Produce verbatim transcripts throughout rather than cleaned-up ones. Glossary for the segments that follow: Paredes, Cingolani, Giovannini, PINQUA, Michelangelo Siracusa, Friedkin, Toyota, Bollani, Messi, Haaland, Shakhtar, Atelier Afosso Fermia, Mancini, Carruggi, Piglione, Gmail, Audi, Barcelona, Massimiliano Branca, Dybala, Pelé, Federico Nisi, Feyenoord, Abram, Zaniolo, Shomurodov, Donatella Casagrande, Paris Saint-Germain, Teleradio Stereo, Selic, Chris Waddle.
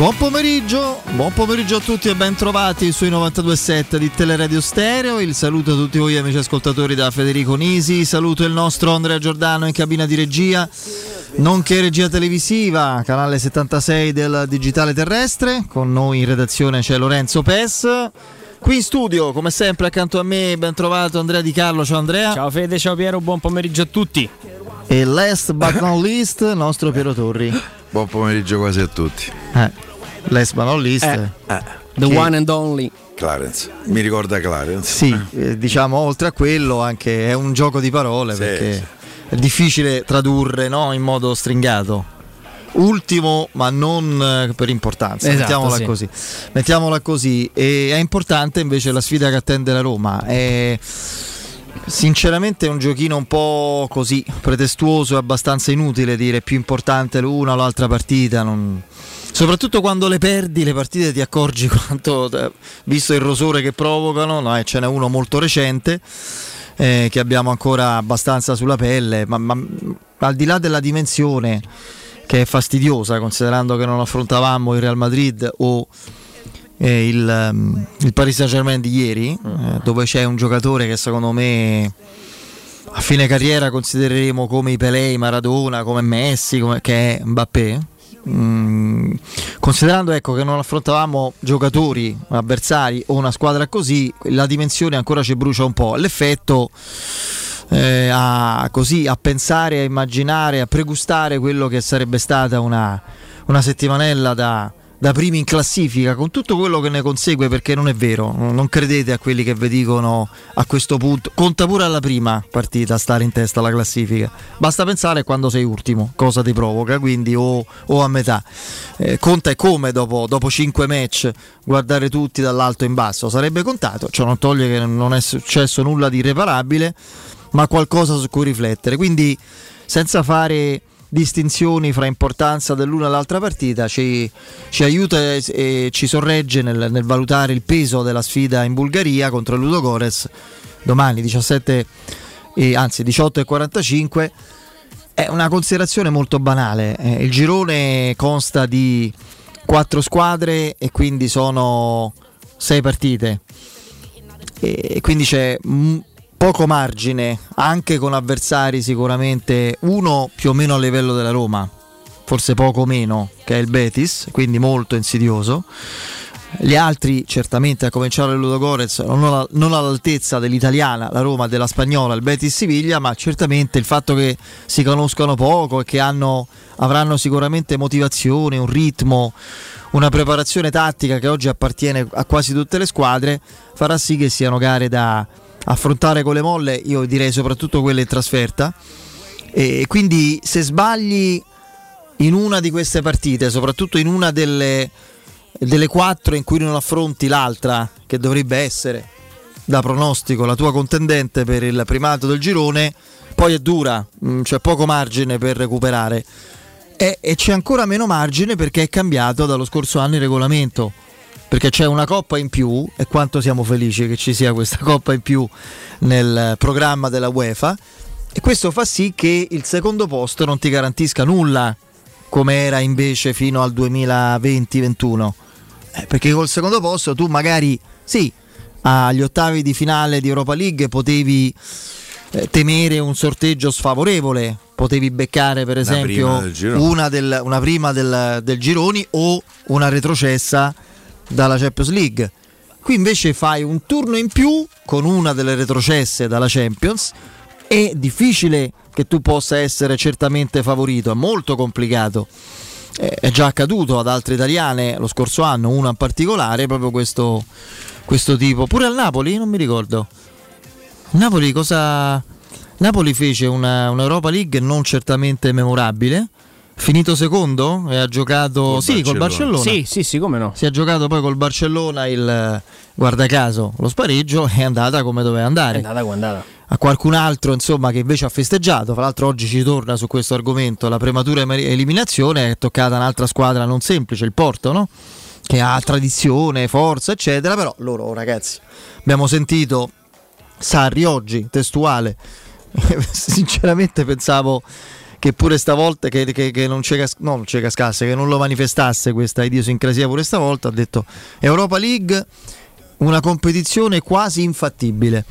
Buon pomeriggio, buon pomeriggio a tutti e ben trovati sui novantadue virgola sette di Teleradio Stereo. Il saluto a tutti voi amici ascoltatori da Federico Nisi, saluto il nostro Andrea Giordano in cabina di regia, nonché regia televisiva, canale settantasei del digitale terrestre. Con noi in redazione c'è Lorenzo Pes. Qui in studio, come sempre, accanto a me, ben trovato Andrea Di Carlo. Ciao Andrea. Ciao Fede, ciao Piero, buon pomeriggio a tutti. E last but not least, nostro Piero Torri. Buon pomeriggio quasi a tutti. Eh, last but not least, eh, eh. The che... one and only Clarence, mi ricorda Clarence. Sì, eh, diciamo oltre a quello anche è un gioco di parole, sì, perché sì, è difficile tradurre, no, in modo stringato. Ultimo ma non per importanza, esatto, mettiamola, sì, così. mettiamola così e è importante invece la sfida che attende la Roma. È sinceramente è un giochino un po' così pretestuoso e abbastanza inutile dire più importante l'una o l'altra partita, non... soprattutto quando le perdi le partite ti accorgi quanto, visto il rosore che provocano, no, eh, ce n'è uno molto recente eh, che abbiamo ancora abbastanza sulla pelle, ma, ma al di là della dimensione che è fastidiosa, considerando che non affrontavamo il Real Madrid o eh, il, um, il Paris Saint-Germain di ieri, eh, dove c'è un giocatore che secondo me a fine carriera considereremo come i Pelé, Maradona, come Messi, come, che è Mbappé. Mm, considerando ecco che non affrontavamo giocatori, avversari o una squadra così, la dimensione ancora ci brucia un po'. L'effetto... Eh, a, così, a pensare, a immaginare, a pregustare quello che sarebbe stata una, una settimanella da, da primi in classifica, con tutto quello che ne consegue, perché non è vero, non credete a quelli che vi dicono a questo punto, conta pure alla prima partita stare in testa alla classifica, basta pensare quando sei ultimo, cosa ti provoca, quindi o, o a metà, eh, conta è come dopo, dopo cinque match guardare tutti dall'alto in basso, sarebbe contato, ciò non toglie che non è successo nulla di irreparabile, ma qualcosa su cui riflettere, quindi senza fare distinzioni fra importanza dell'una e l'altra partita ci, ci aiuta e, e ci sorregge nel, nel valutare il peso della sfida in Bulgaria contro il Ludogorets domani diciassette, eh, anzi diciotto e quarantacinque. È una considerazione molto banale, eh, il girone consta di quattro squadre e quindi sono sei partite e quindi c'è m- poco margine, anche con avversari sicuramente uno più o meno a livello della Roma, forse poco meno, che è il Betis, quindi molto insidioso, gli altri certamente a cominciare il Ludogorets non, non all'altezza dell'italiana, la Roma, della spagnola, il Betis Siviglia, ma certamente il fatto che si conoscono poco e che hanno, avranno sicuramente motivazione, un ritmo, una preparazione tattica che oggi appartiene a quasi tutte le squadre, farà sì che siano gare da affrontare con le molle, io direi soprattutto quelle in trasferta, e quindi se sbagli in una di queste partite, soprattutto in una delle, delle quattro in cui non affronti l'altra che dovrebbe essere da pronostico la tua contendente per il primato del girone, poi è dura, c'è poco margine per recuperare e, e c'è ancora meno margine perché è cambiato dallo scorso anno il regolamento, perché c'è una coppa in più e quanto siamo felici che ci sia questa coppa in più nel programma della UEFA, e questo fa sì che il secondo posto non ti garantisca nulla come era invece fino al duemilaventi ventuno, eh, perché col secondo posto tu magari sì, agli ottavi di finale di Europa League potevi eh, temere un sorteggio sfavorevole, potevi beccare per esempio una prima del, una del, una prima del, del gironi o una retrocessa dalla Champions League. Qui invece fai un turno in più con una delle retrocesse dalla Champions, è difficile che tu possa essere certamente favorito, è molto complicato, è già accaduto ad altre italiane lo scorso anno, una in particolare proprio questo, questo tipo, pure al Napoli, non mi ricordo Napoli cosa Napoli fece una, una Europa League non certamente memorabile, finito secondo e ha giocato col sì Barcellona. col Barcellona sì sì sì come no si è giocato poi col Barcellona il guarda caso lo spareggio, è andata come doveva andare, è andata come andata, a qualcun altro insomma che invece ha festeggiato, fra l'altro oggi ci torna su questo argomento la prematura eliminazione, è toccata un'altra squadra non semplice, il Porto, no, che ha tradizione, forza eccetera, però loro ragazzi abbiamo sentito Sarri oggi testuale sinceramente pensavo che pure stavolta che, che, che non, ci cas- no, non ci cascasse, che non lo manifestasse questa idiosincrasia pure stavolta, ha detto Europa League una competizione quasi infattibile.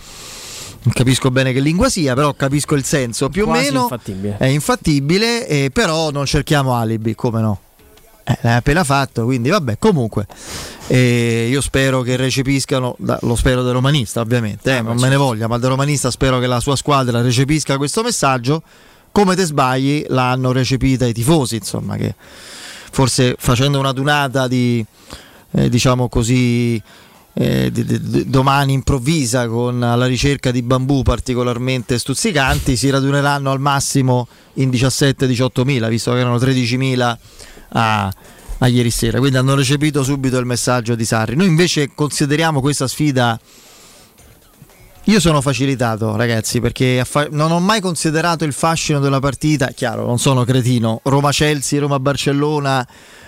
Non capisco bene che lingua sia, però capisco il senso più quasi o meno infattibile. È infattibile, eh, però non cerchiamo alibi, come no? Eh, l'hai appena fatto, quindi vabbè, comunque eh, io spero che recepiscano, lo spero del romanista ovviamente, eh, ah, non me ne voglia, ma del romanista spero che la sua squadra recepisca questo messaggio come te sbagli l'hanno recepita i tifosi, insomma, che forse facendo una dunata di eh, diciamo così eh, di, di, di, domani improvvisa con la ricerca di bambù particolarmente stuzzicanti si raduneranno al massimo in diciassette diciotto mila, visto che erano tredicimila A, a ieri sera, quindi hanno recepito subito il messaggio di Sarri. Noi invece consideriamo questa sfida, io sono facilitato ragazzi perché affa- non ho mai considerato il fascino della partita, chiaro non sono cretino, Roma-Chelsea, Roma-Barcellona,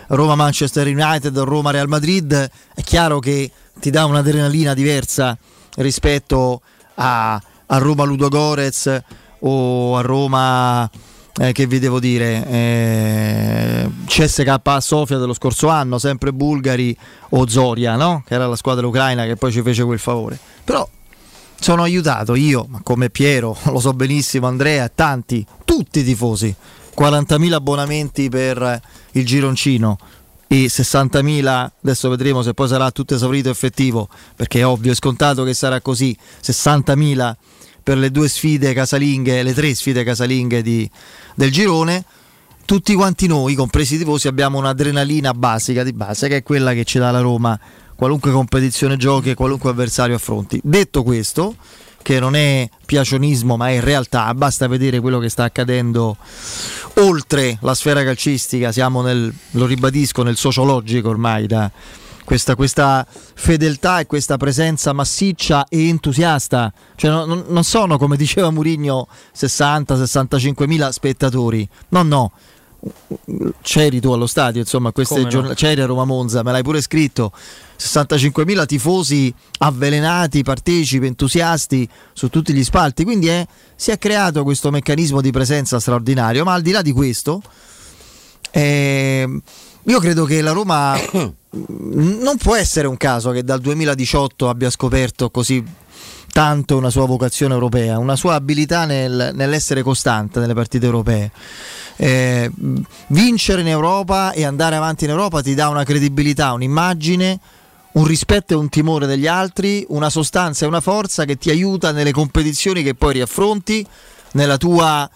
Roma-Manchester United, Roma-Real Madrid, è chiaro che ti dà un'adrenalina diversa rispetto a, a Roma-Ludogorets o a Roma... Eh, che vi devo dire eh, C S K a Sofia dello scorso anno, sempre bulgari o Zorya, no? Che era la squadra ucraina che poi ci fece quel favore, però sono aiutato io, ma come Piero lo so benissimo, Andrea, tanti, tutti i tifosi, quarantamila abbonamenti per il gironcino e sessantamila, adesso vedremo se poi sarà tutto esaurito effettivo perché è ovvio, è scontato che sarà così, sessantamila per le due sfide casalinghe, le tre sfide casalinghe di, del girone. Tutti quanti noi, compresi i tifosi, abbiamo un'adrenalina basica di base che è quella che ci dà la Roma qualunque competizione giochi e qualunque avversario affronti. Detto questo, che non è piacionismo ma è realtà, basta vedere quello che sta accadendo oltre la sfera calcistica, siamo nel, lo ribadisco, nel sociologico ormai da Questa, questa fedeltà e questa presenza massiccia e entusiasta, cioè non, non sono, come diceva Mourinho, sessanta sessantacinquemila spettatori, no no, c'eri tu allo stadio, insomma queste giorn- no? C'eri a Roma Monza, me l'hai pure scritto, sessantacinquemila tifosi avvelenati, partecipi, entusiasti su tutti gli spalti, quindi è, si è creato questo meccanismo di presenza straordinario, ma al di là di questo eh, io credo che la Roma non può essere un caso che dal duemiladiciotto abbia scoperto così tanto una sua vocazione europea, una sua abilità nel, nell'essere costante nelle partite europee. Eh, vincere in Europa e andare avanti in Europa ti dà una credibilità, un'immagine, un rispetto e un timore degli altri, una sostanza e una forza che ti aiuta nelle competizioni che poi riaffronti, nella tua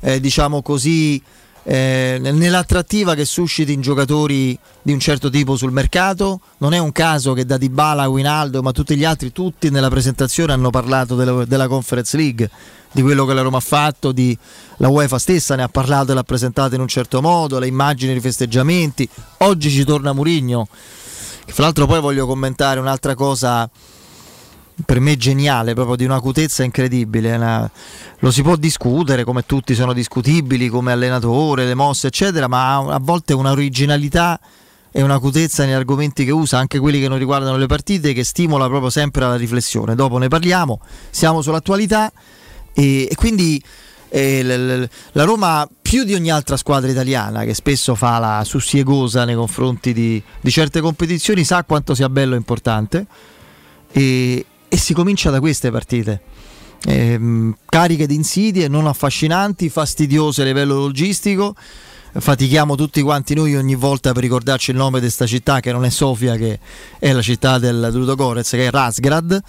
eh, diciamo così Eh, nell'attrattiva che susciti in giocatori di un certo tipo sul mercato. Non è un caso che da Dybala, Guinaldo, ma tutti gli altri, tutti nella presentazione hanno parlato della, della Conference League, di quello che la Roma ha fatto, di la UEFA stessa ne ha parlato e l'ha presentata in un certo modo, le immagini, i festeggiamenti. Oggi ci torna Mourinho, che fra l'altro poi voglio commentare un'altra cosa per me geniale, proprio di un'acutezza incredibile. Una... lo si può discutere, come tutti sono discutibili, come allenatore, le mosse eccetera, ma a volte una originalità e un'acutezza negli argomenti che usa, anche quelli che non riguardano le partite, che stimola proprio sempre alla riflessione. Dopo ne parliamo, siamo sull'attualità e, e quindi eh, l- l- la Roma, più di ogni altra squadra italiana che spesso fa la sussiegosa nei confronti di, di certe competizioni, sa quanto sia bello e importante e E si comincia da queste partite, ehm, cariche di insidie, non affascinanti, fastidiose a livello logistico. Fatichiamo tutti quanti noi ogni volta per ricordarci il nome di questa città, che non è Sofia, che è la città del Ludogorets, che è Razgrad,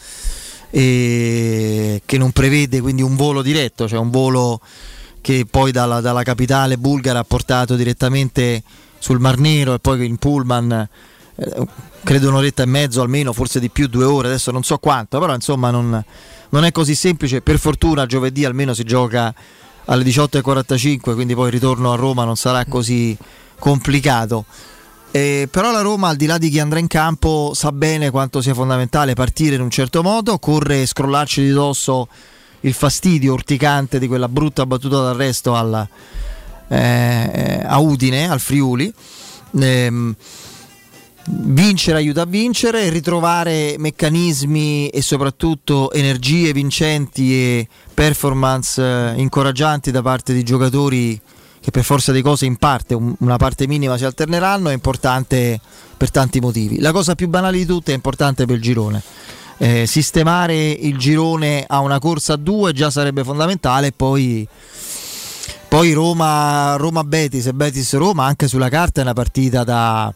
e che non prevede quindi un volo diretto, cioè un volo che poi dalla, dalla capitale bulgara ha portato direttamente sul Mar Nero e poi in pullman, credo un'oretta e mezzo almeno, forse di più, due ore, adesso non so quanto, però insomma non, non è così semplice. Per fortuna giovedì almeno si gioca alle diciotto e quarantacinque, quindi poi il ritorno a Roma non sarà così complicato, eh, però la Roma, al di là di chi andrà in campo, sa bene quanto sia fondamentale partire in un certo modo, corre scrollarci di dosso il fastidio urticante di quella brutta battuta d'arresto alla, eh, a Udine, al Friuli, eh, vincere aiuta a vincere, ritrovare meccanismi e soprattutto energie vincenti e performance incoraggianti da parte di giocatori che per forza di cose in parte, una parte minima, si alterneranno, è importante per tanti motivi. La cosa più banale di tutte è importante per il girone. Eh, sistemare il girone a una corsa a due già sarebbe fondamentale, poi poi Roma, Roma-Betis e Betis-Roma anche sulla carta è una partita da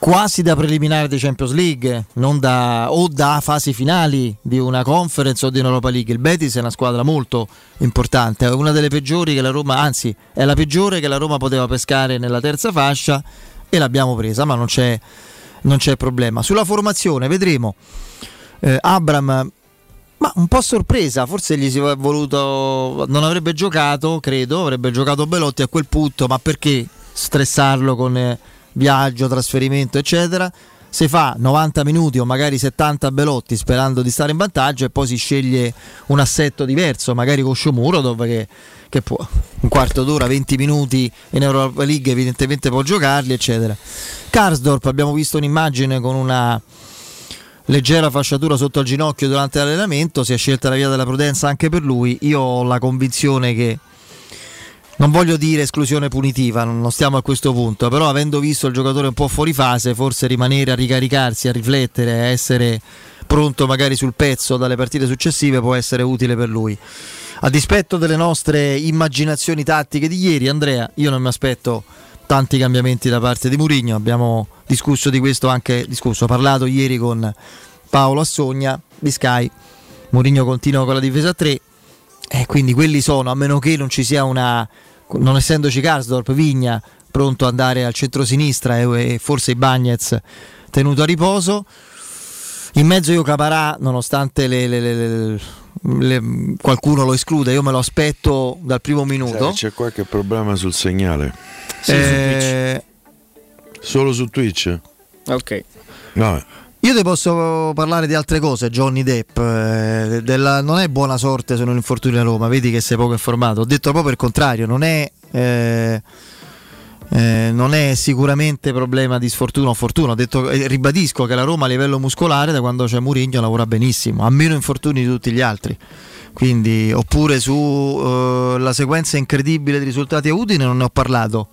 quasi da preliminare di Champions League, non da, o da fasi finali di una Conference o di un'Europa League. Il Betis è una squadra molto importante, è una delle peggiori che la Roma, anzi è la peggiore che la Roma poteva pescare nella terza fascia, e l'abbiamo presa, ma non c'è, non c'è problema. Sulla formazione vedremo eh, Abram, ma un po' sorpresa, forse gli si è voluto, non avrebbe giocato, credo, avrebbe giocato Belotti a quel punto, ma perché stressarlo con... Eh, viaggio, trasferimento eccetera, se fa novanta minuti o magari settanta Belotti sperando di stare in vantaggio, e poi si sceglie un assetto diverso magari con Shomurodov che, che può un quarto d'ora, venti minuti in Europa League evidentemente può giocarli eccetera. Karsdorp, abbiamo visto un'immagine con una leggera fasciatura sotto al ginocchio durante l'allenamento, si è scelta la via della prudenza anche per lui. Io ho la convinzione che, non voglio dire esclusione punitiva, non stiamo a questo punto, però avendo visto il giocatore un po' fuori fase, forse rimanere a ricaricarsi, a riflettere, a essere pronto magari sul pezzo dalle partite successive può essere utile per lui. A dispetto delle nostre immaginazioni tattiche di ieri, Andrea, io non mi aspetto tanti cambiamenti da parte di Mourinho, abbiamo discusso di questo anche, discusso, parlato ieri con Paolo Assogna di Sky. Mourinho continua con la difesa a tre, e quindi quelli sono, a meno che non ci sia una, non essendoci Karsdorp, Vigna pronto ad andare al centrosinistra e forse Bagnez tenuto a riposo in mezzo, io Camara, nonostante le, le, le, le, qualcuno lo escluda, io me lo aspetto dal primo minuto. C'è qualche problema sul segnale? Sì, eh... su solo su Twitch? Ok, vabbè. Io ti posso parlare di altre cose, Johnny Depp, eh, della, non è buona sorte se non infortuni a Roma, vedi che sei poco informato, ho detto proprio il contrario, non è, eh, eh, non è sicuramente problema di sfortuna o fortuna, ho detto, eh, ribadisco che la Roma a livello muscolare da quando c'è Mourinho lavora benissimo, ha meno infortuni di tutti gli altri, quindi oppure sulla eh, sequenza incredibile di risultati a Udine non ne ho parlato,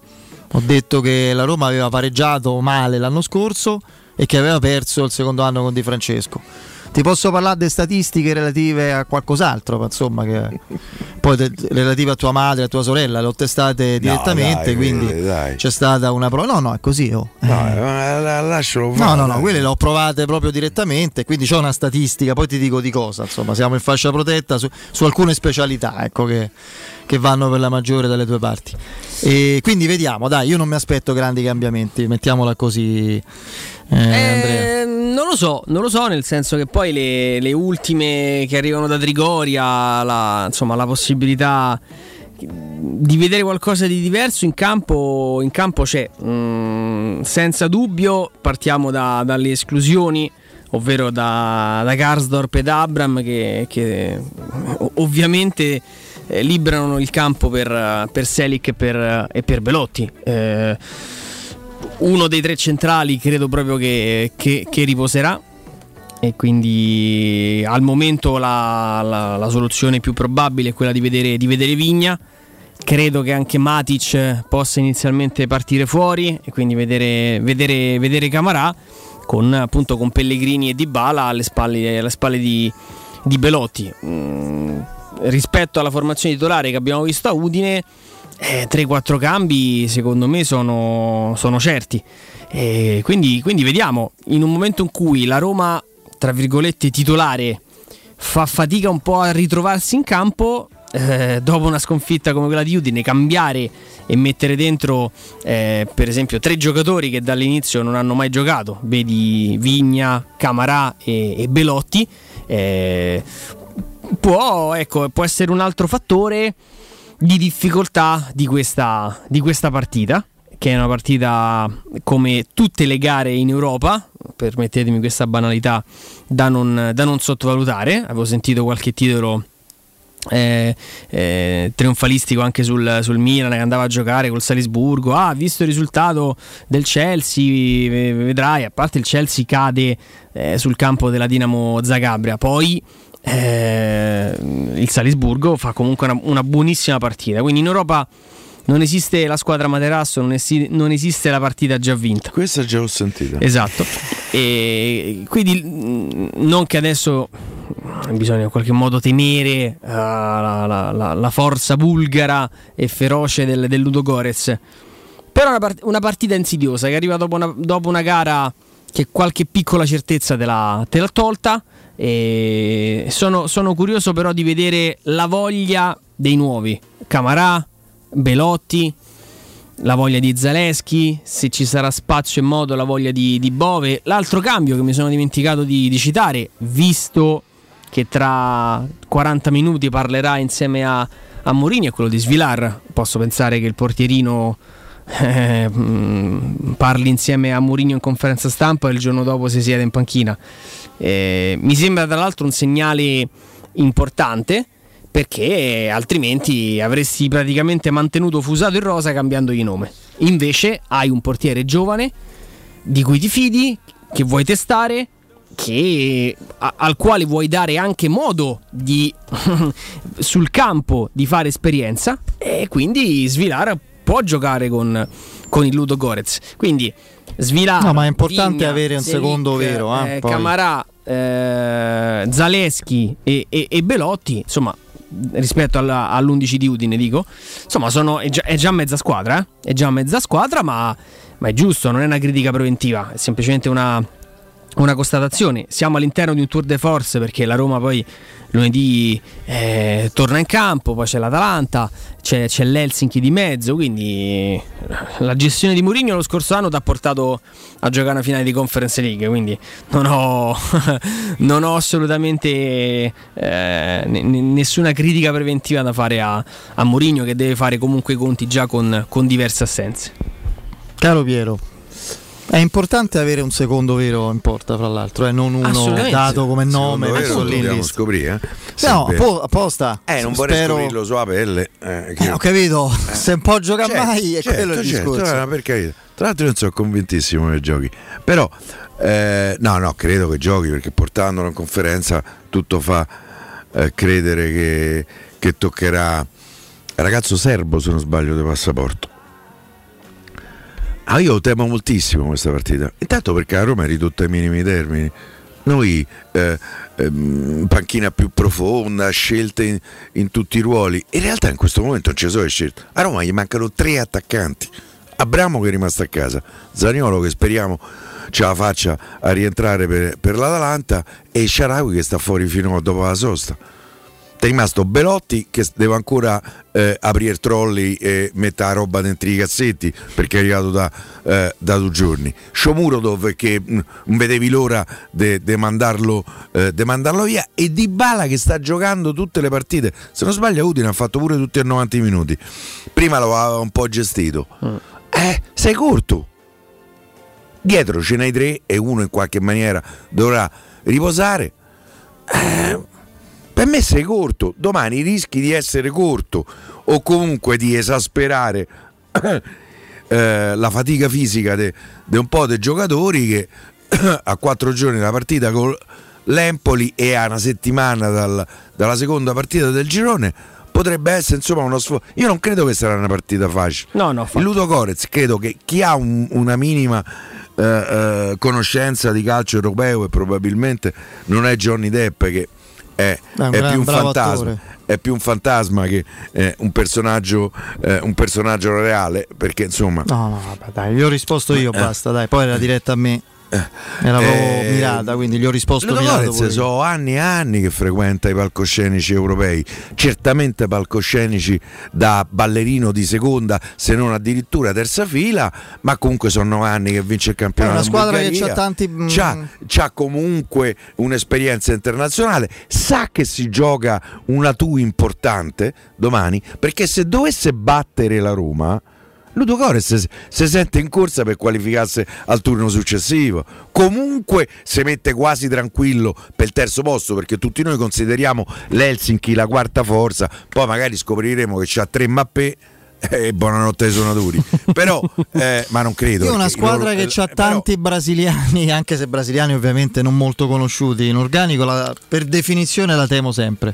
ho detto che la Roma aveva pareggiato male l'anno scorso e che aveva perso il secondo anno con Di Francesco. Ti posso parlare delle statistiche relative a qualcos'altro, insomma, che poi te, relative a tua madre, a tua sorella, le ho testate direttamente, no, dai, quindi dai. C'è stata una prova. No, no, è così. Oh. No, eh. lascialo fare. No, no, no, quelle le ho provate proprio direttamente, quindi c'ho una statistica, poi ti dico di cosa, insomma, siamo in fascia protetta su, su alcune specialità, ecco, che, che vanno per la maggiore dalle due parti. E quindi vediamo, dai, io non mi aspetto grandi cambiamenti, mettiamola così. Eh, eh, non lo so, non lo so, nel senso che poi le, le ultime che arrivano da Trigoria, la, insomma, la possibilità di vedere qualcosa di diverso in campo, in campo c'è, mm, senza dubbio. Partiamo da, dalle esclusioni, ovvero da, da Karsdorp ed Abram che, che ovviamente eh, liberano il campo per, per Selic e per, e per Belotti. eh, Uno dei tre centrali credo proprio che, che, che riposerà, e quindi al momento la, la, la soluzione più probabile è quella di vedere, di vedere Vigna. Credo che anche Matic possa inizialmente partire fuori e quindi vedere, vedere, vedere Camara con, appunto, con Pellegrini e Dybala alle spalle, alle spalle di, di Belotti. Mm, rispetto alla formazione titolare che abbiamo visto a Udine, Eh, tre quattro cambi secondo me sono, sono certi, eh, quindi, quindi vediamo, in un momento in cui la Roma, tra virgolette, titolare fa fatica un po' a ritrovarsi in campo, eh, dopo una sconfitta come quella di Udine cambiare e mettere dentro eh, per esempio tre giocatori che dall'inizio non hanno mai giocato, vedi Vigna, Camara e, e Belotti, eh, può, ecco, può essere un altro fattore di difficoltà di questa, di questa partita, che è una partita come tutte le gare in Europa, permettetemi questa banalità, da non, da non sottovalutare. Avevo sentito qualche titolo Eh, eh, trionfalistico anche sul, sul Milan, che andava a giocare col Salisburgo. Ah, visto il risultato del Chelsea, vedrai. A parte il Chelsea cade eh, sul campo della Dinamo Zagabria, poi eh, il Salisburgo fa comunque una, una buonissima partita. Quindi in Europa non esiste la squadra materasso, non, esi- non esiste la partita già vinta. Questa già l'ho sentita. Esatto. E quindi non che adesso bisogna in qualche modo temere uh, la, la, la, la forza bulgara e feroce del, del Ludogorets. Però una, part- una partita insidiosa che arriva dopo una, dopo una gara che qualche piccola certezza te l'ha, te l'ha tolta. E sono, sono curioso però di vedere la voglia dei nuovi. Camara, Belotti, la voglia di Zalewski, se ci sarà spazio e modo, la voglia di, di Bove. L'altro cambio che mi sono dimenticato di, di citare, visto che tra quaranta minuti parlerà insieme a, a Mourinho, è quello di Svilar. Posso pensare che il portierino eh, parli insieme a Mourinho in conferenza stampa e il giorno dopo si sieda in panchina. Eh, mi sembra tra l'altro un segnale importante, perché altrimenti avresti praticamente mantenuto fusato il rosa cambiandogli nome. Invece hai un portiere giovane di cui ti fidi, che vuoi testare, che, a, al quale vuoi dare anche modo di sul campo di fare esperienza, e quindi Svilar può giocare con, con il Ludogorets. Quindi Svilar, no, ma è importante Vigna, avere un Selic, secondo vero, eh, eh, poi. Camara, eh, Zalewski e, e, e Belotti, insomma, rispetto alla, all'undici di Udine, dico, insomma, sono, è, già, è già mezza squadra, eh? È già mezza squadra, ma, ma è giusto, non è una critica preventiva, è semplicemente una, una constatazione. Siamo all'interno di un tour de force, perché la Roma poi lunedì eh, torna in campo, poi c'è l'Atalanta, c'è, c'è l'Helsinki di mezzo, quindi la gestione di Mourinho lo scorso anno ti ha portato a giocare una finale di Conference League, quindi non ho, non ho assolutamente eh, n- nessuna critica preventiva da fare a, a Mourinho, che deve fare comunque i conti già con, con diverse assenze. Caro Piero, è importante avere un secondo vero in porta, fra l'altro, eh? Non uno dato come nome. Vero, lo dobbiamo scoprire, eh? No, po- apposta. Eh, non vorrei spero... scoprirlo sulla pelle. Eh, che... eh, ho capito, eh. Se un po' gioca certo, mai, è certo, quello il certo, discorso. No, per carità. Tra l'altro, non sono convintissimo che giochi, però eh, no, no, credo che giochi, perché portandolo in conferenza tutto fa eh, credere che, che toccherà. Ragazzo serbo, se non sbaglio, di passaporto. Ah, io temo moltissimo questa partita, intanto perché la Roma è ridotta ai minimi termini. Noi eh, ehm, panchina più profonda, scelte in, in tutti i ruoli. In realtà in questo momento non ci sono le scelte. A Roma gli mancano tre attaccanti: Abram, che è rimasto a casa, Zaniolo, che speriamo ce la faccia a rientrare per, per l'Atalanta, e Sharawi, che sta fuori fino a dopo la sosta. È rimasto Belotti, che deve ancora eh, aprire trolli e mettere la roba dentro i cassetti, perché è arrivato da, eh, da due giorni. Shomurodov, che mh, non vedevi l'ora de, de, mandarlo, eh, de mandarlo via, e Dybala, che sta giocando tutte le partite. Se non sbaglio Udine ha fatto pure tutti i novanta minuti, prima lo aveva un po' gestito. mm. eh, sei corto, dietro ce n'hai tre e uno in qualche maniera dovrà riposare. eh, Per me sei corto, domani rischi di essere corto, o comunque di esasperare eh, la fatica fisica di un po' dei giocatori che a quattro giorni dalla partita con l'Empoli e a una settimana dal, dalla seconda partita del girone potrebbe essere, insomma, uno sfo- io non credo che sarà una partita facile. No, no, il Ludogorets, credo che chi ha un, una minima eh, eh, conoscenza di calcio europeo, e probabilmente non è Johnny Depp, che È, è, è, più un fantasma, è più un fantasma che eh, un personaggio eh, un personaggio reale, perché insomma no no vabbè, dai, gli ho risposto io, eh, basta, dai, poi era diretta a me, era eh, mirata, quindi gli ho risposto mirato. Sono anni e anni che frequenta i palcoscenici europei, certamente palcoscenici da ballerino di seconda, se non addirittura terza fila, ma comunque sono anni che vince il campionato. È una squadra che c'ha tanti c'ha, c'ha comunque un'esperienza internazionale, sa che si gioca una tu importante domani, perché se dovesse battere la Roma Ludogorets si sente in corsa per qualificarsi al turno successivo, comunque si mette quasi tranquillo per il terzo posto, perché tutti noi consideriamo l'Helsinki la quarta forza, poi magari scopriremo che c'ha tre mappe e eh, buonanotte ai suonatori, però eh, ma non credo. È una squadra loro, che ha eh, tanti però... brasiliani, anche se brasiliani ovviamente non molto conosciuti in organico, la, per definizione la temo sempre,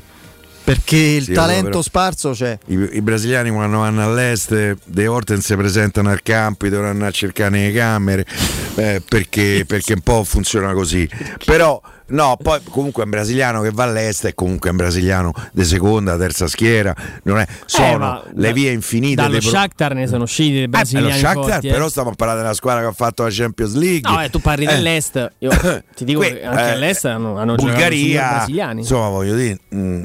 perché il sì, talento però, sparso c'è. I, i brasiliani quando vanno all'est de volte si presentano al campo, dovranno cercare nelle camere eh, perché, perché un po' funziona così, però no, poi comunque un brasiliano che va all'est è comunque un brasiliano di seconda, terza schiera, non è, sono eh, le vie infinite. Dallo pro... Shakhtar ne sono usciti dei brasiliani eh, Shakhtar, forti, però eh. stiamo parlando della squadra che ha fatto la Champions League. No, eh, tu parli eh. dell'est, io ti dico que- che anche eh, all'est hanno, hanno Bulgaria, brasiliani. Insomma, voglio dire, mh, mh,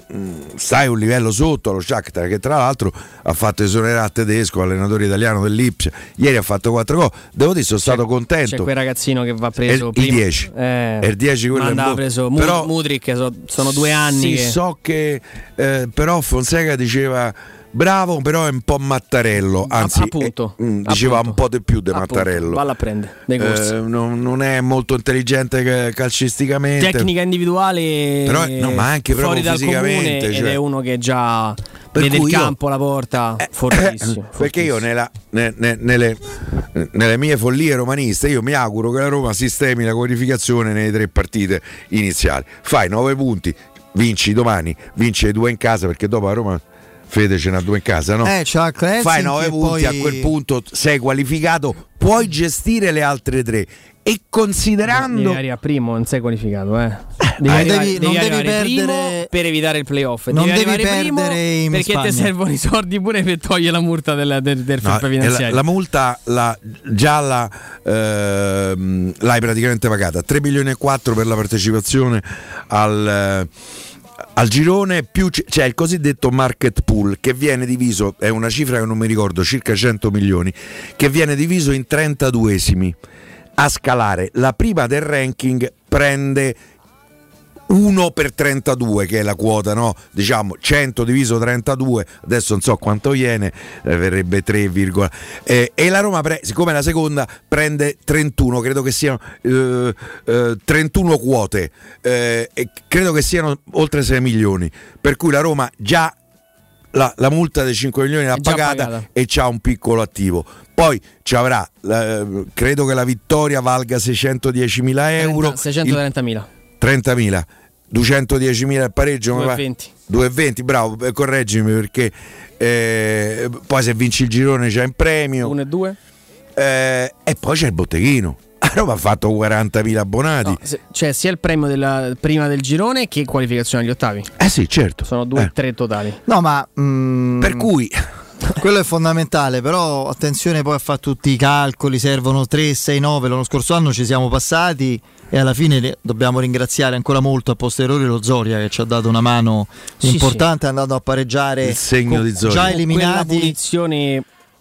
stai un livello sotto allo Shakhtar, che tra l'altro ha fatto esonerare tedesco, allenatore italiano dell'Ipsia, ieri ha fatto quattro gol. Devo dire, sono c'è, stato contento. C'è quel ragazzino che va preso il dieci, eh, il dieci quello è preso, però, Mudrik, so, sono due anni sì, che... so che eh, però Fonseca diceva bravo, però è un po' Mattarello, anzi appunto, eh, mh, diceva appunto, un po' di più di Mattarello, valla a prendere dei corsi. Eh, non, non è molto intelligente calcisticamente, tecnica individuale però, no, ma anche fuori dal comune, cioè. Ed è uno che già vede il campo, la porta eh, fortissimo, eh, perché fortissimo. Io nella, ne, ne, nelle, nelle mie follie romaniste io mi auguro che la Roma sistemi la qualificazione nelle tre partite iniziali, fai nove punti, vinci domani, vinci due in casa, perché dopo la Roma Fede ce n'ha due in casa, no? Eh, c'ha fai nove punti, poi... a quel punto sei qualificato, puoi gestire le altre tre. E considerando devi arrivare primo, non sei qualificato, eh. Devi ah, arrivare, devi, devi non arrivare devi primo perdere... per evitare il playoff. Non devi, devi perdere in perché Spagna. Ti servono i soldi pure per togliere la multa del, del, del no, finanziario. La, la multa la, gialla eh, l'hai praticamente pagata. tre milioni e quattro per la partecipazione al al girone, più c'è cioè il cosiddetto market pool che viene diviso, è una cifra che non mi ricordo, circa cento milioni, che viene diviso in trentaduesimi a scalare. La prima del ranking prende uno per trentadue, che è la quota, no? Diciamo cento diviso trentadue, adesso non so quanto viene, eh, verrebbe tre, eh, e la Roma, pre- siccome la seconda, prende trentuno, credo che siano eh, eh, trentuno quote, eh, e credo che siano oltre sei milioni, per cui la Roma già la, la multa dei cinque milioni l'ha pagata, pagata e c'ha un piccolo attivo. Poi ci avrà, eh, credo che la vittoria valga seicentodiecimila euro, seicentotrenta mila, trentamila, duecentodiecimila il pareggio, due e venti, bravo, correggimi, perché eh, poi se vinci il girone c'è in premio uno e due, eh, e poi c'è il botteghino. La Roma ha fatto quarantamila abbonati, no, se, cioè sia il premio della prima del girone che qualificazione agli ottavi. Eh sì, certo. Sono due o eh. tre totali. No, ma mm, per cui quello è fondamentale, però attenzione poi a fare tutti i calcoli, servono tre, sei, nove, l'anno scorso anno ci siamo passati e alla fine dobbiamo ringraziare ancora molto a posteriori lo Zorya, che ci ha dato una mano sì, importante, sì. È andato a pareggiare il segno con, di Zorya, già eliminati,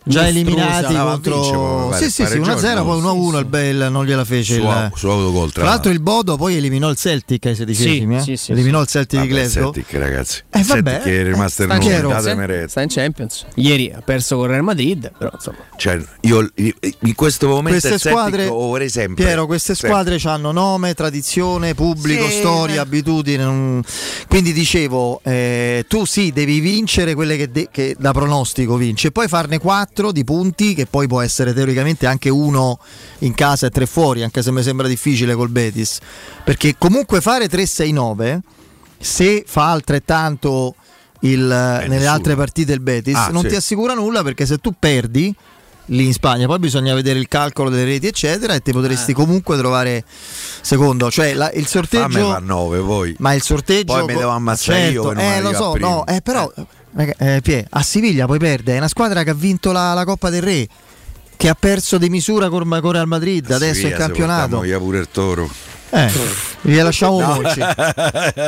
già eliminati contro sì sì sì uno a zero, poi uno a uno il Bell non gliela fece il... su autogol, tra l'altro il Bodo poi eliminò il Celtic ai sedicesimi, sì, eh? sì, sì, eliminò sì. il Celtic di Glasgow, Celtic ragazzi eh, vabbè, che è rimasto eh, in sta in Champions, ieri ha perso con Real Madrid, però insomma cioè, io in questo momento queste squadre vorrei sempre Piero queste squadre hanno nome, tradizione, pubblico, sì, storia, eh. abitudine, non... quindi dicevo eh, tu sì devi vincere quelle che, de- che da pronostico vince e poi farne quattro di punti, che poi può essere teoricamente anche uno in casa e tre fuori, anche se mi sembra difficile col Betis, perché comunque fare tre sei nove, se fa altrettanto il, nelle nessuno. altre partite il Betis ah, non sì. ti assicura nulla, perché se tu perdi lì in Spagna poi bisogna vedere il calcolo delle reti eccetera e ti potresti eh. comunque trovare secondo, cioè la, il sorteggio a nove voi, ma il sorteggio poi co- me devo ammazzare certo, io eh, lo so prima. no eh, però eh. Eh, Pie, a Siviglia poi perde, è una squadra che ha vinto la, la Coppa del Re, che ha perso di misura con Real Madrid, adesso Siviglia, il campionato. Pure il Toro. Eh, Gli lasciamo no. Monci.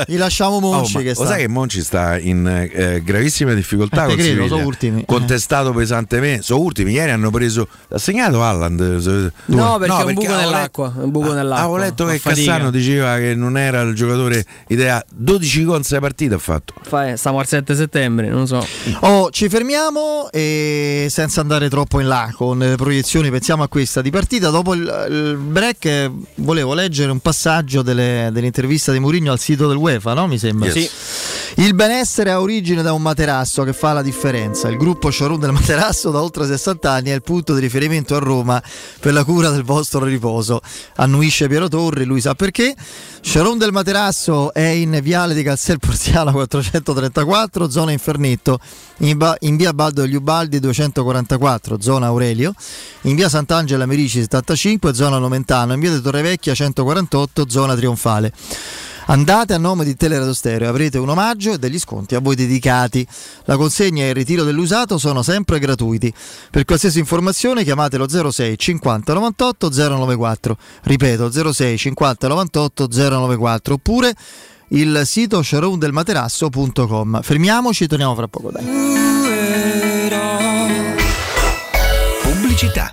Gli lasciamo Monci. Oh, che lo sai che Monci sta in eh, gravissime difficoltà eh, con credo, Siviglia, so ultimi. Contestato eh. pesantemente. Sono ultimi. Ieri hanno preso. Ha segnato Haaland. No, perché no, è un perché buco nell'acqua. Letto, un buco nell'acqua. Avevo letto che Cassano diceva che non era il giocatore ideale. dodici gol in sei partite ha fatto. Fai, stiamo al sette settembre. Non so. Oh, ci fermiamo e senza andare troppo in là con le proiezioni. Pensiamo a questa di partita. Dopo il, il break volevo leggere un passaggio delle. Dell'intervista di Mourinho al sito del UEFA, no? Mi sembra. Yes. Sì. Il benessere ha origine da un materasso che fa la differenza. Il gruppo showroom del materasso da oltre sessanta anni è il punto di riferimento a Roma per la cura del vostro riposo. Annuisce Piero Torri, lui sa perché. Showroom del materasso è in Viale di Castel Porziano quattrocentotrentaquattro, zona Infernetto, in, ba- in via Baldo degli Ubaldi duecentoquarantaquattro, zona Aurelio, in via Sant'Angela Merici settantacinque, zona Nomentano, in via di Torrevecchia centoquarantotto, zona Trionfale. Fale. Andate a nome di Teleradio Stereo, avrete un omaggio e degli sconti a voi dedicati. La consegna e il ritiro dell'usato sono sempre gratuiti. Per qualsiasi informazione chiamate lo zero sei cinquanta novantotto zero novantaquattro, ripeto zero sei cinquanta novantotto zero novantaquattro, oppure il sito showroom del materasso punto com. Fermiamoci, torniamo fra poco, dai. Pubblicità.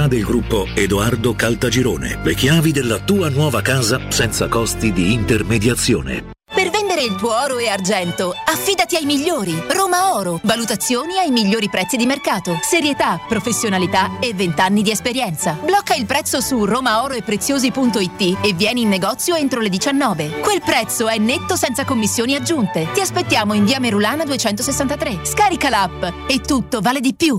del gruppo Edoardo Caltagirone. Le chiavi della tua nuova casa senza costi di intermediazione. Per vendere il tuo oro e argento, affidati ai migliori. Roma Oro. Valutazioni ai migliori prezzi di mercato. Serietà, professionalità e vent'anni di esperienza. Blocca il prezzo su romaoroepreziosi punto it e vieni in negozio entro le diciannove. Quel prezzo è netto senza commissioni aggiunte. Ti aspettiamo in via Merulana duecentosessantatré. Scarica l'app e tutto vale di più.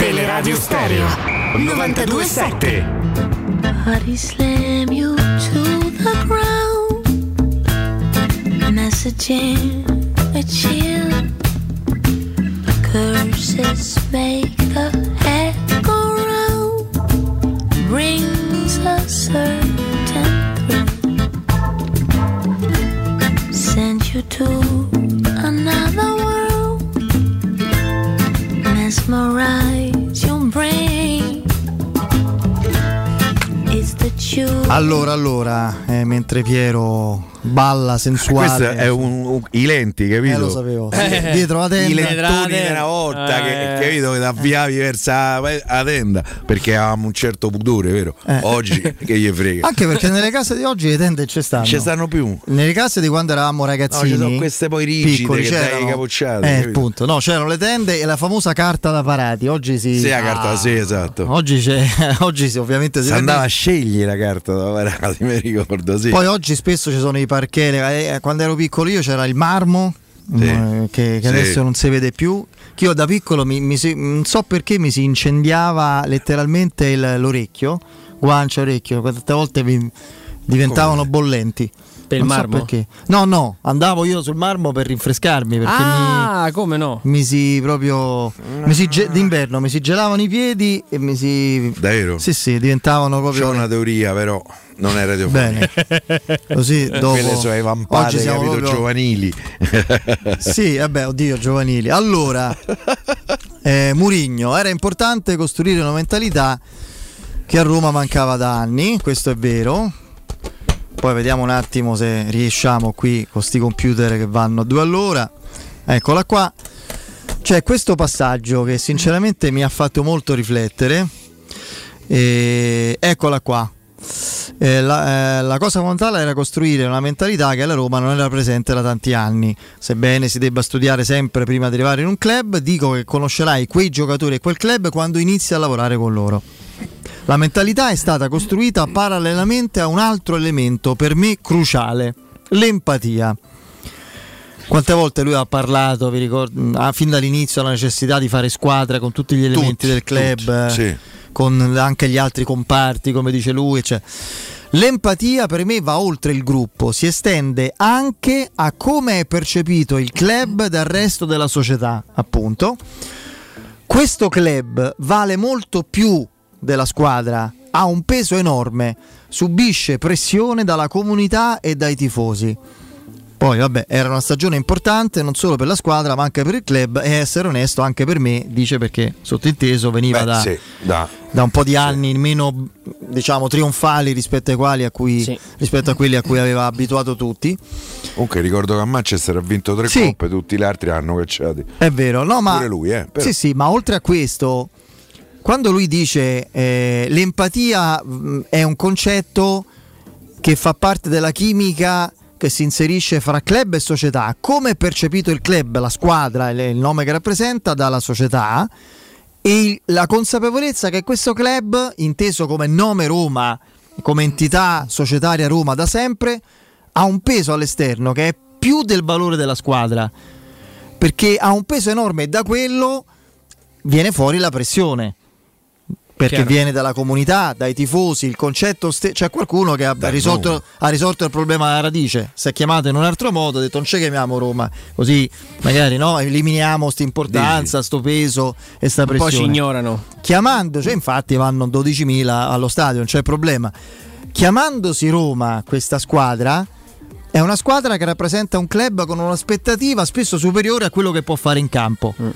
Teleradio Stereo novantadue sette. Body slam you to the ground, messaging a chill. Curses make the head go round, brings a certain thrill. Send you to another world, mesmerize. Allora, allora, eh, mentre Piero balla sensuale. Questo è un, un, i lenti, capito? Eh, lo sapevo. Eh, Dietro la tenda. I lentoni era volta, eh. che, capito, che ti avviavi verso la tenda, perché avevamo un certo pudore, vero? Eh. Oggi che gli frega. Anche perché nelle case di oggi le tende ci stanno. Ci stanno più. Nelle case di quando eravamo ragazzini. No, ci sono queste poi rigide, piccoli, che dai capocciate. Eh, appunto. No, c'erano le tende e la famosa carta da parati. Oggi si. Sì, la carta, ah. sì, esatto. Oggi c'è. Oggi si, ovviamente si, si andava a scegliere la carta da parati, mi ricordo, sì. Poi oggi spesso ci sono i parquet, quando ero piccolo io c'era il marmo, sì, eh, che, che sì. adesso non si vede più. Che io da piccolo mi, mi si, non so perché mi si incendiava letteralmente il, l'orecchio, guancia, orecchio, quante volte mi diventavano Come? bollenti. Per il non marmo? So perché. No, no, andavo io sul marmo per rinfrescarmi, perché ah, mi, come no? Mi si proprio mi si ge- d'inverno mi si gelavano i piedi e mi si Davvero? Sì, sì, diventavano proprio. C'è una teoria, però non è radiofonica. Bene. Così dopo quelle sono vampate, oggi siamo capito, proprio... giovanili. Sì, vabbè, oddio, giovanili. Allora, eh, Mourinho, era importante costruire una mentalità che a Roma mancava da anni, questo è vero. Poi vediamo un attimo se riesciamo qui con sti computer che vanno a due all'ora. Eccola qua. C'è questo passaggio che sinceramente mi ha fatto molto riflettere. E... Eccola qua. Eh, la, eh, la cosa fondamentale era costruire una mentalità che alla Roma non era presente da tanti anni. Sebbene si debba studiare sempre prima di arrivare in un club, dico che conoscerai quei giocatori e quel club quando inizi a lavorare con loro. La mentalità è stata costruita parallelamente a un altro elemento per me cruciale, l'empatia. Quante volte lui ha parlato, vi ricordo, ah, fin dall'inizio, la necessità di fare squadra con tutti gli elementi tutti, del club, tutti, sì. con anche gli altri comparti, come dice lui, cioè. L'empatia per me va oltre il gruppo, si estende anche a come è percepito il club dal resto della società, appunto. Questo club vale molto più della squadra, ha un peso enorme, subisce pressione dalla comunità e dai tifosi. Poi vabbè, era una stagione importante non solo per la squadra ma anche per il club, e essere onesto anche per me, dice, perché sottinteso veniva Beh, da, sì, da. da un po' di anni sì. meno, diciamo, trionfali rispetto ai quali a cui, sì. rispetto a quelli a cui aveva abituato tutti. Comunque ricordo che a Manchester ha vinto tre sì. coppe, tutti gli altri hanno cacciati. È vero, no, ma pure lui, eh, però. Sì, sì, ma oltre a questo, quando lui dice eh, l'empatia mh, è un concetto che fa parte della chimica che si inserisce fra club e società. Come è percepito il club, la squadra e il nome che rappresenta dalla società, e la consapevolezza che questo club, inteso come nome Roma, come entità societaria Roma da sempre, ha un peso all'esterno che è più del valore della squadra, perché ha un peso enorme, e da quello viene fuori la pressione, perché chiaro, viene dalla comunità, dai tifosi, il concetto ste- c'è qualcuno che ha risolto, ha risolto il problema alla radice, si è chiamato in un altro modo, ha detto non ci chiamiamo Roma, così magari no, eliminiamo sta importanza, sto peso e sta pressione. Poi ci ignorano. Chiamandoci, cioè, infatti vanno dodicimila allo stadio, non c'è problema. Chiamandosi Roma, questa squadra è una squadra che rappresenta un club con un'aspettativa spesso superiore a quello che può fare in campo. Mm-mm.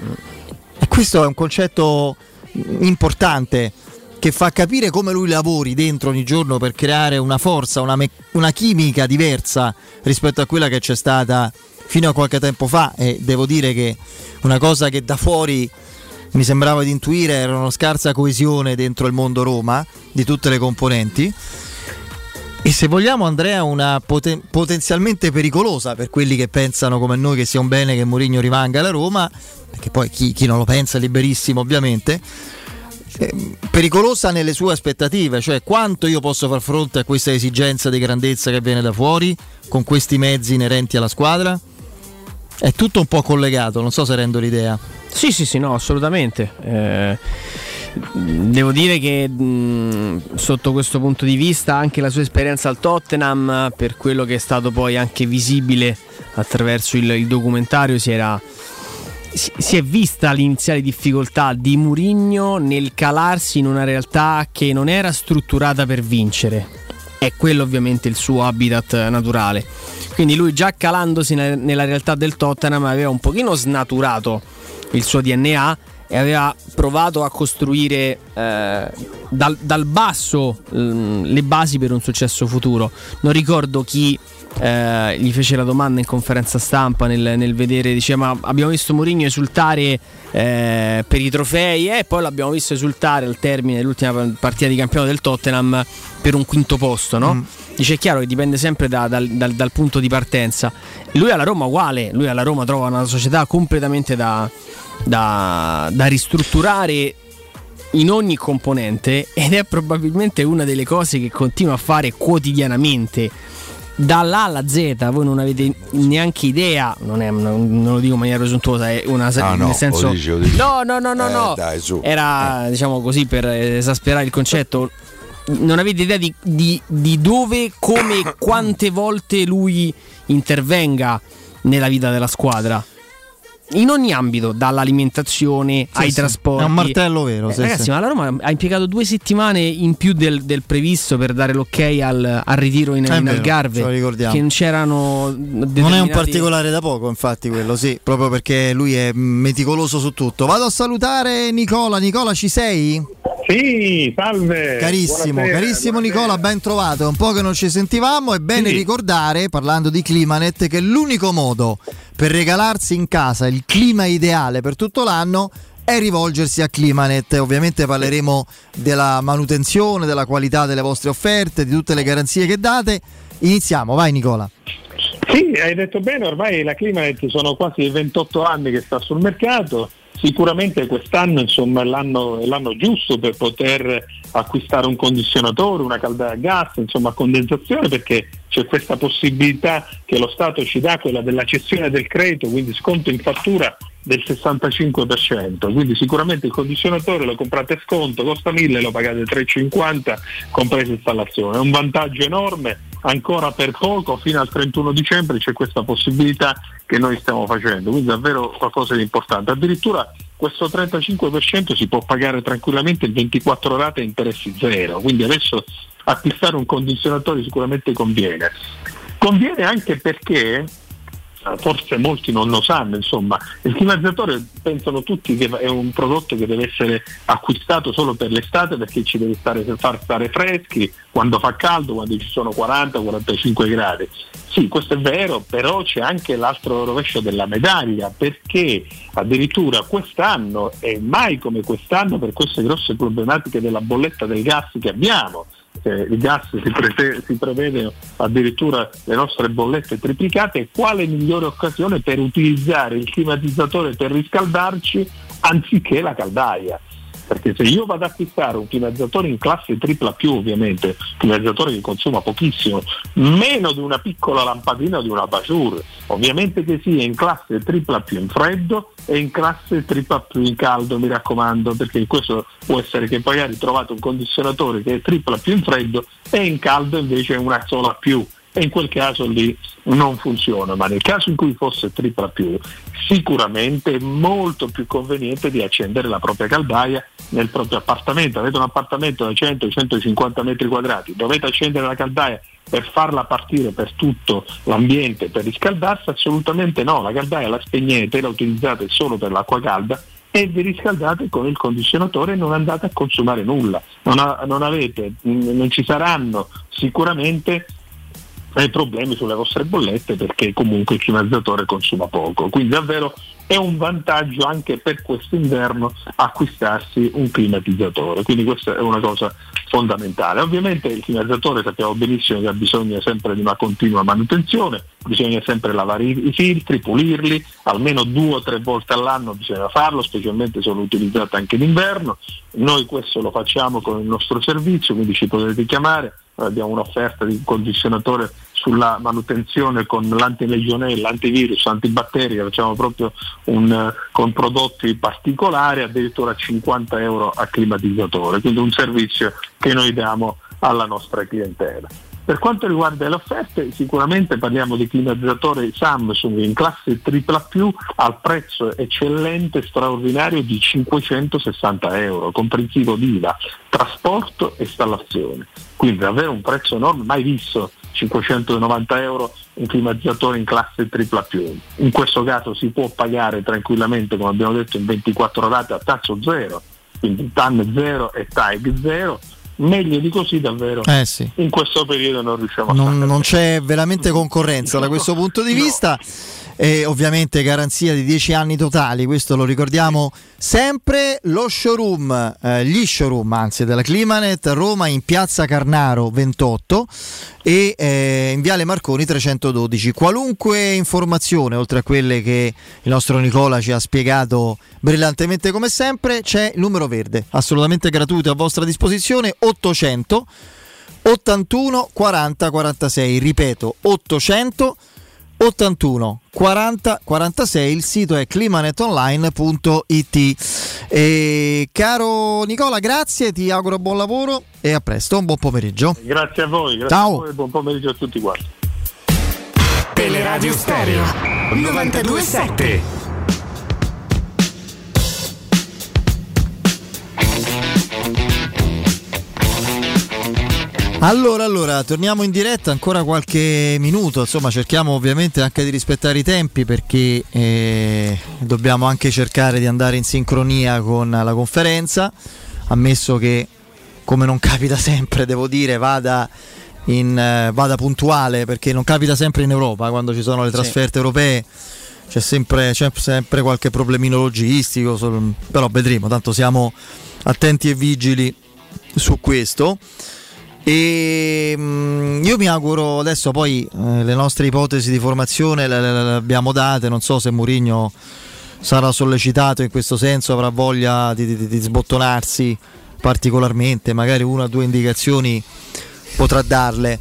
E questo è un concetto importante che fa capire come lui lavori dentro ogni giorno per creare una forza, una, me- una chimica diversa rispetto a quella che c'è stata fino a qualche tempo fa. E devo dire che una cosa che da fuori mi sembrava di intuire era una scarsa coesione dentro il mondo Roma di tutte le componenti, e se vogliamo, Andrea, una poten- potenzialmente pericolosa per quelli che pensano come noi che sia un bene che Mourinho rimanga alla Roma, perché poi chi, chi non lo pensa è liberissimo ovviamente, eh, pericolosa nelle sue aspettative, cioè quanto io posso far fronte a questa esigenza di grandezza che viene da fuori con questi mezzi inerenti alla squadra. È tutto un po' collegato, non so se rendo l'idea. Sì, sì, sì, no, assolutamente. Eh, devo dire che mh, sotto questo punto di vista anche la sua esperienza al Tottenham, per quello che è stato poi anche visibile attraverso il, il documentario, si era si, si è vista l'iniziale difficoltà di Mourinho nel calarsi in una realtà che non era strutturata per vincere. È quello ovviamente il suo habitat naturale, quindi lui già calandosi nella realtà del Tottenham aveva un pochino snaturato il suo D N A e aveva provato a costruire eh, dal, dal basso mh, le basi per un successo futuro. Non ricordo chi eh, gli fece la domanda in conferenza stampa nel, nel vedere, diceva ma abbiamo visto Mourinho esultare eh, per i trofei e eh, poi l'abbiamo visto esultare al termine dell'ultima partita di campionato del Tottenham per un quinto posto, no? Mm. Dice, è chiaro che dipende sempre da, dal, dal, dal punto di partenza. Lui alla Roma uguale, lui alla Roma trova una società completamente da Da, da ristrutturare in ogni componente, ed è probabilmente una delle cose che continua a fare quotidianamente dall'A alla Z. Voi non avete neanche idea, non, è, non, non lo dico in maniera presuntuosa, è una ah, no, nel senso lo dici, lo dici. no no no no, eh, no. Dai, su. Era eh. diciamo così per esasperare il concetto, non avete idea di, di, di dove, come e quante volte lui intervenga nella vita della squadra. In ogni ambito, dall'alimentazione sì, ai sì, trasporti. È un martello vero. Eh, sì, ragazzi, sì. Ma la Roma ha impiegato due settimane in più del, del previsto per dare l'ok al, al ritiro in, in vero, Algarve. Che non c'erano. Determinati... Non è un particolare da poco, infatti, quello sì, proprio perché lui è meticoloso su tutto. Vado a salutare Nicola. Nicola, ci sei? Sì, salve. Carissimo, buonasera, carissimo buonasera. Nicola, ben trovato. È un po' che non ci sentivamo. È bene sì. ricordare, parlando di Climanet, che l'unico modo per regalarsi in casa il clima ideale per tutto l'anno è rivolgersi a Climanet. Ovviamente parleremo della manutenzione, della qualità delle vostre offerte, di tutte le garanzie che date. Iniziamo, vai Nicola. Sì, hai detto bene, ormai la Climanet sono quasi ventotto anni che sta sul mercato. Sicuramente quest'anno, insomma, è l'anno, è l'anno giusto per poter acquistare un condizionatore, una caldaia a gas, insomma a condensazione, perché c'è questa possibilità che lo Stato ci dà, quella della cessione del credito, quindi sconto in fattura del sessantacinque per cento, quindi sicuramente il condizionatore lo comprate a sconto, costa mille, lo pagate tre e cinquanta compresa installazione. È un vantaggio enorme, ancora per poco, fino al trentuno dicembre c'è questa possibilità che noi stiamo facendo, quindi davvero qualcosa di importante. Addirittura questo trentacinque per cento si può pagare tranquillamente in ventiquattro rate a interessi zero, quindi adesso acquistare un condizionatore sicuramente conviene. Conviene anche perché forse molti non lo sanno, insomma, il climatizzatore pensano tutti che è un prodotto che deve essere acquistato solo per l'estate, perché ci deve stare, far stare freschi quando fa caldo, quando ci sono quaranta quarantacinque gradi. Sì, questo è vero, però c'è anche l'altro rovescio della medaglia, perché addirittura quest'anno e mai come quest'anno, per queste grosse problematiche della bolletta del gas che abbiamo, perché il gas si, pre- si prevede addirittura le nostre bollette triplicate, quale migliore occasione per utilizzare il climatizzatore per riscaldarci anziché la caldaia? Perché se io vado ad acquistare un climatizzatore in classe tripla più, ovviamente un climatizzatore che consuma pochissimo, meno di una piccola lampadina o di una Bajur, ovviamente che sia in classe tripla più in freddo e in classe tripla più in caldo, mi raccomando, perché questo può essere che poi hai trovato un condizionatore che è tripla più in freddo e in caldo invece una sola più, e in quel caso lì non funziona. Ma nel caso in cui fosse tripla più, sicuramente è molto più conveniente di accendere la propria caldaia nel proprio appartamento. Avete un appartamento da cento centocinquanta metri quadrati, dovete accendere la caldaia per farla partire per tutto l'ambiente per riscaldarsi? Assolutamente no, la caldaia la spegnete, la utilizzate solo per l'acqua calda e vi riscaldate con il condizionatore e non andate a consumare nulla. Non, ha, non avete, non ci saranno sicuramente e problemi sulle vostre bollette, perché comunque il climatizzatore consuma poco. Quindi davvero è un vantaggio anche per questo inverno acquistarsi un climatizzatore, quindi questa è una cosa fondamentale. Ovviamente il climatizzatore sappiamo benissimo che ha bisogno sempre di una continua manutenzione, bisogna sempre lavare i filtri, pulirli, almeno due o tre volte all'anno bisogna farlo, specialmente se lo utilizzate anche d'inverno. Noi questo lo facciamo con il nostro servizio, quindi ci potete chiamare. Abbiamo un'offerta di condizionatore sulla manutenzione con l'antilegionella, l'antivirus, l'antibatteria, facciamo proprio un, con prodotti particolari, addirittura cinquanta euro a climatizzatore, quindi un servizio che noi diamo alla nostra clientela. Per quanto riguarda le offerte, sicuramente parliamo di climatizzatore Samsung in classe tripla più al prezzo eccellente, straordinario di cinquecentosessanta euro, comprensivo di I V A, trasporto e installazione. Quindi davvero un prezzo enorme, mai visto cinquecentonovanta euro un climatizzatore in classe tripla più. In questo caso si può pagare tranquillamente, come abbiamo detto, in ventiquattro rate a tasso zero, quindi T A N zero e T A E G zero. Meglio di così davvero eh sì. in questo periodo non riusciamo a non, non c'è veramente concorrenza da questo punto di no. vista, e ovviamente garanzia di dieci anni totali, questo lo ricordiamo sempre. Lo showroom, eh, gli showroom anzi della Climanet Roma in piazza Carnaro ventotto e eh, in viale Marconi trecentododici. Qualunque informazione oltre a quelle che il nostro Nicola ci ha spiegato brillantemente come sempre, c'è il numero verde assolutamente gratuito a vostra disposizione, ottocento ottantuno quaranta quarantasei, ripeto ottocento ottantuno quaranta quarantasei, il sito è climanetonline punto it. E caro Nicola, grazie, ti auguro buon lavoro e a presto, un buon pomeriggio. Grazie a voi, grazie Ciao. a voi e buon pomeriggio a tutti quanti. Teleradio Stereo novantadue sette. Allora, allora, torniamo in diretta, ancora qualche minuto, insomma cerchiamo ovviamente anche di rispettare i tempi perché eh, dobbiamo anche cercare di andare in sincronia con la conferenza, ammesso che, come non capita sempre, devo dire, vada, in, eh, vada puntuale, perché non capita sempre in Europa, quando ci sono le trasferte sì. europee c'è sempre, c'è sempre qualche problemino logistico, solo, però vedremo, tanto siamo attenti e vigili su questo. E mh, io mi auguro adesso, poi eh, le nostre ipotesi di formazione le, le, le abbiamo date, non so se Mourinho sarà sollecitato in questo senso, avrà voglia di, di, di sbottonarsi particolarmente, magari una o due indicazioni potrà darle.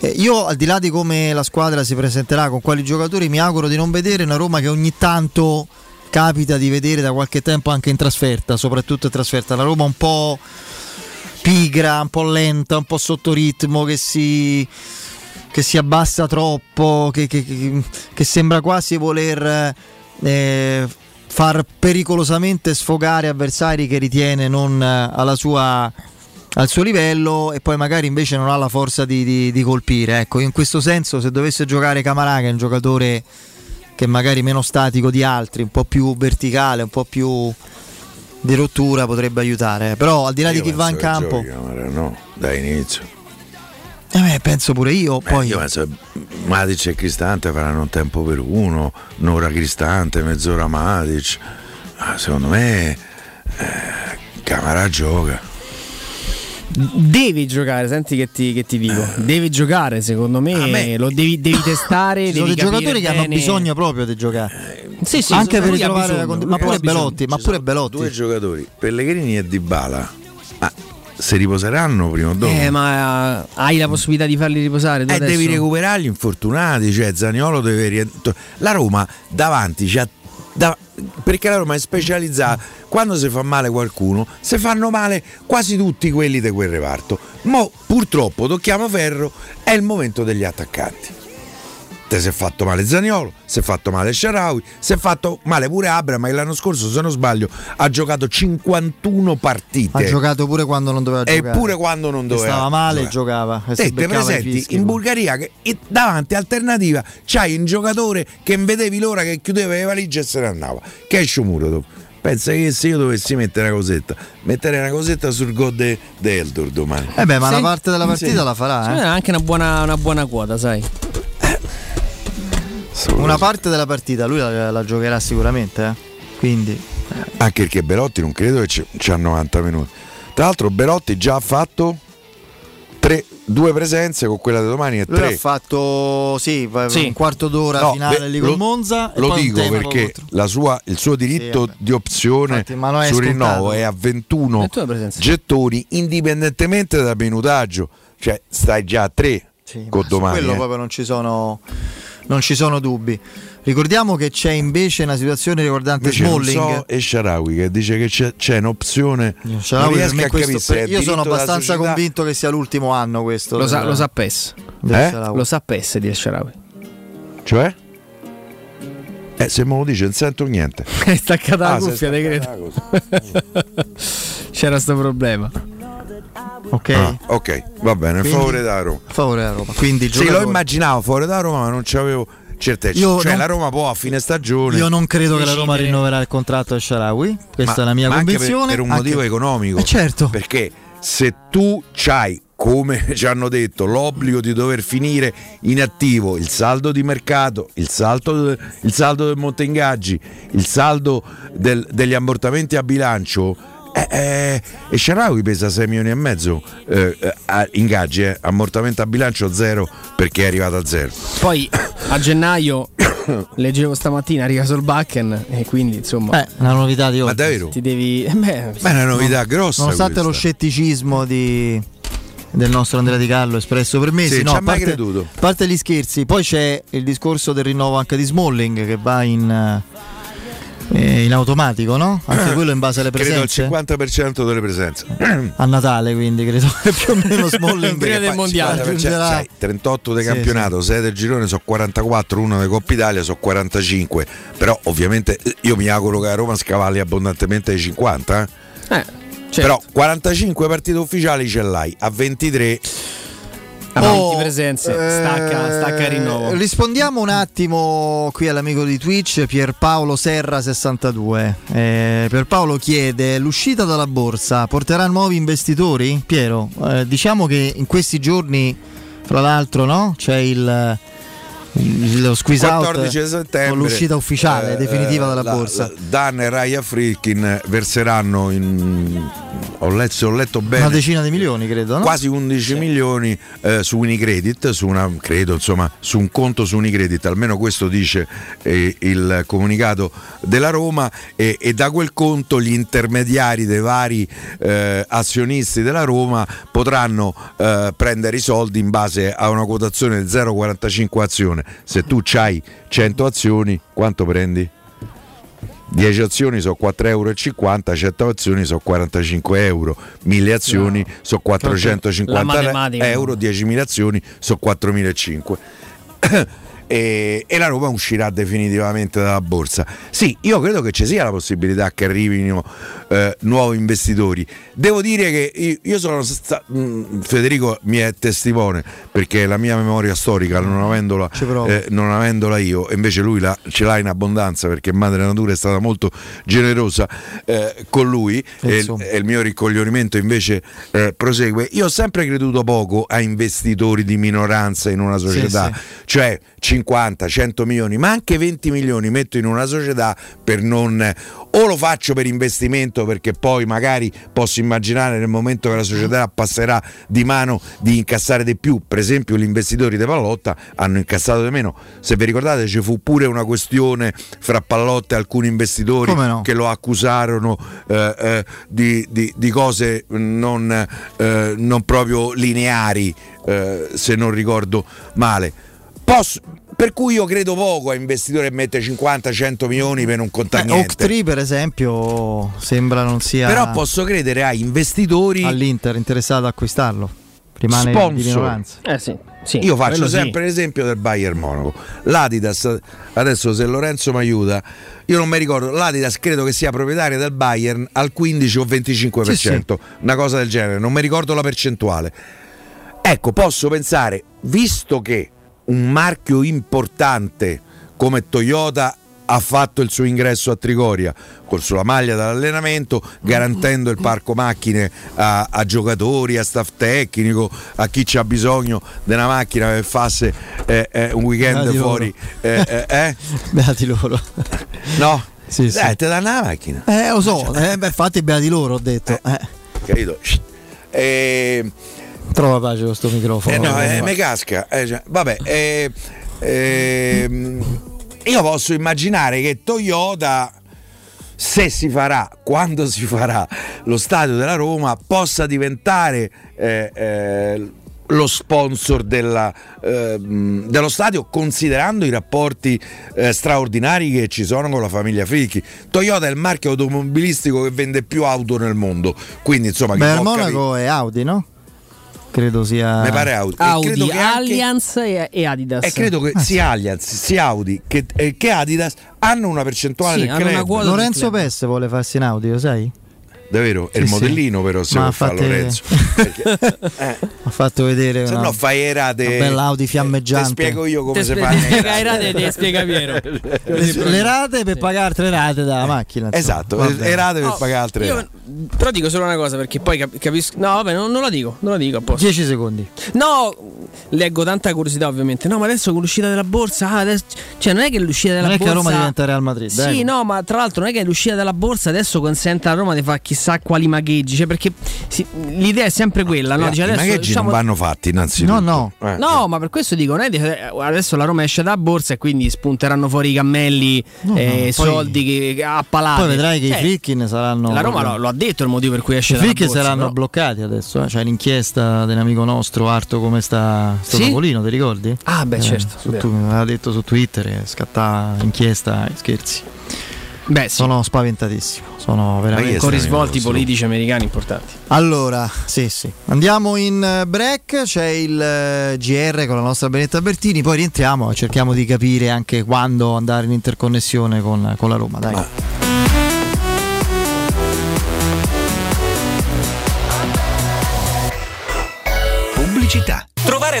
Eh, io, al di là di come la squadra si presenterà, con quali giocatori, mi auguro di non vedere una Roma che ogni tanto capita di vedere da qualche tempo anche in trasferta, soprattutto in trasferta, la Roma un po' pigra, un po' lenta, un po' sotto ritmo, che si, che si abbassa troppo, che, che, che sembra quasi voler eh, far pericolosamente sfogare avversari che ritiene non alla sua, al suo livello, e poi magari invece non ha la forza di, di, di colpire. Ecco, in questo senso, se dovesse giocare Camara, che è un giocatore che è magari meno statico di altri, un po' più verticale, un po' più di rottura, potrebbe aiutare. Però al di là io di chi va in campo giochi, Camara, no, da inizio eh beh, penso pure io eh, poi io penso Matic e Cristante faranno un tempo per uno, un'ora Cristante, mezz'ora Matic. Ma secondo me eh, Camara gioca Devi giocare, senti che ti, che ti dico, devi giocare, secondo me, me. Lo devi, devi testare. Ci sono devi dei giocatori bene. Che hanno bisogno proprio di giocare. Sì, sì, anche per ritrovare la cond- ma pure Belotti, ma pure Belotti. Due giocatori, Pellegrini e Dybala. Ah. Si riposeranno prima o dopo? Eh, ma hai la possibilità di farli riposare? Tu eh, devi recuperare gli infortunati, cioè Zaniolo deve rientrare. La Roma davanti c'ha da... perché la Roma è specializzata. Quando si fa male qualcuno, si fanno male quasi tutti quelli di quel reparto. Mo purtroppo tocchiamo ferro, è il momento degli attaccanti. Si è fatto male Zaniolo, si è fatto male Shaarawy, si è fatto male pure Abram, che l'anno scorso, se non sbaglio, ha giocato cinquantuno partite. Ha giocato pure quando non doveva giocare. Eppure quando non doveva. Stava male, giocava. E te presenti in Bulgaria che davanti alternativa c'hai un giocatore che vedevi l'ora che chiudeva le valigie e se ne andava, che è Shomurodov. Pensa che se io dovessi mettere una cosetta, mettere una cosetta sul gol di Eldor domani. Eh beh, ma sì, la parte della partita sì, la farà. C'è eh. anche una buona, una buona quota, sai. Una parte della partita lui la, la giocherà sicuramente, eh? Quindi anche perché Belotti non credo che c'ha novanta minuti. Tra l'altro Belotti già ha fatto tre, due presenze con quella di domani e lui tre. Ha fatto sì, sì, un quarto d'ora no, finale beh, lì con lo, Monza. Lo dico perché la sua, il suo diritto sì, di opzione infatti, sul rinnovo è a ventuno gettoni indipendentemente dal minutaggio, cioè stai già a tre sì, con domani. Quello eh. proprio non ci sono. Non ci sono dubbi. Ricordiamo che c'è invece una situazione riguardante invece Smalling so, e Shaarawy, che dice che c'è, c'è un'opzione. Shaarawy per me questo, per, io sono abbastanza convinto che sia l'ultimo anno questo. Lo sa, lo sa P E S. Eh? Lo sa P E S di Shaarawy. Cioè? Eh, se me lo dice non sento niente. È staccata ah, la cuffia, te credo. C'era sto problema. Ok, ah, ok, va bene. Quindi, favore da Roma. Favore da Roma. Quindi sì, lo immaginavo favore da Roma, ma non c'avevo certezza. Io cioè non, la Roma può a fine stagione. Io non credo che la Roma rinnoverà il contratto a Shaarawy. Questa ma, è la mia ma convinzione. Anche per, per un anche, motivo economico. Eh certo. Perché se tu c'hai, come ci hanno detto, l'obbligo di dover finire inattivo, il saldo di mercato, il, salto, il saldo del monte ingaggi, il saldo del, degli ammortamenti a bilancio. Eh, eh, e Shaarawy pesa sei milioni e mezzo eh, eh, ingaggi, eh, ammortamento a bilancio zero perché è arrivato a zero. Poi a gennaio leggevo stamattina riga sul Bakken e quindi insomma eh, una novità di oggi. Ma davvero? Ti devi... Beh, ma è una novità non, grossa. Nonostante questa. Lo scetticismo di, del nostro Andrea Di Carlo espresso per mesi, sì, no, a parte, parte gli scherzi, poi c'è il discorso del rinnovo anche di Smalling che va in... in automatico, no? Anche quello in base alle presenze. Credo il cinquanta per cento delle presenze a Natale, quindi credo che più o meno Smalling prima del mondiale. Sai, trentotto del sì, campionato, sì. sei del girone, sono quarantaquattro, uno di Coppa Italia, sono quarantacinque. Però ovviamente io mi auguro che a Roma scavalli abbondantemente ai cinquanta. Eh? Eh, certo. Però quarantacinque partite ufficiali ce l'hai, a ventitré. Avanti oh, presenze, stacca, eh, stacca rinnovo. Rispondiamo un attimo qui all'amico di Twitch Pierpaolo Serra sessantadue. Eh, Pierpaolo chiede: l'uscita dalla borsa porterà nuovi investitori? Piero, eh, diciamo che in questi giorni, fra l'altro, no? C'è il lo squeeze out con l'uscita ufficiale eh, definitiva dalla la, borsa. La Dan e Raya Friedkin verseranno in ho letto, se ho letto bene, una decina di milioni credo, no? Quasi undici sì. milioni eh, su Unicredit, su una credo insomma su un conto su Unicredit, almeno questo dice eh, il comunicato della Roma eh, e da quel conto gli intermediari dei vari eh, azionisti della Roma potranno eh, prendere i soldi in base a una quotazione del zero virgola quarantacinque azioni. Se tu c'hai cento azioni, quanto prendi? dieci azioni sono quattro virgola cinquanta euro, cento azioni sono quarantacinque euro, mille azioni no. sono quattrocentocinquanta euro, diecimila azioni sono quattromilacinquecento. E, e la Roma uscirà definitivamente dalla borsa. Sì, io credo che ci sia la possibilità che arrivino eh, nuovi investitori. Devo dire che io, io sono sta, mh, Federico mi è testimone perché la mia memoria storica non avendola, eh, non avendola io, invece lui la, ce l'ha in abbondanza perché Madre Natura è stata molto generosa eh, con lui e, e il mio ricoglionimento invece eh, prosegue. Io ho sempre creduto poco a investitori di minoranza in una società, sì, sì. cioè cinquanta, cento milioni, ma anche venti milioni metto in una società per non o lo faccio per investimento, perché poi magari posso immaginare nel momento che la società passerà di mano di incassare di più. Per esempio gli investitori di Pallotta hanno incassato di meno, se vi ricordate ci fu pure una questione fra Pallotta e alcuni investitori, no? Che lo accusarono eh, eh, di, di, di cose non, eh, non proprio lineari, eh, se non ricordo male. Posso, per cui io credo poco a investitore che mette cinquanta cento milioni per non contare eh, niente. Oak tre per esempio sembra non sia, però posso credere a investitori, all'Inter interessati ad acquistarlo, rimane sponsor. Eh sì, sì, io faccio sempre sì. l'esempio del Bayern Monaco, l'Adidas, adesso se Lorenzo mi aiuta, io non mi ricordo, l'Adidas credo che sia proprietaria del Bayern al quindici o venticinque per cento, sì, sì. una cosa del genere, non mi ricordo la percentuale. Ecco, posso pensare, visto che un marchio importante come Toyota ha fatto il suo ingresso a Trigoria col sulla maglia dall'allenamento, garantendo il parco macchine a, a giocatori, a staff tecnico, a chi c'ha bisogno della macchina per farsi eh, eh, un weekend beati fuori eh, eh, eh? beati loro no? Sì, sì. Dai, te danno la macchina, eh lo so, eh, beh, infatti beati loro ho detto eh, eh. capito eh, trova pace con sto microfono, eh no, eh, mi casca eh, cioè, vabbè eh, eh, io posso immaginare che Toyota, se si farà, quando si farà lo stadio della Roma, possa diventare eh, eh, lo sponsor della, eh, dello stadio, considerando i rapporti eh, straordinari che ci sono con la famiglia Fricchi. Toyota è il marchio automobilistico che vende più auto nel mondo, quindi insomma, beh, il Monaco è Audi, no? Credo sia pare Audi, Audi, e credo che Allianz anche... e Adidas, e credo che ah, sia sì. Allianz, sia Audi che, eh, che Adidas hanno una percentuale sì, del club. Una Lorenzo del club. Pes vuole farsi in Audi, lo sai? Davvero? Sì, è il sì. modellino però se ma lo fate... fa Lorenzo perché, eh. ha fatto vedere se una... no fai erate, una bella Audi fiammeggiante, ti spiego io come si fanno le rate, ti spiega Piero le rate per pagare altre rate dalla macchina, esatto, le rate per pagare altre rate. Però dico solo una cosa, perché poi capisco, no vabbè non, non la dico, non la dico apposta. dieci secondi, no, leggo tanta curiosità ovviamente, no ma adesso con l'uscita della borsa, ah, adesso... cioè non è che l'uscita della non borsa non è che a Roma diventa Real Madrid, sì dai. No, ma tra l'altro non è che l'uscita della borsa adesso consente a Roma di fare chissà sa quali magheggi, cioè perché si, l'idea è sempre quella, no? Dice, adesso, i magheggi diciamo, non vanno fatti innanzitutto. No, no. Eh, no eh. Ma per questo dico, non è di, adesso la Roma esce da borsa e quindi spunteranno fuori i cammelli, no, eh, no, soldi poi, che a palate. Poi vedrai che eh, i fricchi ne saranno. La Roma lo, lo ha detto il motivo per cui esce da borsa. I fricchi saranno però bloccati adesso, eh? C'è l'inchiesta dell'amico nostro Arto come sta sto sì? Topolino, ti ricordi? Ah beh eh, certo. Su, tu, l'ha detto su Twitter, scatta inchiesta, scherzi. Beh, sì. Sono spaventatissimo, sono veramente con risvolti politici americani importanti. Allora, sì, sì. Andiamo in break, c'è il G R con la nostra Benetta Bertini, poi rientriamo e cerchiamo di capire anche quando andare in interconnessione con, con la Roma, dai. Ah. Pubblicità. Trovare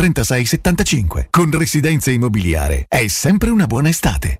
trentasei settantacinque. Con Residenza Immobiliare è sempre una buona estate.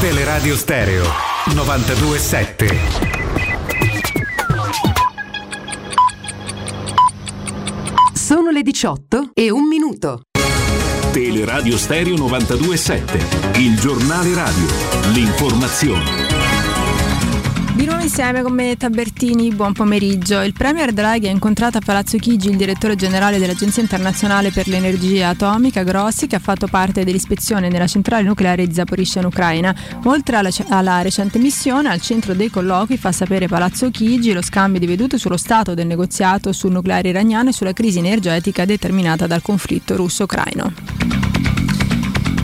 Teleradio Stereo novantadue sette. Sono le diciotto e un minuto. Teleradio Stereo novantadue sette, il giornale radio, l'informazione. Di nuovo insieme con Benedetta Bertini, buon pomeriggio. Il premier Draghi ha incontrato a Palazzo Chigi il direttore generale dell'Agenzia Internazionale per l'Energia Atomica, Grossi, che ha fatto parte dell'ispezione nella centrale nucleare di Zaporizhzhia in Ucraina. Oltre alla, alla recente missione, al centro dei colloqui, fa sapere Palazzo Chigi, lo scambio di vedute sullo stato del negoziato sul nucleare iraniano e sulla crisi energetica determinata dal conflitto russo-ucraino.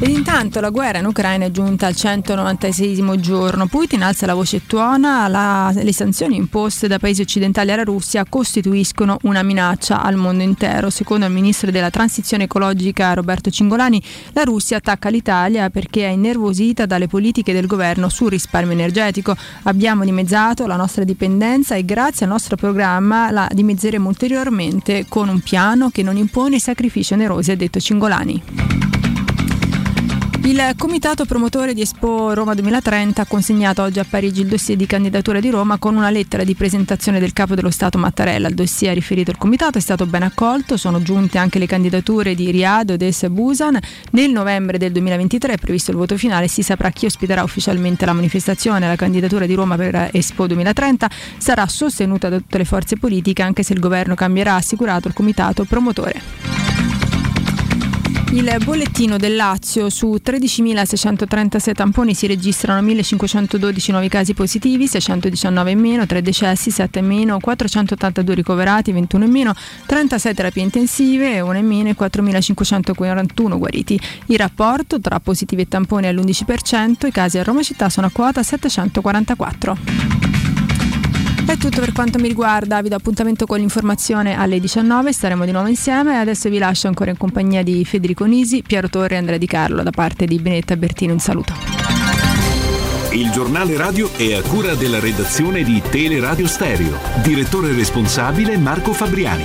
Ed intanto la guerra in Ucraina è giunta al centonovantaseiesimo giorno. Putin alza la voce e tuona, la, le sanzioni imposte da paesi occidentali alla Russia costituiscono una minaccia al mondo intero. Secondo il ministro della transizione ecologica Roberto Cingolani, la Russia attacca l'Italia perché è innervosita dalle politiche del governo sul risparmio energetico. Abbiamo dimezzato la nostra dipendenza e grazie al nostro programma la dimezzeremo ulteriormente con un piano che non impone sacrifici onerosi, ha detto Cingolani. Il comitato promotore di Expo Roma duemilatrenta ha consegnato oggi a Parigi il dossier di candidatura di Roma con una lettera di presentazione del capo dello Stato Mattarella. Il dossier riferito al comitato è stato ben accolto, sono giunte anche le candidature di Riad, Odessa e Busan. Nel novembre del duemilaventitré è previsto il voto finale, si saprà chi ospiterà ufficialmente la manifestazione. La candidatura di Roma per Expo duemilatrenta sarà sostenuta da tutte le forze politiche anche se il governo cambierà, ha assicurato il comitato promotore. Il bollettino del Lazio: su tredicimilaseicentotrentasei tamponi si registrano millecinquecentododici nuovi casi positivi, seicentodiciannove in meno, tre decessi, sette in meno, quattrocentottantadue ricoverati, ventuno in meno, trentasei terapie intensive, uno in meno e quattromilacinquecentoquarantuno guariti. Il rapporto tra positivi e tamponi è all'undici per cento, i casi a Roma città sono a quota settecentoquarantaquattro. È tutto per quanto mi riguarda, vi do appuntamento con l'informazione alle diciannove, staremo di nuovo insieme. Adesso vi lascio ancora in compagnia di Federico Nisi, Piero Torri e Andrea Di Carlo. Da parte di Benetta Bertino un saluto. Il giornale radio è a cura della redazione di Teleradio Stereo, direttore responsabile Marco Fabriani.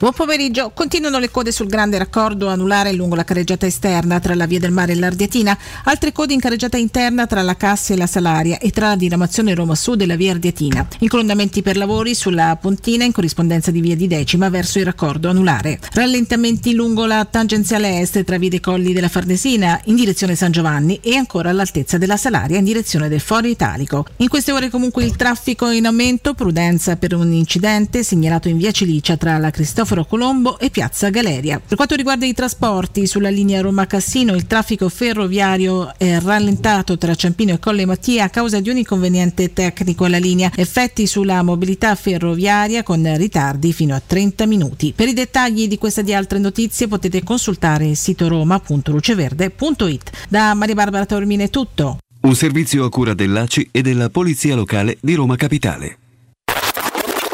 Buon pomeriggio, continuano le code sul grande raccordo anulare lungo la carreggiata esterna tra la Via del Mare e l'Ardeatina, altre code in carreggiata interna tra la Cassia e la Salaria e tra la diramazione Roma Sud e la Via Ardeatina, incolonnamenti per lavori sulla Pontina in corrispondenza di Via di Decima verso il raccordo anulare, rallentamenti lungo la tangenziale est tra Via dei Colli della Farnesina in direzione San Giovanni e ancora all'altezza della Salaria in direzione del Foro Italico. In queste ore comunque il traffico in aumento, prudenza per un incidente segnalato in Via Cilicia tra la Cristoforo Colombo e Piazza Galeria. Per quanto riguarda i trasporti, sulla linea Roma-Cassino il traffico ferroviario è rallentato tra Ciampino e Colle Mattia a causa di un inconveniente tecnico alla linea. Effetti sulla mobilità ferroviaria con ritardi fino a trenta minuti. Per i dettagli di questa e di altre notizie potete consultare il sito roma punto luceverde punto it. Da Maria Barbara Taormina è tutto. Un servizio a cura dell'A C I e della Polizia Locale di Roma Capitale.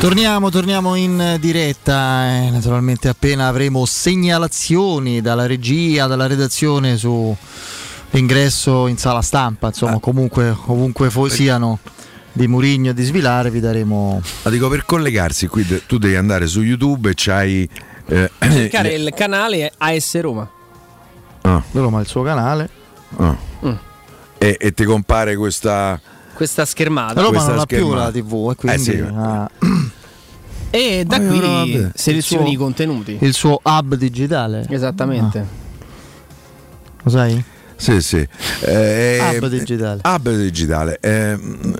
Torniamo, torniamo in diretta, eh, naturalmente appena avremo segnalazioni dalla regia, dalla redazione sull'ingresso in sala stampa, insomma ah. comunque ovunque fo- siano di Mourinho e di Svilar vi daremo... Ma dico, per collegarsi qui de- tu devi andare su YouTube e c'hai... Eh, cercare il canale A S Roma. Ah. Roma ha il suo canale. Ah. Mm. E-, e ti compare questa... Questa schermata. La Roma non ha più la tivù e quindi... Eh sì, ah. E da allora, qui vabbè, selezioni suo, i contenuti. Il suo hub digitale. Esattamente. Ah. Lo sai? Sì, sì. Eh, hub digitale. Hub digitale. Eh,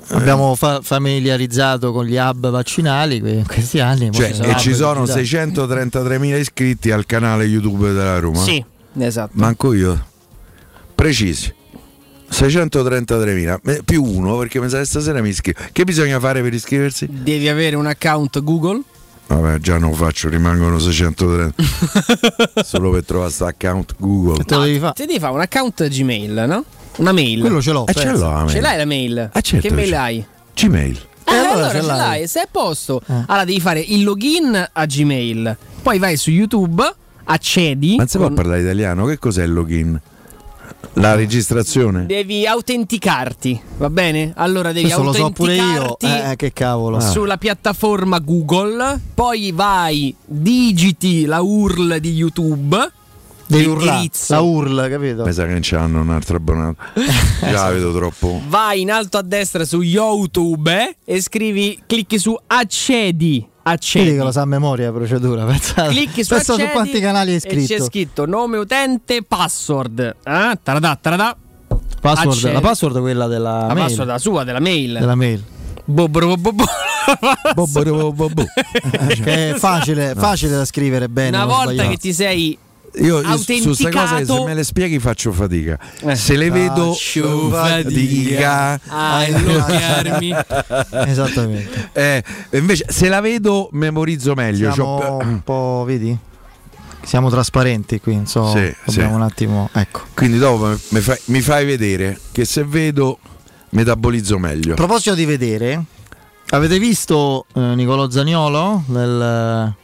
Abbiamo fa- familiarizzato con gli hub vaccinali in questi anni. Cioè, e ci sono digitale. seicentotrentatremila iscritti al canale YouTube della Roma. Sì, esatto. Manco io. Precisi. seicentotrentatremila più uno, perché pensavo stasera mi iscrivo. Che bisogna fare per iscriversi? Devi avere un account Google. Vabbè, già non faccio, rimangono seicentotrenta solo per trovare sta account Google. Te no, devi fare fa un account Gmail, no? Una mail. Quello ce l'ho. Eh, ce, l'ho ce l'hai la mail? Eh, certo, che mail hai? Gmail. Eh, eh, allora, allora ce l'hai. Se è a posto. Eh. Allora devi fare il login a Gmail. Poi vai su YouTube, accedi. Ma non si con... può parlare italiano? Che cos'è il login? La registrazione. Devi autenticarti, va bene? Allora devi Questo autenticarti. Lo so pure io. Eh, che cavolo. Sulla piattaforma Google, poi vai, digiti la U R L di YouTube. Devi urlare, la U R L, capito? Pensa che non c'hanno un altro abbonato. Già vedo troppo. Vai in alto a destra su YouTube eh, e scrivi, clicchi su accedi. Accedi. Vedi che lo sa a memoria la procedura. Pensate. Clicchi su accedi, su quanti canali è scritto. E c'è scritto nome utente, password. Ah, taradà, taradà. Password, la password è quella della la mail. Password la sua, della mail. Della mail. Bo, bo, bo, bo. Bo, bo, bo, bo. È facile, no. facile da scrivere bene. Una volta che ti sei Io, io su queste cose, se me le spieghi, faccio fatica. Eh, se le vedo, faccio fatica a inlogarmi. Esattamente. Eh, invece, se la vedo, memorizzo meglio. Siamo cioè... un po', vedi? Siamo trasparenti qui. Insomma, sì, sì. un attimo. Ecco. Quindi, dopo mi fai, mi fai vedere che se vedo, metabolizzo meglio. A proposito di vedere, avete visto eh, Nicolò Zaniolo nel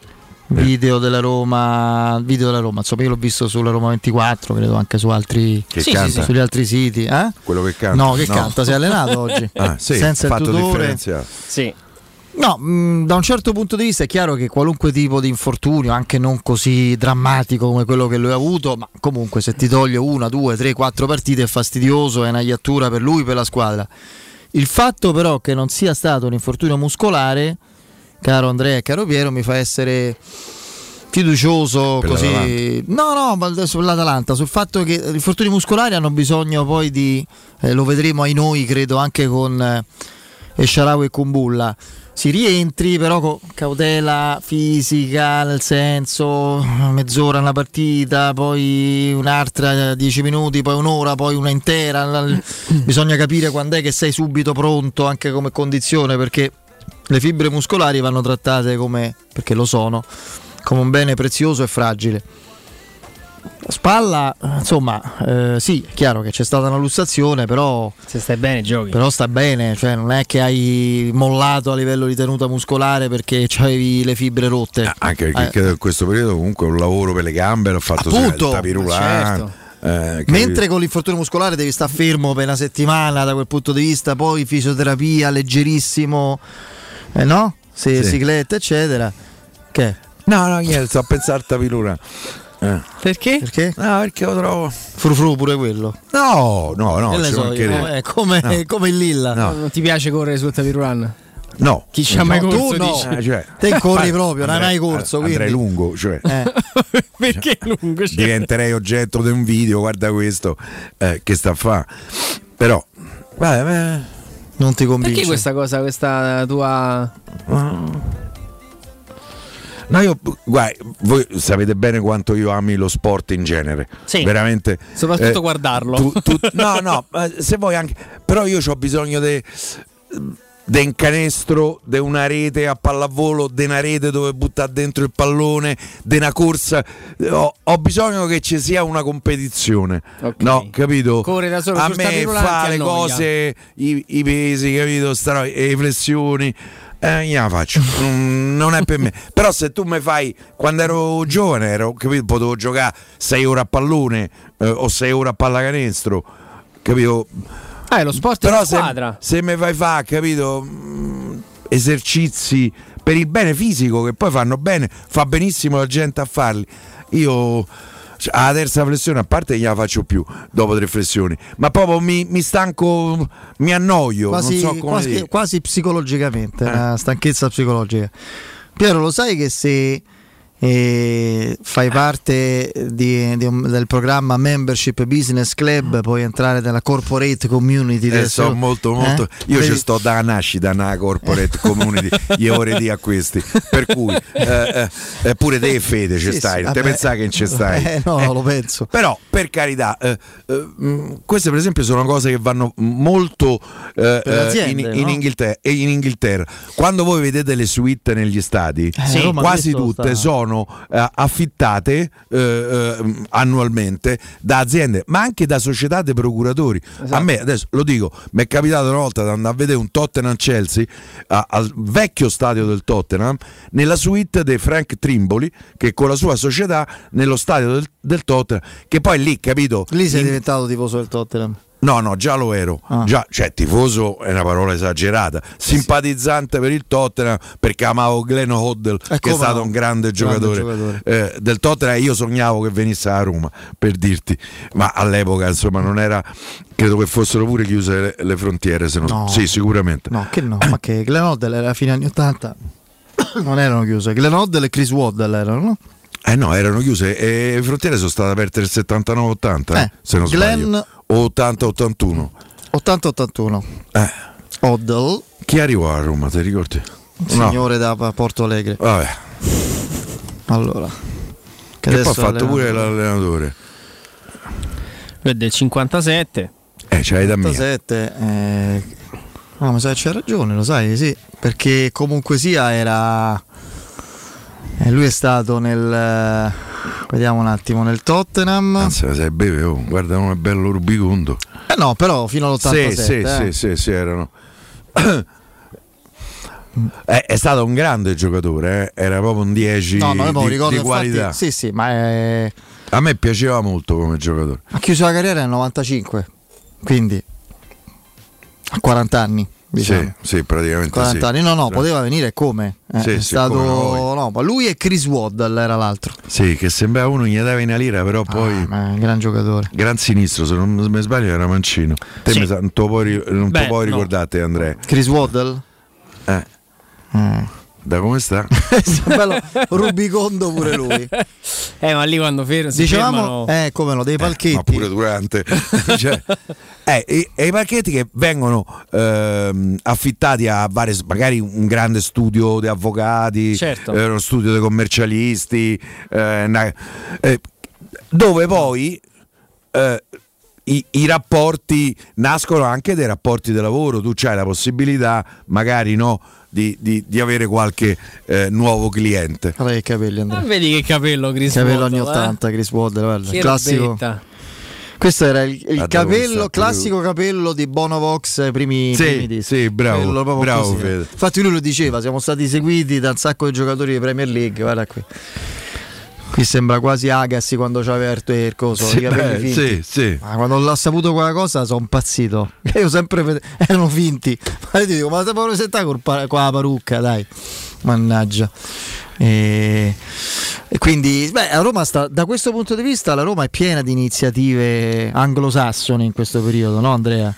video della Roma, video della Roma, insomma io l'ho visto sulla Roma ventiquattro, credo anche su altri che sì, canta. Sì, sì. sugli altri siti, eh? Quello che canta. No, che no. canta, si è allenato oggi. Ah, sì, senza fatto il tutore. Sì. No, mh, da un certo punto di vista è chiaro che qualunque tipo di infortunio, anche non così drammatico come quello che lui ha avuto, ma comunque se ti toglie una, due, tre, quattro partite è fastidioso, è una iattura per lui, per la squadra. Il fatto però che non sia stato un infortunio muscolare, caro Andrea e caro Piero, mi fa essere fiducioso per così. No, no, ma sull'Atalanta, sul fatto che gli infortuni muscolari hanno bisogno poi di eh, lo vedremo ai noi, credo, anche con eh, Esciarawi e Kumbulla. Si rientri però con cautela fisica, nel senso mezz'ora una partita, poi un'altra dieci minuti, poi un'ora, poi una intera. Bisogna capire quando è che sei subito pronto anche come condizione, perché le fibre muscolari vanno trattate come, perché lo sono, come un bene prezioso e fragile. Spalla, insomma, eh, sì, è chiaro che c'è stata una lussazione, però se stai bene giochi. Però sta bene, cioè non è che hai mollato a livello di tenuta muscolare perché c'avevi le fibre rotte. Ah, anche perché eh, in questo periodo comunque un lavoro per le gambe l'ho fatto, appunto, tapirulà. Eh, mentre con l'infortunio muscolare devi stare fermo per una settimana, da quel punto di vista, poi fisioterapia, leggerissimo, eh no? Se sì. Sigletta, eccetera. Che? No, no, niente, sto a pensare al tapirulà. Eh. Perché? Perché? No, perché lo trovo frufru pure quello. No, no, no, so, come, come, no. come il Lilla. No. Non ti piace correre sul tapirulan? No, chi ci ha mai no, corso? Tu no. eh, cioè, te corri proprio, non hai corso. Quindi andrei lungo, cioè. eh. Perché lungo? Cioè? Diventerei oggetto di un video. Guarda questo, eh, che sta a fa. Però, vabbè, vabbè, non ti convince. Perché questa cosa, questa tua? No, io, guarda, voi sapete bene quanto io ami lo sport in genere. Sì. Veramente. Soprattutto eh, guardarlo. Tu, tu, no, no, se vuoi anche. Però io ho bisogno di. De un canestro, de una rete a pallavolo, de una rete dove butta dentro il pallone, de una corsa. Ho, ho bisogno che ci sia una competizione, okay. No, capito? Corre da solo, a me fa le cose, i, i pesi, capito? Starò, e flessioni. Eh, io la faccio, mm, non è per me. Però se tu mi fai, quando ero giovane, ero, capito? Potevo giocare sei ore a pallone eh, o sei ore a pallacanestro, capito? Ah, è lo sport però in squadra. Se, se me fai fa, capito, esercizi per il bene fisico che poi fanno bene, fa benissimo la gente a farli. Io alla terza flessione, a parte, gliela faccio più dopo tre flessioni, ma proprio mi, mi stanco, mi annoio, quasi, non so come quasi, dire. Quasi psicologicamente, eh. Una stanchezza psicologica. Piero, lo sai che se e fai parte di, di un, del programma Membership Business Club, puoi entrare nella corporate community eh, so molto, molto. Eh? Io Vedi? ci sto da nascita nella corporate community, gli ore di acquisti, per cui eh, eh, pure te, Fede, ci sì, stai, sì, te pensai che non ci stai, eh, no, eh, lo penso, però per carità eh, eh, queste per esempio sono cose che vanno molto eh, in, in, no? Inghilterra, in Inghilterra, quando voi vedete le suite negli stadi, eh, sì, quasi tutte sta... sono sono eh, affittate eh, eh, annualmente da aziende, ma anche da società dei procuratori. Esatto. A me, adesso lo dico, mi è capitato una volta di andare a vedere un Tottenham Chelsea a, al vecchio stadio del Tottenham, nella suite di Frank Trimboli, che con la sua società nello stadio del, del Tottenham, che poi lì, capito? Lì sei in... diventato tifoso del Tottenham. No, no, già lo ero, ah. già, cioè tifoso è una parola esagerata, simpatizzante sì. per il Tottenham, perché amavo Glenn Hoddle, eh, che è stato no? un grande giocatore, grande giocatore. Eh, del Tottenham, e io sognavo che venisse a Roma, per dirti, ma all'epoca insomma non era, credo che fossero pure chiuse le, le frontiere, se non... no. sì sicuramente. No, che no, ma che Glenn Hoddle era fine anni ottanta, non erano chiuse, Glenn Hoddle e Chris Waddle erano, no? Eh no, erano chiuse, e le frontiere sono state aperte nel settantanove ottanta, eh, eh, se non Glenn... sbaglio. ottanta ottantuno ottanta ottantuno eh. Hoddle. Chi arrivò a Roma, ti ricordi? Un signore no. da Porto Alegre. Vabbè. Allora. Che, che poi ha fatto pure l'allenatore. Lui è del cinquantasette. Eh, c'hai da me. cinquantasette eh... No, ma sai, c'è ragione, lo sai, sì. Perché comunque sia era... Eh, lui è stato nel... Vediamo un attimo, nel Tottenham. Anzi, se beve, oh, guarda come è bello rubicondo. Eh no, però fino all'ottantasette. Sì, sì, eh. sì, sì, sì, erano. è, è stato un grande giocatore, eh. Era proprio un dieci no, no, di, ricordo, di qualità. Infatti, sì, sì, ma è... A me piaceva molto come giocatore. Ha chiuso la carriera nel novantacinque, quindi a quaranta anni. Diciamo. Sì, sì, praticamente quaranta sì. anni, no, no, poteva venire come? Eh, sì, è sì, stato come no, ma lui e Chris Waddle era l'altro. Sì, che sembrava uno gli dava una lira, però poi ah, ma è un gran giocatore. Gran sinistro, se non mi sbaglio era mancino. Te sì. mi sa, non te puoi, non Beh, te puoi no. ricordate, Andrea. Chris Waddle? Eh. Mm. Da come sta? Bello, rubicondo pure lui. Eh, ma lì quando fer- si dicevamo, fermano... eh, come no, dei palchetti. Eh, ma pure durante. cioè, eh, e, e i palchetti che vengono ehm, affittati a varie, magari un grande studio di avvocati, certo. eh, uno studio di commercialisti, eh, una, eh, dove poi... Eh, I, i rapporti nascono anche dai rapporti di lavoro, tu c'hai la possibilità magari no di, di, di avere qualche eh, nuovo cliente. Guarda che capelli, Andrea. Ah, vedi che capello Chris capello Waddle, anni ottanta, eh? Chris Waddle, guarda, che classico. Robetta. Questo era il, il capello, classico capello di Bono Vox ai primi, sì, primi dischi. Sì, bravo, bravo Fede. Infatti lui lo diceva, siamo stati seguiti da un sacco di giocatori di Premier League, guarda qui. Qui sembra quasi Agassi quando c'aveva il coso, sì, i capelli beh, finti. Sì, sì. Ma quando l'ho saputo quella cosa sono impazzito. Io sempre ved- erano finti. Ma io ti dico, ma te puoi presentare con la parrucca, dai. Mannaggia. E, e quindi beh, a Roma sta, da questo punto di vista la Roma è piena di iniziative anglosassone in questo periodo, no Andrea?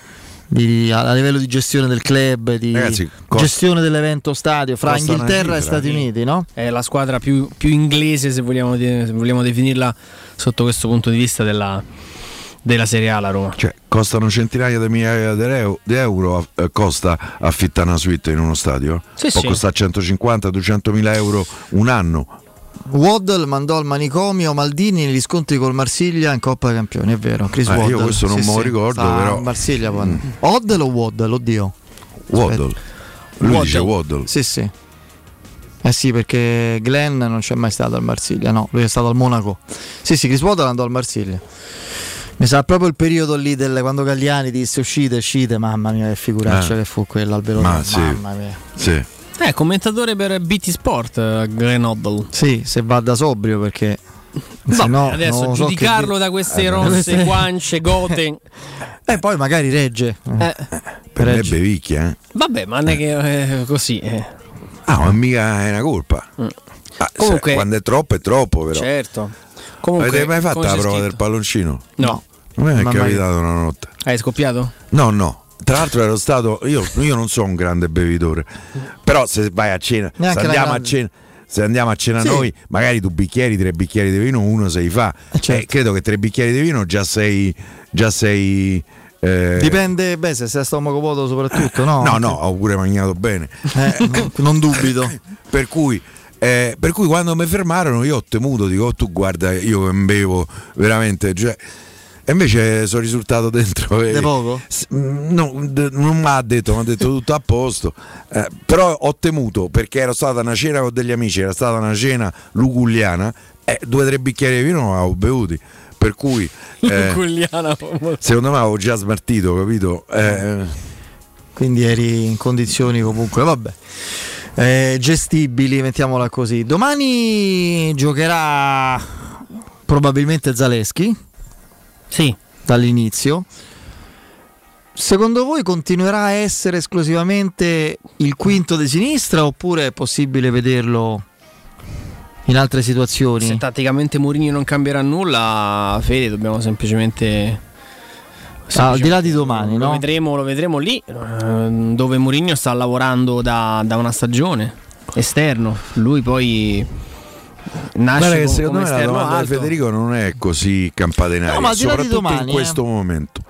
Di, a, a livello di gestione del club, di Ragazzi, costa, gestione dell'evento stadio fra Inghilterra e Stati Uniti, no? È la squadra più, più inglese, se vogliamo, se vogliamo definirla sotto questo punto di vista, della, della Serie A, la Roma. Cioè, costano centinaia di migliaia di euro, eh, costa affittare una suite in uno stadio, sì, può sì. costare centocinquanta duecentomila euro un anno. Waddle mandò al manicomio Maldini negli scontri col Marsiglia in Coppa Campioni, è vero. Chris eh, Waddle. Io questo non sì, me lo ricordo, sì. però. Marsiglia poi. Mm. Hoddle o Waddle? Oddio. Waddle. Lui Waddle. dice Waddle. Sì, sì. Eh sì, perché Glenn non c'è mai stato al Marsiglia, no, lui è stato al Monaco. Sì, sì, Chris Waddle andò al Marsiglia. Mi sa proprio il periodo lì del, quando Galliani disse uscite, uscite, mamma mia che figuraccia eh. che fu quella al Belotti. Ma sì. Mamma mia. Sì. Eh, commentatore per B T Sport, Glenn Hoddle. Sì, se va da sobrio perché no, no, adesso no, giudicarlo so che... da queste eh, rosse guance, gote. Eh, poi magari regge. Eh. Per regge. Me bevicchia. Eh. Vabbè, ma non è che eh, così. Eh. Ah, ma mica è una colpa. Mm. Ah, comunque, se, quando è troppo è troppo, però. Certo. Comunque, avete mai fatto la prova scritto? Del palloncino? No. A me è capitato mai... una notte. Hai scoppiato? No, no. Tra l'altro ero stato io, io non sono un grande bevitore, però se vai a cena, se andiamo a cena, se andiamo a cena sì. noi, magari tu bicchieri, tre bicchieri di vino, uno se li fa. Eh certo. eh, credo che tre bicchieri di vino già sei, già sei eh... dipende, beh, se sei a stomaco vuoto soprattutto, no? No, no, ho pure mangiato bene, eh, no, non dubito. Per cui Eh, per cui quando mi fermarono io ho temuto, dico oh, tu guarda, io bevo veramente, cioè E invece sono risultato dentro e... De poco? No, de, non mi ha detto, mi ha detto tutto a posto, eh, però ho temuto, perché era stata una cena con degli amici, era stata una cena luculliana, eh, due o tre bicchieri di vino non avevo bevuti, per cui eh, secondo me avevo già smartito, capito? Eh, quindi eri in condizioni comunque, vabbè, eh, gestibili, mettiamola così. Domani giocherà probabilmente Zalewski. Sì, dall'inizio. Secondo voi continuerà a essere esclusivamente il quinto di sinistra oppure è possibile vederlo in altre situazioni? Se tatticamente Mourinho non cambierà nulla, Fede, dobbiamo semplicemente... Ah, al di là di domani, no? Lo vedremo, lo vedremo lì, dove Mourinho sta lavorando da, da una stagione, esterno. Lui poi... Guarda che secondo me la domanda alto. di Federico non è così campadenaria, no, soprattutto domani, in questo eh. momento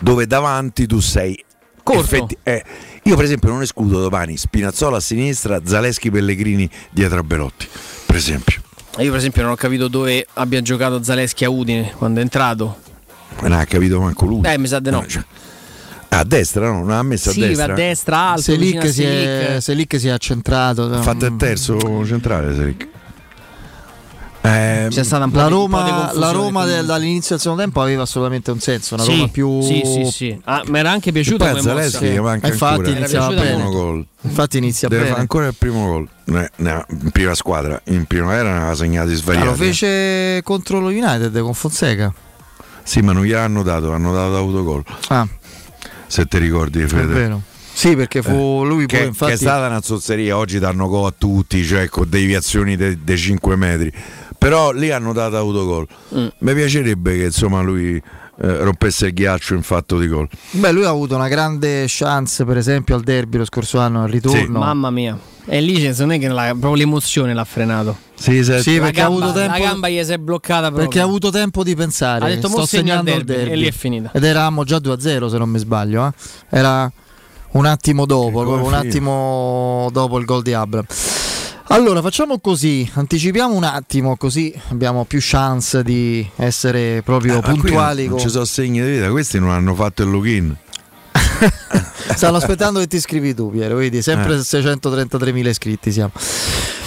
dove davanti tu sei effetti, eh, io per esempio non escludo domani Spinazzola a sinistra, Zalewski, Pellegrini dietro a Belotti, per esempio. Io per esempio non ho capito dove abbia giocato Zalewski a Udine quando è entrato. Non ha capito manco lui. Eh, mi sa di no, no cioè, a destra no, non ha messo sì, a destra. Sì, a destra alto. Selic si è, Selic si è accentrato. Ha fatto il terzo centrale Selic. Eh, C'è stata un po' la Roma, la Roma del, dall'inizio del secondo tempo aveva assolutamente un senso, una sì, Roma più sì, sì, sì. Ah, mi era anche piaciuta come mossa. Sì, manca infatti, inizia primo gol. Infatti inizia deve bene. Ancora il primo gol. No, no, in prima squadra, in primavera ne aveva segnati svariati. Ah, lo fece contro lo United con Fonseca. Sì, ma non gli hanno dato, hanno dato autogol. Ah. Se ti ricordi, Fede. Sì, perché fu lui eh, poi che, infatti... che è stata una zozzeria, oggi danno gol a tutti, cioè con deviazioni dei de cinque metri. Però lì hanno dato autogol. Mm. Mi piacerebbe che insomma lui eh, rompesse il ghiaccio in fatto di gol. Beh, lui ha avuto una grande chance, per esempio, al derby lo scorso anno al ritorno. Sì. Mamma mia. E lì secondo me che la, proprio l'emozione l'ha frenato. Sì, certo. Sì, perché la gamba, ha avuto tempo, la gamba gli si è bloccata proprio. Perché ha avuto tempo di pensare. Ha detto sto segnando al derby, derby. E lì è finita. Ed eravamo già due a zero se non mi sbaglio, eh. Era un attimo dopo, proprio un attimo dopo il gol di Abram. Allora facciamo così, anticipiamo un attimo così abbiamo più chance di essere proprio ah, puntuali. Non, non ci sono segni di vita, questi non hanno fatto il login. Stanno aspettando che ti iscrivi tu, Piero, vedi, sempre eh. seicentotrentatremila iscritti siamo.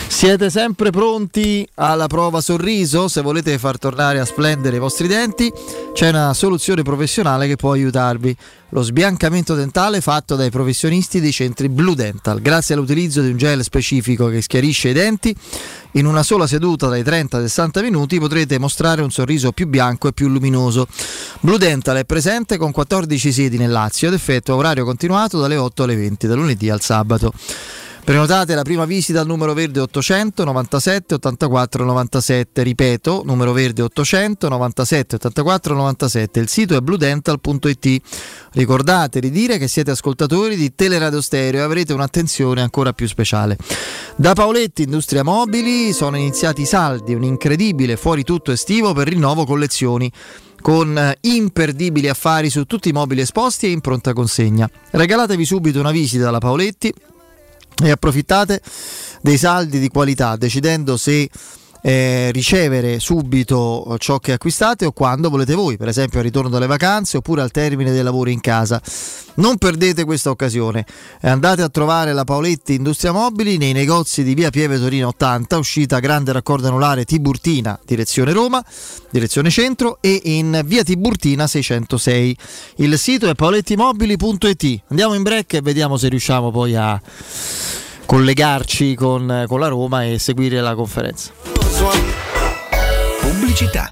Siete sempre pronti alla prova sorriso? Se volete far tornare a splendere i vostri denti, c'è una soluzione professionale che può aiutarvi. Lo sbiancamento dentale fatto dai professionisti dei centri Blue Dental. Grazie all'utilizzo di un gel specifico che schiarisce i denti, in una sola seduta dai trenta ai sessanta minuti potrete mostrare un sorriso più bianco e più luminoso. Blue Dental è presente con quattordici sedi nel Lazio ed effettua orario continuato dalle otto alle venti, dal lunedì al sabato. Prenotate la prima visita al numero verde ottocento novantasette ottantaquattro novantasette, ripeto, numero verde ottocento novantasette ottantaquattro novantasette, il sito è bludental punto it. Ricordate di dire che siete ascoltatori di Teleradio Stereo e avrete un'attenzione ancora più speciale. Da Paoletti Industria Mobili sono iniziati i saldi, un incredibile fuori tutto estivo per rinnovo collezioni, con imperdibili affari su tutti i mobili esposti e in pronta consegna. Regalatevi subito una visita alla Paoletti e approfittate dei saldi di qualità, decidendo se eh, ricevere subito ciò che acquistate o quando volete voi, per esempio al ritorno dalle vacanze oppure al termine dei lavori in casa. Non perdete questa occasione, andate a trovare la Paoletti Industria Mobili nei negozi di via Pieve Torino ottanta, uscita Grande Raccordo Anulare Tiburtina, direzione Roma, direzione Centro, e in via Tiburtina seicentosei. Il sito è paolettimobili punto it. Andiamo in break e vediamo se riusciamo poi a collegarci con, con la Roma e seguire la conferenza. Pubblicità.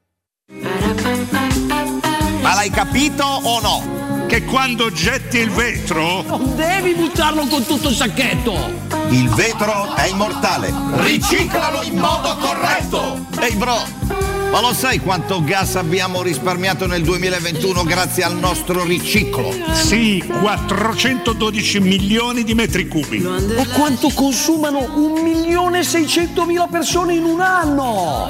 Ma l'hai capito o no? Che quando getti il vetro non devi buttarlo con tutto il sacchetto. Il vetro è immortale. Riciclalo in modo corretto. Ehi bro, ma lo sai quanto gas abbiamo risparmiato nel duemilaventuno grazie al nostro riciclo? Sì, quattrocentododici milioni di metri cubi. E quanto consumano un milione seicentomila persone in un anno?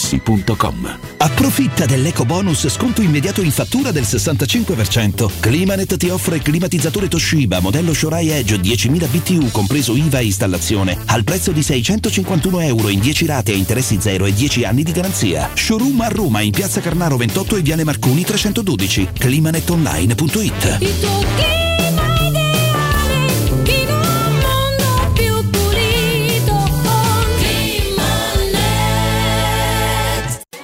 Approfitta dell'eco bonus sconto immediato in fattura del sessantacinque percento. Climanet ti offre climatizzatore Toshiba modello Shorai Edge diecimila B T U compreso I V A e installazione al prezzo di seicentocinquantuno euro in dieci rate a interessi zero e dieci anni di garanzia. Showroom a Roma in piazza Carnaro ventotto e viale Marconi trecentododici. climanet online punto it.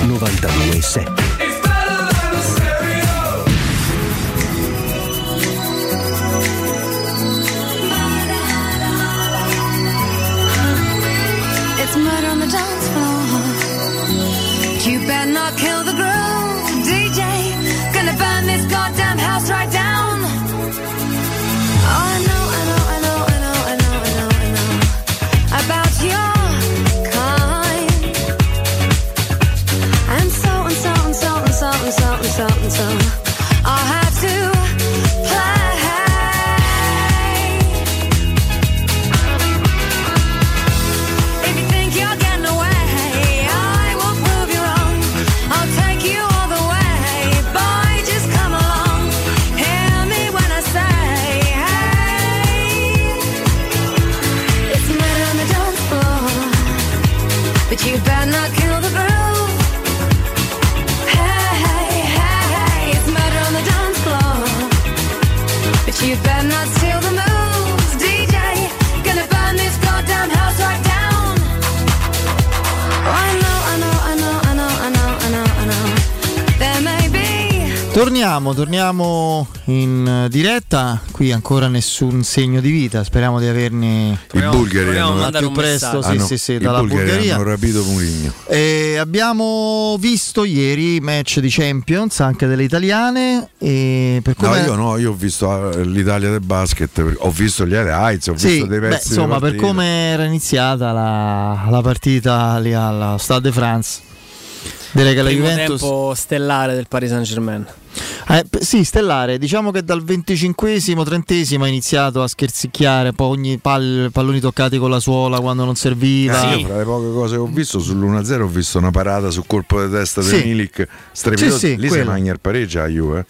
novantadue e sette. So Torniamo, torniamo in diretta. Qui ancora nessun segno di vita. Speriamo di averne i bulgari hanno più presto. Sì, ah, no. sì, sì, dalla Bulgaria hanno rapito Mourinho. E abbiamo visto ieri match di Champions anche delle italiane. E per come... No, io no, io ho visto l'Italia del basket, ho visto gli highlights, ho sì, visto dei pezzi. Beh, insomma, per come era iniziata la, la partita lì alla Stade de France. Direi che la Juventus... tempo stellare del Paris Saint-Germain. Eh, sì, stellare, diciamo che dal venticinquesimo, trentesimo ha iniziato a scherzicchiare, poi ogni pal- palloni toccati con la suola quando non serviva. Eh, sì. Io, fra le poche cose che ho visto, sull'uno a zero ho visto una parata sul colpo di testa sì. di Milik strepitoso, sì, sì, lì quello. Si mangia il pareggio a Juve.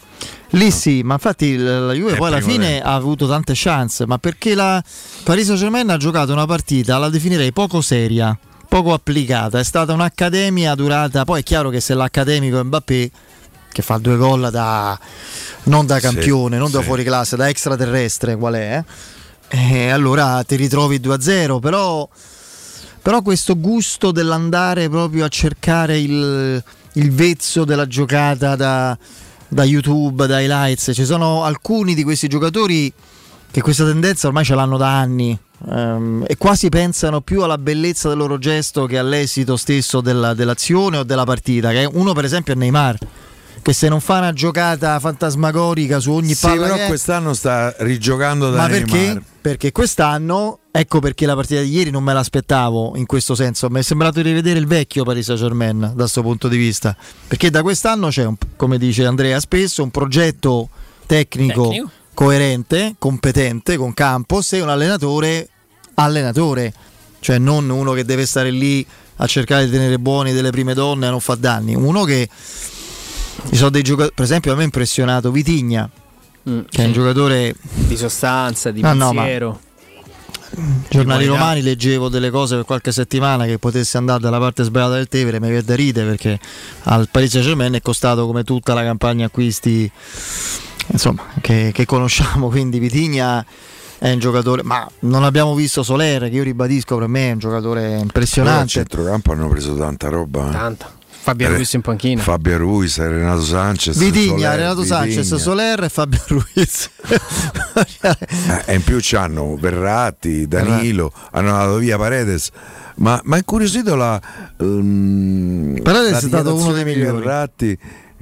Lì no. sì, ma infatti la Juve è poi alla fine tempo. Ha avuto tante chance, ma perché la Paris Saint-Germain ha giocato una partita, la definirei poco seria, poco applicata. È stata un'accademia durata, poi è chiaro che se l'accademico Mbappé che fa due gol da non da campione, sì, non da sì. fuori classe, da extraterrestre qual è, eh? E allora ti ritrovi due a zero, però però questo gusto dell'andare proprio a cercare il, il vezzo della giocata da, da YouTube, da highlights, ci sono alcuni di questi giocatori che questa tendenza ormai ce l'hanno da anni. Um, e quasi pensano più alla bellezza del loro gesto che all'esito stesso della, dell'azione o della partita. Che uno per esempio è Neymar, che se non fa una giocata fantasmagorica su ogni sì, palla però che è, quest'anno sta rigiocando da ma Neymar. Perché? Perché quest'anno, ecco perché la partita di ieri non me l'aspettavo in questo senso, mi è sembrato di rivedere il vecchio Paris Saint-Germain da questo punto di vista, perché da quest'anno c'è un, come dice Andrea spesso, un progetto tecnico, tecnico. coerente, competente, con campo, se un allenatore allenatore, cioè non uno che deve stare lì a cercare di tenere buoni delle prime donne a non far danni, uno che ci sono dei giocatori, per esempio a me è impressionato Vitigna, mm, che sì. è un giocatore di sostanza, di no, pensiero. No, giornali romani leggevo delle cose per qualche settimana che potesse andare dalla parte sbagliata del Tevere, mi viene da ridere perché al Paris Saint-Germain è costato come tutta la campagna acquisti insomma che, che conosciamo, quindi Vitigna è un giocatore, ma non abbiamo visto Soler, che io ribadisco per me è un giocatore impressionante. Al centrocampo hanno preso tanta roba, eh. tanta Fabio Ruiz in panchina, Fabio Ruiz, Renato Sanchez, Vitigna, Soler, Renato Vitigna. Sanchez, Soler e Fabio Ruiz e in più c'hanno Verratti, Danilo, hanno dato via Paredes, ma ma incuriosito la um, Paredes la è stato uno dei migliori. Verratti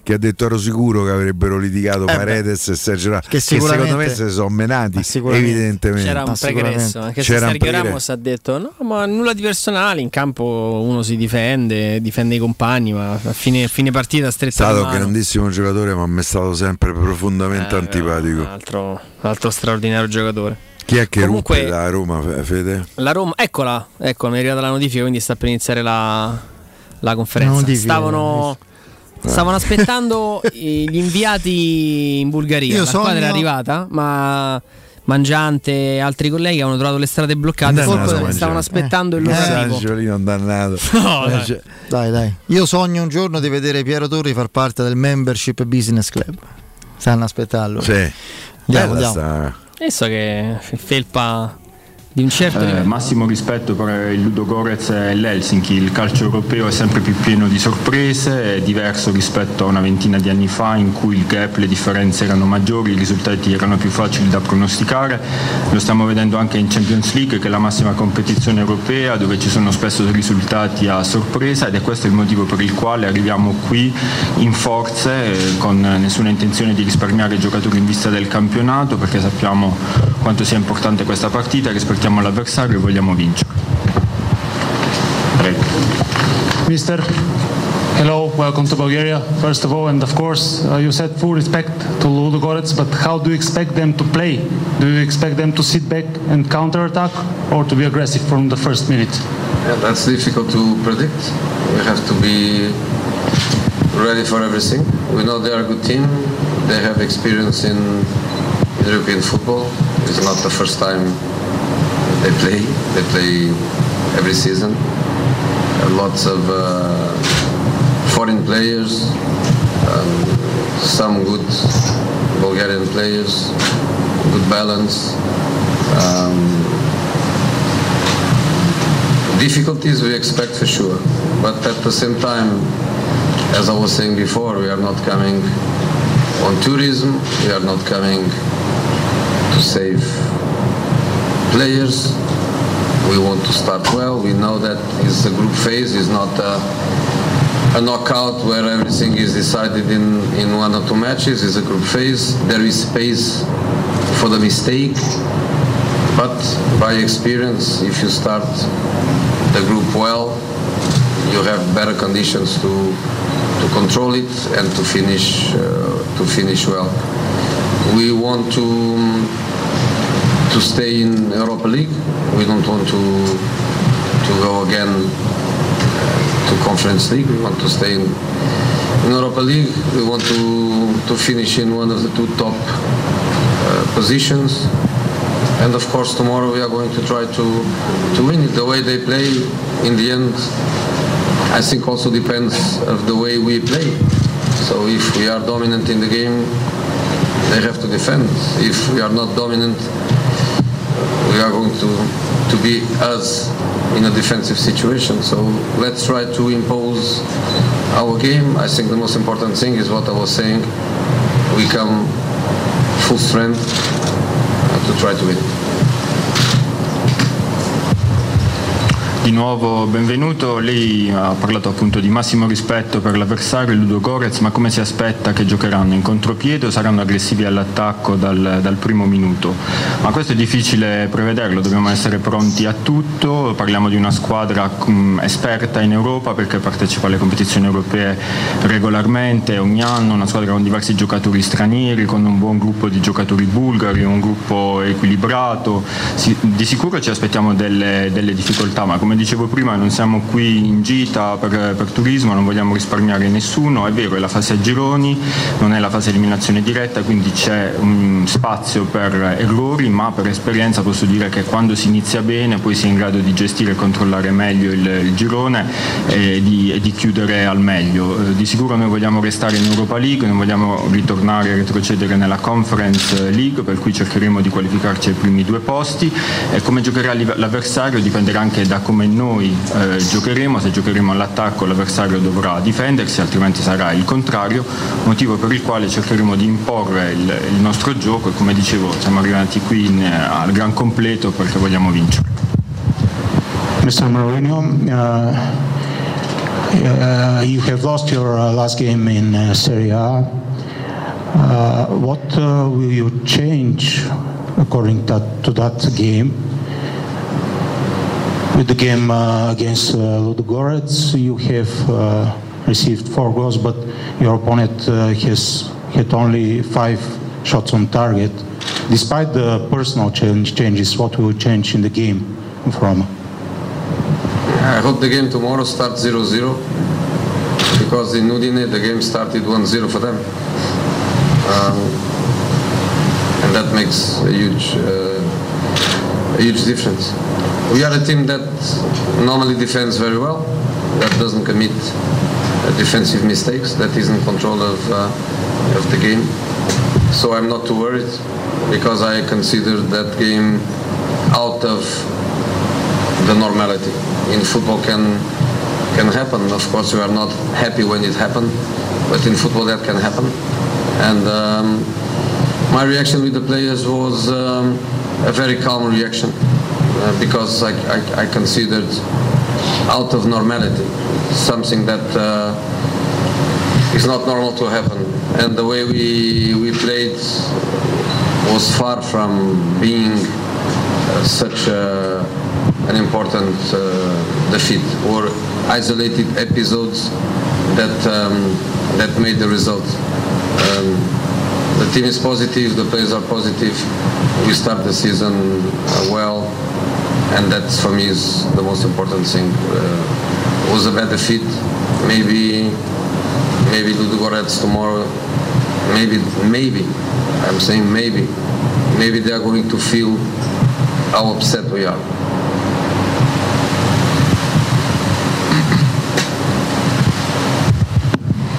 che ha detto ero sicuro che avrebbero litigato eh Paredes beh, e Sergio Ramos, che, che secondo me si sono menati evidentemente, c'era un pregresso anche se Sergio Ramos ha detto no ma nulla di personale, in campo uno si difende difende i compagni, ma a fine, a fine partita stretta la mano. È stato un grandissimo giocatore ma mi è stato sempre profondamente eh, antipatico, un altro, un altro straordinario giocatore. Chi è che comunque ruppe la Roma, Fede? La Roma, eccola, eccola, mi è arrivata la notifica, quindi sta per iniziare la, la conferenza la notifica, stavano Stavano aspettando gli inviati in Bulgaria. Io la squadra sogno... è arrivata, ma Mangiante e altri colleghi hanno trovato le strade bloccate. Stavano mangiare. aspettando eh, il loro dannato. No, dai. Cioè... dai, dai. Io sogno un giorno di vedere Piero Torri far parte del membership business club. Stanno aspettarlo. Sì. Andiamo, andiamo. Adesso che Felpa. Di un certo eh, massimo rispetto per il Ludogorets e l'Helsinki, il calcio europeo è sempre più pieno di sorprese, è diverso rispetto a una ventina di anni fa in cui il gap, le differenze erano maggiori, i risultati erano più facili da pronosticare, lo stiamo vedendo anche in Champions League che è la massima competizione europea dove ci sono spesso risultati a sorpresa ed è questo il motivo per il quale arriviamo qui in forze eh, con nessuna intenzione di risparmiare i giocatori in vista del campionato perché sappiamo quanto sia importante questa partita, rispettiamo l'avversario e vogliamo vincere. Prego. Mister, hello, welcome to Bulgaria. First of all, and of course, uh, you said full respect to Ludogorets, but how do you expect them to play? Do you expect them to sit back and counterattack or to be aggressive from the first minute? Yeah, that's difficult to predict. We have to be ready for everything. We know they are a good team. They have experience in European football. It's not the first time They play, they play every season, uh, lots of uh, foreign players, um, some good Bulgarian players, good balance. Um, difficulties we expect for sure, but at the same time, as I was saying before, we are not coming On tourism, we are not coming to save players. We want to start well. We know that it's a group phase, it's not a, a knockout where everything is decided in, in one or two matches. It's a group phase. There is space for the mistake, but by experience, if you start the group well, you have better conditions to to control it and to finish uh, to finish well. We want to to stay in Europa League. We don't want to to go again to Conference League. We want to stay in, in Europa League. We want to to finish in one of the two top uh, positions. And of course, tomorrow we are going to try to to win it. The way they play, in the end, I think also depends of the way we play. So if we are dominant in the game, they have to defend. If we are not dominant, we are going to to be us in a defensive situation. So let's try to impose our game. I think the most important thing is what I was saying. We come full strength to try to win. Di nuovo benvenuto, lei ha parlato appunto di massimo rispetto per l'avversario Ludogorets, ma come si aspetta che giocheranno in contropiede o saranno aggressivi all'attacco dal, dal primo minuto? Ma questo è difficile prevederlo, dobbiamo essere pronti a tutto, parliamo di una squadra mh, esperta in Europa perché partecipa alle competizioni europee regolarmente ogni anno, una squadra con diversi giocatori stranieri, con un buon gruppo di giocatori bulgari, un gruppo equilibrato, si, di sicuro ci aspettiamo delle, delle difficoltà, ma come dicevo prima non siamo qui in gita per, per turismo, non vogliamo risparmiare nessuno. È vero, è la fase a gironi, non è la fase eliminazione diretta, quindi c'è un spazio per errori, ma per esperienza posso dire che quando si inizia bene poi si è in grado di gestire e controllare meglio il, il girone e di, e di chiudere al meglio. Eh, di sicuro noi vogliamo restare in Europa League, non vogliamo ritornare e retrocedere nella Conference League, per cui cercheremo di qualificarci ai primi due posti, e come giocherà l'avversario dipenderà anche da come noi eh, giocheremo. Se giocheremo all'attacco l'avversario dovrà difendersi, altrimenti sarà il contrario, motivo per il quale cercheremo di imporre il, il nostro gioco, e come dicevo siamo arrivati qui in, al gran completo perché vogliamo vincere. mister Mourinho, uh, uh, you have lost your uh, last game in uh, Serie A. Uh, what uh, will you change according to, to that game? With the game uh, against uh, Ludogorets, you have uh, received four goals, but your opponent uh, has had only five shots on target. Despite the personal change, changes, what will change in the game from? I hope the game tomorrow starts zero zero, because in Udine the game started one zero for them. Um, and that makes a huge, uh, a huge difference. We are a team that normally defends very well, that doesn't commit defensive mistakes, that is in control of, uh, of the game. So I'm not too worried, because I consider that game out of the normality. In football can, can happen, of course we are not happy when it happened, but in football that can happen. And um, my reaction with the players was um, a very calm reaction. Uh, because I, I, I considered out of normality, something that uh, is not normal to happen. And the way we, we played was far from being uh, such a, an important uh, defeat or isolated episodes that, um, that made the result. Um, the team is positive, the players are positive, we start the season uh, well. And that for me is the most important thing. Uh, it was a bad defeat. Maybe, maybe Ludogorets tomorrow. Maybe, maybe. I'm saying maybe. Maybe they are going to feel how upset we are.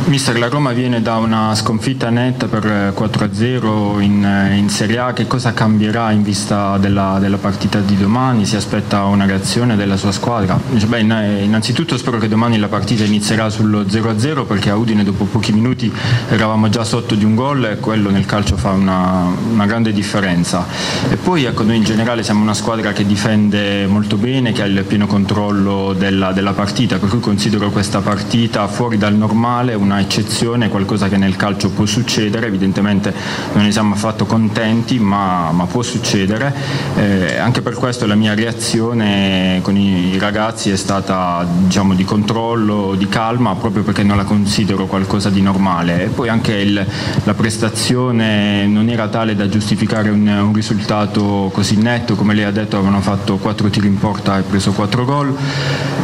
Mister, la Roma viene da una sconfitta netta per quattro a zero in, in Serie A. Che cosa cambierà in vista della, della partita di domani? Si aspetta una reazione della sua squadra? Beh, innanzitutto spero che domani la partita inizierà sullo zero a zero, perché a Udine dopo pochi minuti eravamo già sotto di un gol e quello nel calcio fa una, una grande differenza. E poi ecco, noi in generale siamo una squadra che difende molto bene, che ha il pieno controllo della, della partita, per cui considero questa partita fuori dal normale una eccezione, qualcosa che nel calcio può succedere. Evidentemente non ne siamo affatto contenti, ma, ma può succedere, eh, anche per questo la mia reazione con i ragazzi è stata, diciamo, di controllo, di calma, proprio perché non la considero qualcosa di normale. E poi anche il, la prestazione non era tale da giustificare un, un risultato così netto. Come lei ha detto, avevano fatto quattro tiri in porta e preso quattro gol,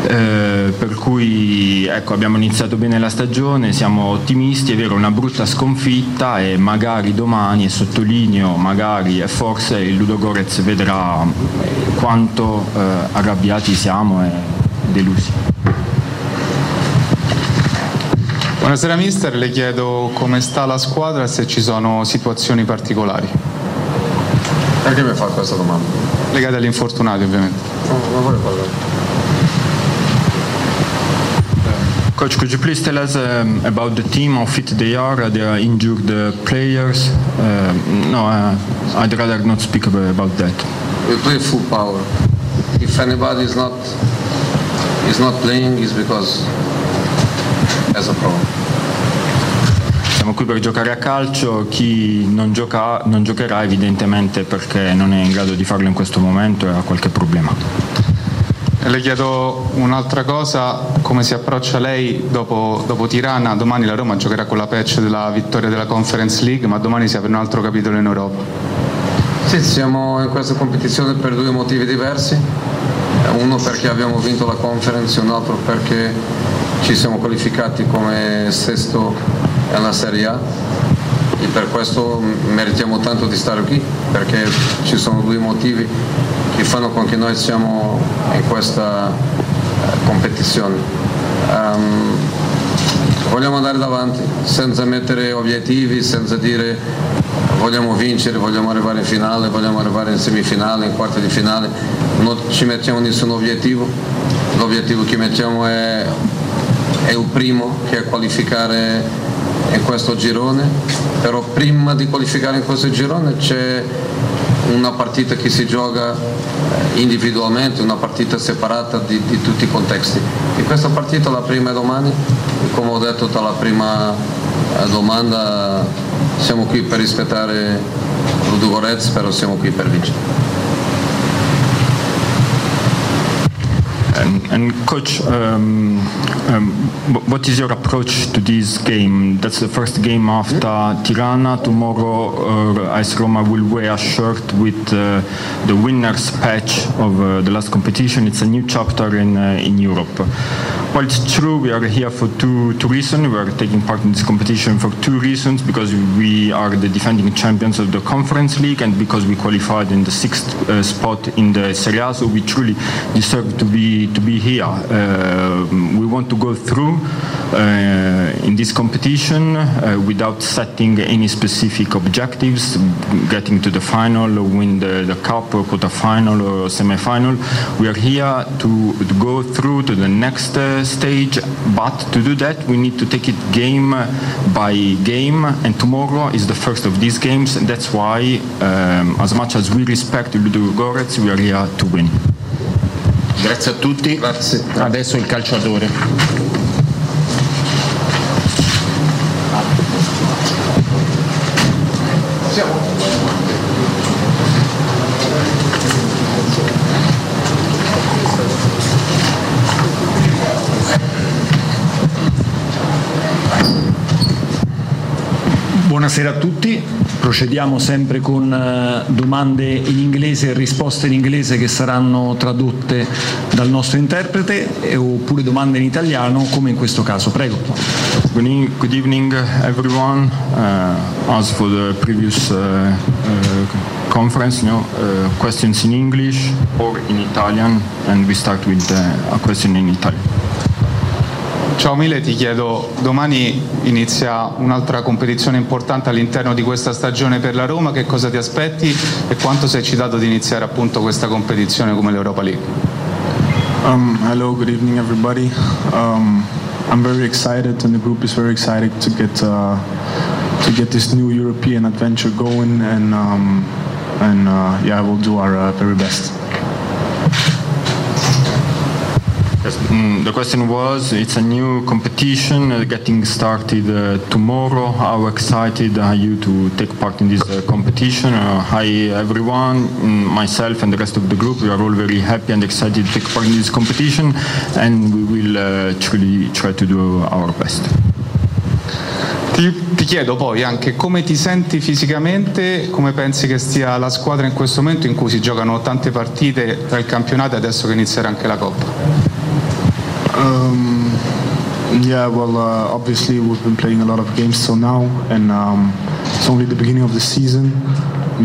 eh, per cui ecco, abbiamo iniziato bene la stagione, siamo ottimisti. È vero, una brutta sconfitta, e magari domani, e sottolineo magari e forse, il Ludogorets vedrà quanto eh, arrabbiati siamo e delusi. Buonasera mister, le chiedo come sta la squadra e se ci sono situazioni particolari. Perché mi fa questa domanda? Legata agli infortunati ovviamente. No, non voglio parlare. Coach, could you please tell us um, about the team, how fit they are? Are there injured uh, players? Uh, no, uh, I'd rather not speak about that. We play full power. If anybody is not is not playing, it's because there's a problem. Siamo qui per giocare a calcio, chi non, gioca, non giocherà evidentemente perché non è in grado di farlo in questo momento e ha qualche problema. Le chiedo un'altra cosa, come si approccia lei dopo, dopo Tirana? Domani la Roma giocherà con la patch della vittoria della Conference League, ma domani si apre un altro capitolo in Europa. Sì, siamo in questa competizione per due motivi diversi, uno perché abbiamo vinto la Conference, un altro perché ci siamo qualificati come sesto alla Serie A, e per questo meritiamo tanto di stare qui, perché ci sono due motivi che fanno con che noi siamo in questa competizione. Um, vogliamo andare davanti senza mettere obiettivi, senza dire vogliamo vincere, vogliamo arrivare in finale, vogliamo arrivare in semifinale, in quarti di finale. Non ci mettiamo nessun obiettivo, l'obiettivo che mettiamo è, è il primo, che è qualificare in questo girone. Però prima di qualificare in questo girone c'è una partita che si gioca individualmente, una partita separata di, di tutti i contesti, e questa partita la prima è domani. Come ho detto dalla prima domanda, siamo qui per rispettare Ludogorets, però siamo qui per vincere. And, and coach, um, um, what is your approach to this game? That's the first game after Tirana. Tomorrow, uh, AS Roma will wear a shirt with uh, the winner's patch of uh, the last competition. It's a new chapter in uh, in Europe. Well, it's true. We are here for two two reasons. We are taking part in this competition for two reasons: because we are the defending champions of the Conference League, and because we qualified in the sixth uh, spot in the Serie A. So we truly deserve to be. to be here. Uh, we want to go through uh, in this competition uh, without setting any specific objectives, getting to the final or win the, the cup or quarter final or semi-final. We are here to, to go through to the next uh, stage, but to do that we need to take it game by game, and tomorrow is the first of these games, and that's why um, as much as we respect Ludogorets, we are here to win. Grazie a tutti. Grazie. Adesso il calciatore. Buonasera a tutti. Procediamo sempre con domande in inglese e risposte in inglese che saranno tradotte dal nostro interprete, oppure domande in italiano come in questo caso. Prego. Good evening everyone. Uh, as for the previous uh, uh, conference, you know, uh, questions in English or in Italian, and we start with uh, a question in Italian. Ciao mille, ti chiedo, domani inizia un'altra competizione importante all'interno di questa stagione per la Roma, che cosa ti aspetti e quanto sei eccitato di iniziare appunto questa competizione come l'Europa League? Um, hello, good evening everybody. Um, I'm very excited and the group is very excited to get uh, to get this new European adventure going and um, and uh, yeah, we'll do our uh, very best. Yes, mm, the question was, it's a new competition uh, getting started uh, tomorrow. How excited are you to take part in this uh, competition? Uh, hi everyone, mm, myself and the rest of the group, we are all very happy and excited to take part in this competition and we will uh, truly try to do our best. Ti, ti chiedo poi anche come ti senti fisicamente, come pensi che stia la squadra in questo momento in cui si giocano tante partite tra il campionato e adesso che inizierà anche la Coppa. Um, yeah, well, uh, obviously we've been playing a lot of games till now, and um, it's only the beginning of the season,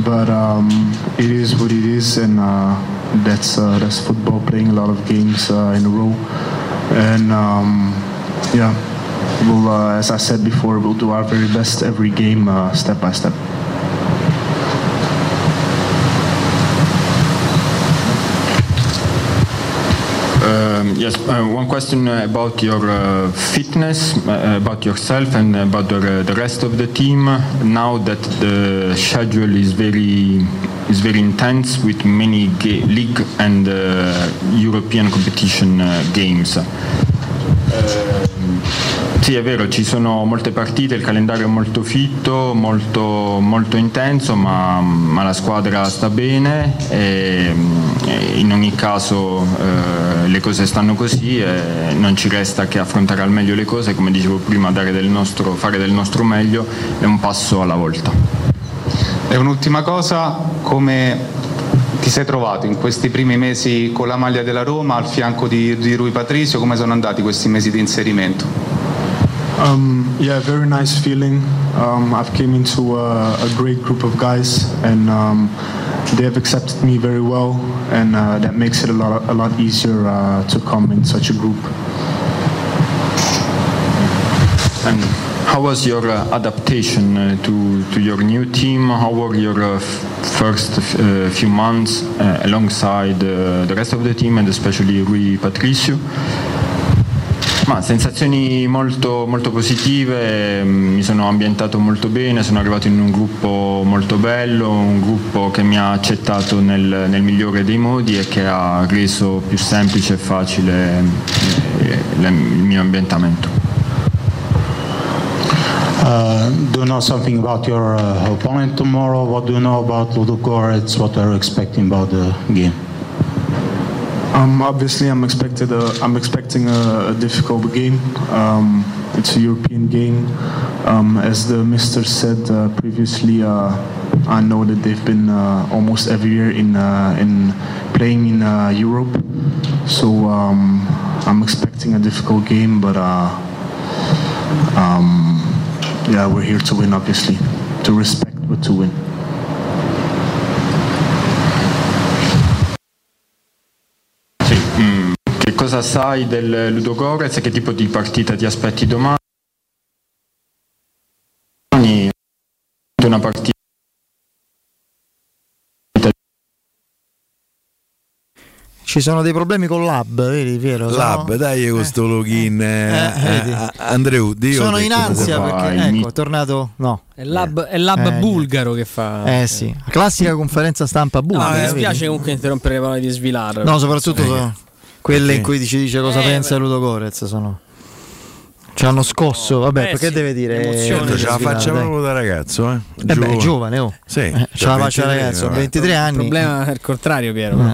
but um, it is what it is, and uh, that's uh, that's football, playing a lot of games uh, in a row, and um, yeah, we'll, uh, as I said before, we'll do our very best every game, uh, step by step. Um, yes, uh, one question uh, about your uh, fitness, uh, about yourself and about the, uh, the rest of the team. Now that the schedule is very is very intense with many ga- league and uh, European competition uh, games. Uh, Sì, è vero, ci sono molte partite, il calendario è molto fitto, molto, molto intenso, ma, ma la squadra sta bene e, e in ogni caso eh, le cose stanno così e non ci resta che affrontare al meglio le cose, come dicevo prima, dare del nostro, fare del nostro meglio e un passo alla volta. E un'ultima cosa, come ti sei trovato in questi primi mesi con la maglia della Roma al fianco di, di Rui Patricio, come sono andati questi mesi di inserimento? Um, yeah, very nice feeling. Um, I've came into a, a great group of guys, and um, they have accepted me very well, and uh, that makes it a lot, a lot easier uh, to come in such a group. And how was your uh, adaptation uh, to to your new team? How were your uh, f- first f- uh, few months uh, alongside uh, the rest of the team, and especially Rui Patricio? Ma sensazioni molto, molto positive, mi sono ambientato molto bene, sono arrivato in un gruppo molto bello, un gruppo che mi ha accettato nel, nel migliore dei modi e che ha reso più semplice e facile il mio ambientamento. Uh, do you know something about your uh, opponent tomorrow? What do you know about Ludogorets? What are you expecting about the game? Um, obviously, I'm expected. A, I'm expecting a, a difficult game. Um, it's a European game. Um, as the mister said uh, previously, uh, I know that they've been uh, almost every year in uh, in playing in uh, Europe. So um, I'm expecting a difficult game, but uh, um, yeah, we're here to win. Obviously, to respect, but to win. Cosa sai del Ludogorets e che tipo di partita ti aspetti domani? Una partita. Ci sono dei problemi con l'hub, vedi, Piero? L'hub, no? Dai, questo eh. login. Eh, eh, eh, Andreu, Dio. Sono in ansia perché ecco, è tornato. No. È l'hub, eh. è l'hub eh, bulgaro eh. che fa. Eh sì. Classica conferenza stampa bulgara. No, mi dispiace comunque interrompere le parole di Svilar. No, soprattutto. Eh. sono... Quelle in cui ci dice cosa eh, pensa beh. Ludogorets sono ci hanno scosso, vabbè, eh, perché sì, deve dire emozione, ce la faccia proprio da ragazzo, eh, eh giovane. Beh, giovane, oh. Sì, eh, ce la faccia da ragazzo, no, ventitré no. anni. Il problema è il contrario, Piero. Mm.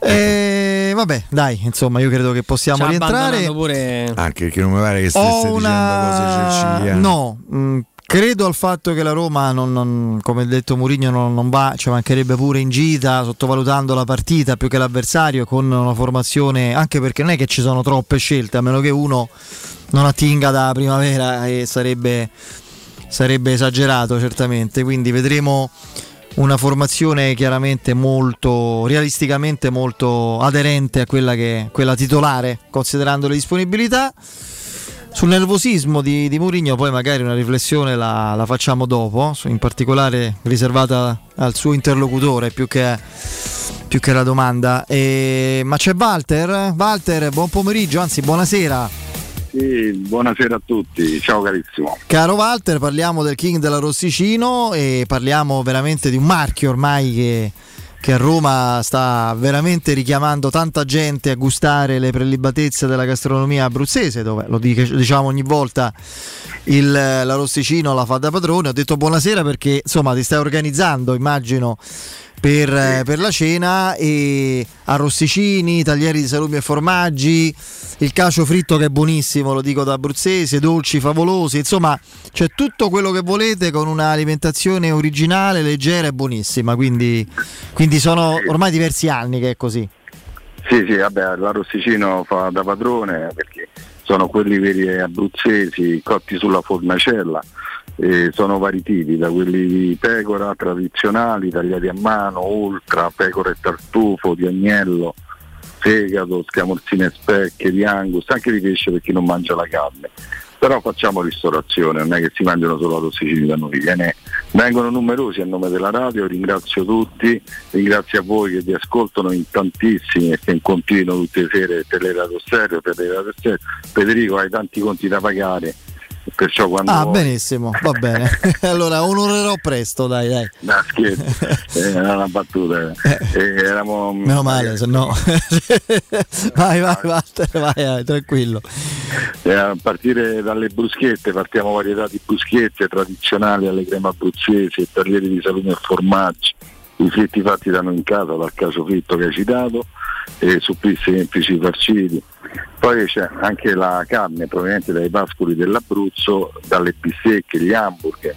Eh, vabbè, dai, insomma, io credo che possiamo ci rientrare pure... anche perché non mi pare che stesse una... dicendo cose ceciliane. No, mh, credo al fatto che la Roma, non, non, come detto Mourinho, non, non va, ci cioè mancherebbe pure in gita, sottovalutando la partita più che l'avversario, con una formazione, anche perché non è che ci sono troppe scelte, a meno che uno non attinga da primavera e sarebbe, sarebbe esagerato certamente, quindi vedremo una formazione chiaramente molto realisticamente molto aderente a quella che quella titolare, considerando le disponibilità. Sul nervosismo di, di Mourinho poi magari una riflessione la, la facciamo dopo, in particolare riservata al suo interlocutore più che, più che la domanda. E, ma c'è Walter? Walter, buon pomeriggio, anzi buonasera. Sì, buonasera a tutti, ciao carissimo. Caro Walter, parliamo del King della Rossicino e parliamo veramente di un marchio ormai che... che a Roma sta veramente richiamando tanta gente a gustare le prelibatezze della gastronomia abruzzese, dove lo dic- diciamo ogni volta il, l'Arosticino la fa da padrone. Ho detto buonasera perché insomma ti stai organizzando, immagino, per, eh, per la cena, e arrosticini, taglieri di salumi e formaggi, il cacio fritto che è buonissimo, lo dico da abruzzese, dolci favolosi, insomma c'è tutto quello che volete con una alimentazione originale, leggera e buonissima, quindi, quindi sono ormai diversi anni che è così. Sì, sì, vabbè, l'arrosticino fa da padrone perché sono quelli veri abruzzesi cotti sulla fornacella. Eh, sono vari tipi, da quelli di pecora tradizionali tagliati a mano, oltra, pecora e tartufo, di agnello, fegato, scamorzine e specche, di angus, anche di pesce per chi non mangia la carne. Però facciamo ristorazione, non è che si mangiano solo arrosticini da noi, viene, vengono numerosi a nome della radio, ringrazio tutti, ringrazio a voi che vi ascoltano in tantissimi e che in continuo tutte le sere Teleradio Stereo, Teleradio Stereo. Federico, hai tanti conti da pagare. Perciò quando... Ah, benissimo, va bene. Allora onorerò presto, dai, dai. No, scherzo, era una battuta. Eh, eravamo... Meno male, se no. vai, vai, vai, vai, vai, tranquillo. Eh, a partire dalle bruschette, partiamo varietà di bruschette tradizionali alle creme abruzzesi, taglieri di salumi e formaggi, i fritti fatti da noi in casa, dal cacio fritto che hai citato, e supplì semplici farciti. Poi c'è anche la carne proveniente dai pascoli dell'Abruzzo, dalle bistecche, gli hamburger,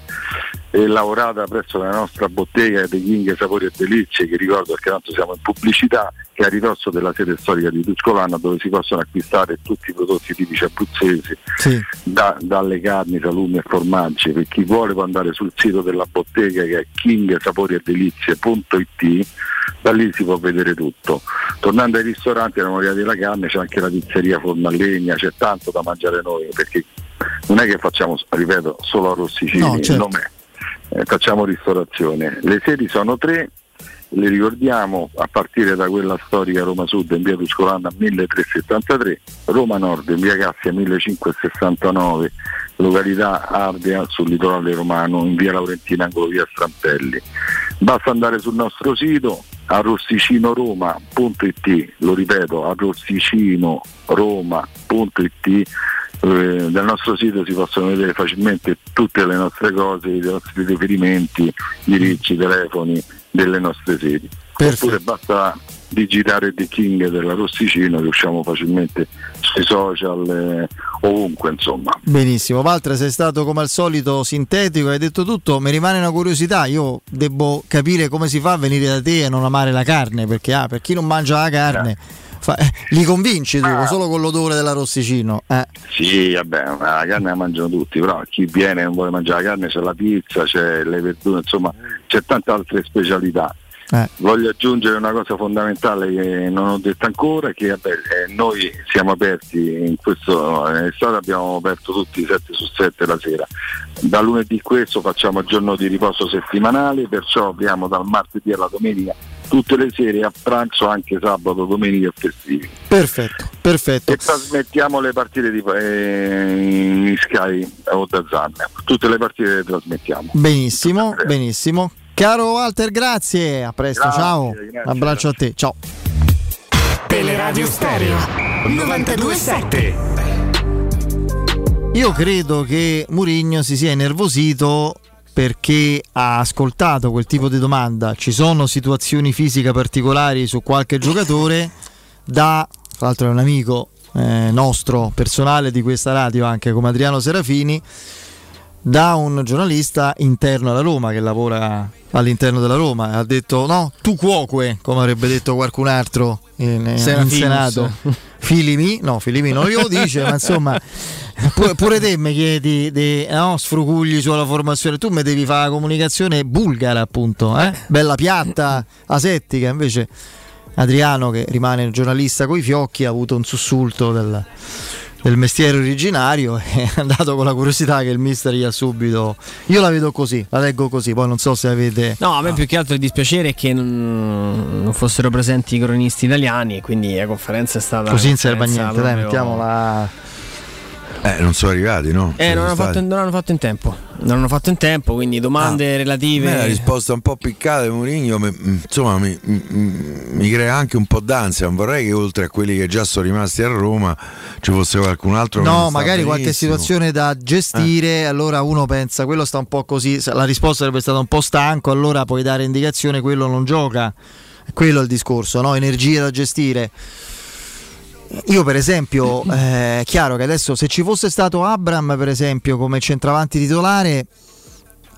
e lavorata presso la nostra bottega dei King Sapori e Delizie, che ricordo perché tanto siamo in pubblicità, che è a ridosso della sede storica di Tuscolana, dove si possono acquistare tutti i prodotti tipici abruzzesi, sì. da, dalle carni, salumi e formaggi. Per chi vuole può andare sul sito della bottega che è king sapori e delizie punto it, da lì si può vedere tutto. Tornando ai ristoranti, alla moria della carne, c'è anche la pizzeria Fornallegna, c'è tanto da mangiare noi, perché non è che facciamo, ripeto, solo arrosticini, no, certo. non è. Eh, facciamo ristorazione. Le sedi sono tre, le ricordiamo, a partire da quella storica Roma Sud in via Tuscolana milletrecentosettantatré, Roma Nord in via Cassia millecinquecentosessantanove, località Ardea sul litorale romano, in via Laurentina angolo via Strampelli. Basta andare sul nostro sito arrosticinoroma punto it, lo ripeto, arrosticinoroma punto it. eh, Dal nostro sito si possono vedere facilmente tutte le nostre cose, i nostri riferimenti, diritti, telefoni delle nostre sedi. Perfetto. Oppure basta digitare The King dell'Arrosticino, riusciamo facilmente sui social, eh, ovunque insomma. Benissimo, Walter, sei stato come al solito sintetico, hai detto tutto. Mi rimane una curiosità, io devo capire come si fa a venire da te e non amare la carne, perché ah, per chi non mangia la carne eh. fa, eh, li convinci tu ah. solo con l'odore dell'Arrosticino. eh. Sì, vabbè, la carne la mangiano tutti, però chi viene e non vuole mangiare la carne, c'è la pizza, c'è le verdure, insomma c'è tante altre specialità. Eh. Voglio aggiungere una cosa fondamentale che non ho detto ancora, che vabbè, eh, noi siamo aperti in questo eh, estate, abbiamo aperto tutti sette su sette la sera. Da lunedì questo facciamo giorno di riposo settimanale, perciò apriamo dal martedì alla domenica tutte le sere, a pranzo anche sabato, domenica e festivi. Perfetto, perfetto. E trasmettiamo le partite di eh, Sky o da Zan, tutte le partite le trasmettiamo. Benissimo, benissimo. Caro Walter, grazie, a presto, grazie, ciao, grazie, abbraccio grazie. A te, ciao. Teleradio Stereo novantadue sette. Io credo che Mourinho si sia innervosito perché ha ascoltato quel tipo di domanda. Ci sono situazioni fisiche particolari su qualche giocatore, da, tra l'altro è un amico eh, nostro, personale di questa radio anche, come Adriano Serafini, da un giornalista interno alla Roma che lavora all'interno della Roma. Ha detto no, tu cuoque, come avrebbe detto qualcun altro in, in Senato. Filimi, no, Filimi non glielo dice, ma insomma, pure, pure te mi chiedi di no, sfrucugli sulla formazione, tu mi devi fare la comunicazione bulgara, appunto, eh? Bella piatta, asettica. Invece Adriano, che rimane il giornalista coi fiocchi, ha avuto un sussulto del, del mestiere originario, è andato con la curiosità che il mister gli ha subito. Io la vedo così, la leggo così, poi non so se avete... No, a me no. Più che altro il dispiacere è che non, non fossero presenti i cronisti italiani, e quindi la conferenza è stata... Così non serve a niente, proprio... dai, mettiamola... Eh, non sono arrivati, no? Eh, non hanno, fatto, non hanno fatto in tempo. Non hanno fatto in tempo, quindi domande ah, relative. La risposta un po' piccata di Mourinho, insomma, mi, mi, mi crea anche un po' d'ansia. Non vorrei che oltre a quelli che già sono rimasti a Roma ci fosse qualcun altro. No, che magari qualche situazione da gestire. Eh. Allora uno pensa, quello sta un po' così. La risposta sarebbe stata un po' stanco, allora puoi dare indicazione, quello non gioca. Quello è il discorso, no? Energie da gestire. Io per esempio eh, è chiaro che adesso se ci fosse stato Abram per esempio come centravanti titolare,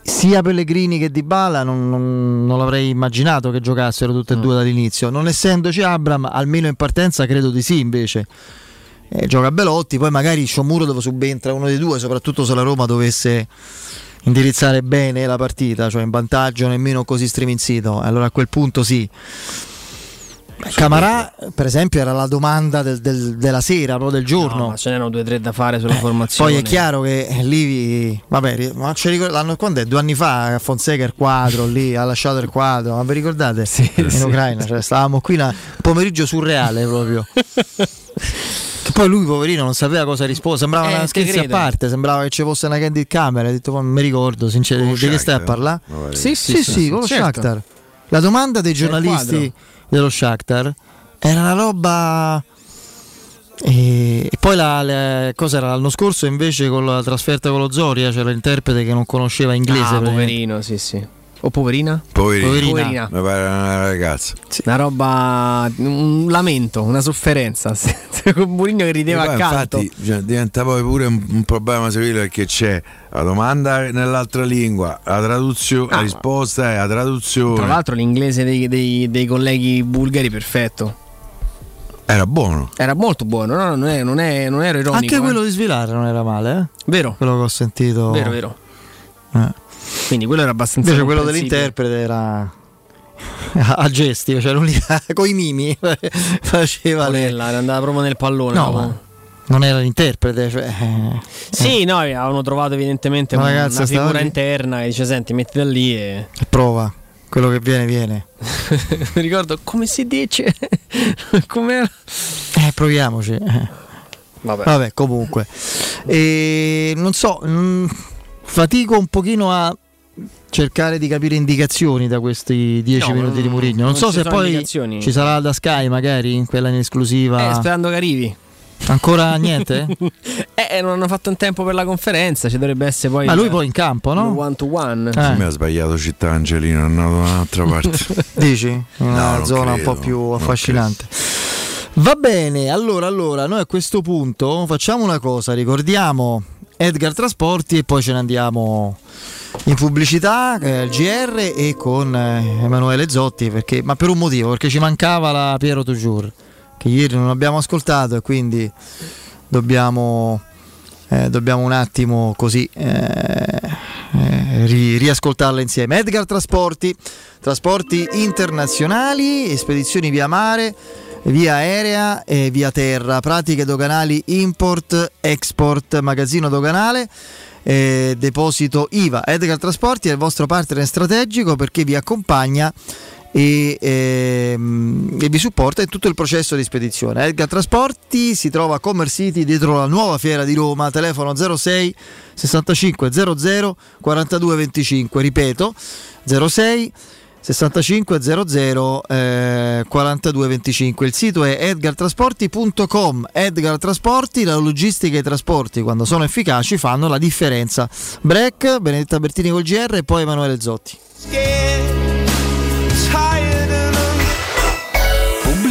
sia Pellegrini che Dybala non, non, non l'avrei immaginato che giocassero tutte e due dall'inizio. Non essendoci Abram, almeno in partenza credo di sì, invece eh, gioca Belotti, poi magari Shomurodov subentra uno dei due, soprattutto se la Roma dovesse indirizzare bene la partita, cioè in vantaggio nemmeno così striminzito, allora a quel punto sì. Camara per esempio era la domanda del, del, della sera, proprio del giorno. No, ma ce n'erano due o tre da fare sulla eh, formazione. Poi è chiaro che lì, vabbè, ma ce ricord- l'anno, quando è? Due anni fa Fonseca il quadro lì ha lasciato il quadro, ma vi ricordate? Sì, in sì. Ucraina, cioè, stavamo qui un pomeriggio surreale proprio. Che poi lui poverino non sapeva cosa rispose, sembrava eh, una scherzi credo. A parte, sembrava che ci fosse una candid camera, ha detto "Ma mi ricordo, sinceramente, di che stai a parlare?" Sì, sì, sì, sì, con lo certo. Shakhtar. La domanda dei giornalisti dello Shakhtar era una roba e, e poi la, la cosa era l'anno scorso invece con la trasferta con lo Zorya, c'era l'interprete che non conosceva inglese, ah, poverino, sì sì, o poverina? Poverina, poverina. poverina. Una ragazza, sì. Una roba, un lamento, una sofferenza con Mourinho che rideva accanto. Infatti cioè, diventa poi pure un, un problema serio, perché c'è la domanda nell'altra lingua, la traduzione, ah, la risposta è la traduzione. Tra l'altro l'inglese dei, dei, dei colleghi bulgari perfetto. Era buono. Era molto buono, no, non, è, non, è, non era ironico. Anche quello eh. di Svilar non era male, eh? Vero. Quello che ho sentito. Vero, vero. Eh. Quindi quello era abbastanza. Invece quello dell'interprete era a gesti, cioè lui con i mimi faceva le... andava proprio nel pallone. No, ma non era l'interprete, cioè... Sì, no, avevano trovato evidentemente una, una figura lì. Interna e dice "Senti, metti da lì e prova, quello che viene viene". Mi ricordo come si dice. Com'era? Eh, proviamoci. Vabbè, Vabbè comunque. E non so, mh... fatico un pochino a cercare di capire indicazioni da questi dieci no, minuti di Mourinho. Non, non so se poi ci sarà da Sky magari, quella in esclusiva. Eh, sperando che arrivi. Ancora niente? eh, non hanno fatto in tempo per la conferenza, ci dovrebbe essere poi... Ma lui poi in campo, no? One to one. Eh. Sì, mi ha sbagliato città Angelino, è andato da un'altra parte. Dici? Una no, zona credo, un po' più affascinante. Va bene, allora, allora, noi a questo punto facciamo una cosa, ricordiamo... Edgar Trasporti e poi ce ne andiamo in pubblicità al eh, G R e con eh, Emanuele Zotti, perché, ma per un motivo, perché ci mancava la Piero Toujours che ieri non abbiamo ascoltato e quindi dobbiamo, eh, dobbiamo un attimo così eh, eh, ri, riascoltarla insieme. Edgar Trasporti, trasporti internazionali, spedizioni via mare, via aerea e via terra, pratiche doganali import, export, magazzino doganale, eh, deposito I V A. Edgar Trasporti è il vostro partner strategico perché vi accompagna e, eh, e vi supporta in tutto il processo di spedizione. Edgar Trasporti si trova a Commerce City dietro la nuova fiera di Roma, telefono zero sei sessantacinque zero zero quarantadue venticinque, ripeto zero sei sessantacinque zero zero quarantadue venticinque. Il sito è edgartrasporti punto com. Edgar Trasporti, la logistica e i trasporti quando sono efficaci fanno la differenza. Break, Benedetta Bertini col G R e poi Emanuele Zotti.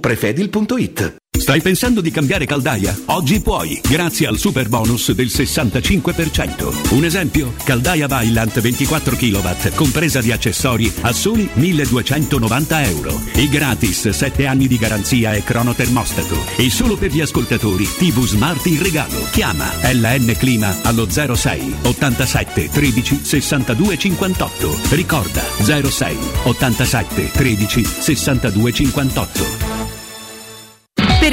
prefedil punto it. Stai pensando di cambiare caldaia? Oggi puoi, grazie al super bonus del sessantacinque per cento. Un esempio, caldaia Vaillant ventiquattro chilowatt, compresa di accessori, a soli milleduecentonovanta euro. E gratis sette anni di garanzia e cronotermostato. E solo per gli ascoltatori, tivù Smart in regalo. Chiama L N Clima allo zero sei ottantasette tredici sessantadue cinquantotto. Ricorda zero sei ottantasette tredici sessantadue cinquantotto. Per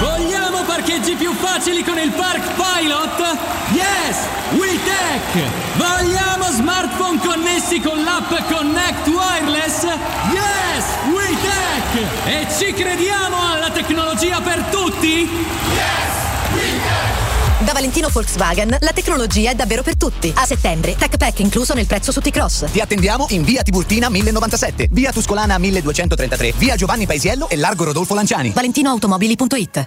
Vogliamo parcheggi più facili con il Park Pilot? Yes! WeTech! Vogliamo smartphone connessi con l'app Connect Wireless? Yes! WeTech! E ci crediamo alla tecnologia per tutti? Yes! WeTech! Da Valentino Volkswagen la tecnologia è davvero per tutti. A settembre, Tech Pack incluso nel prezzo su T-Cross. Ti attendiamo in via Tiburtina millenovantasette, via Tuscolana milleduecentotrentatré, via Giovanni Paesiello e largo Rodolfo Lanciani. valentino automobili punto it.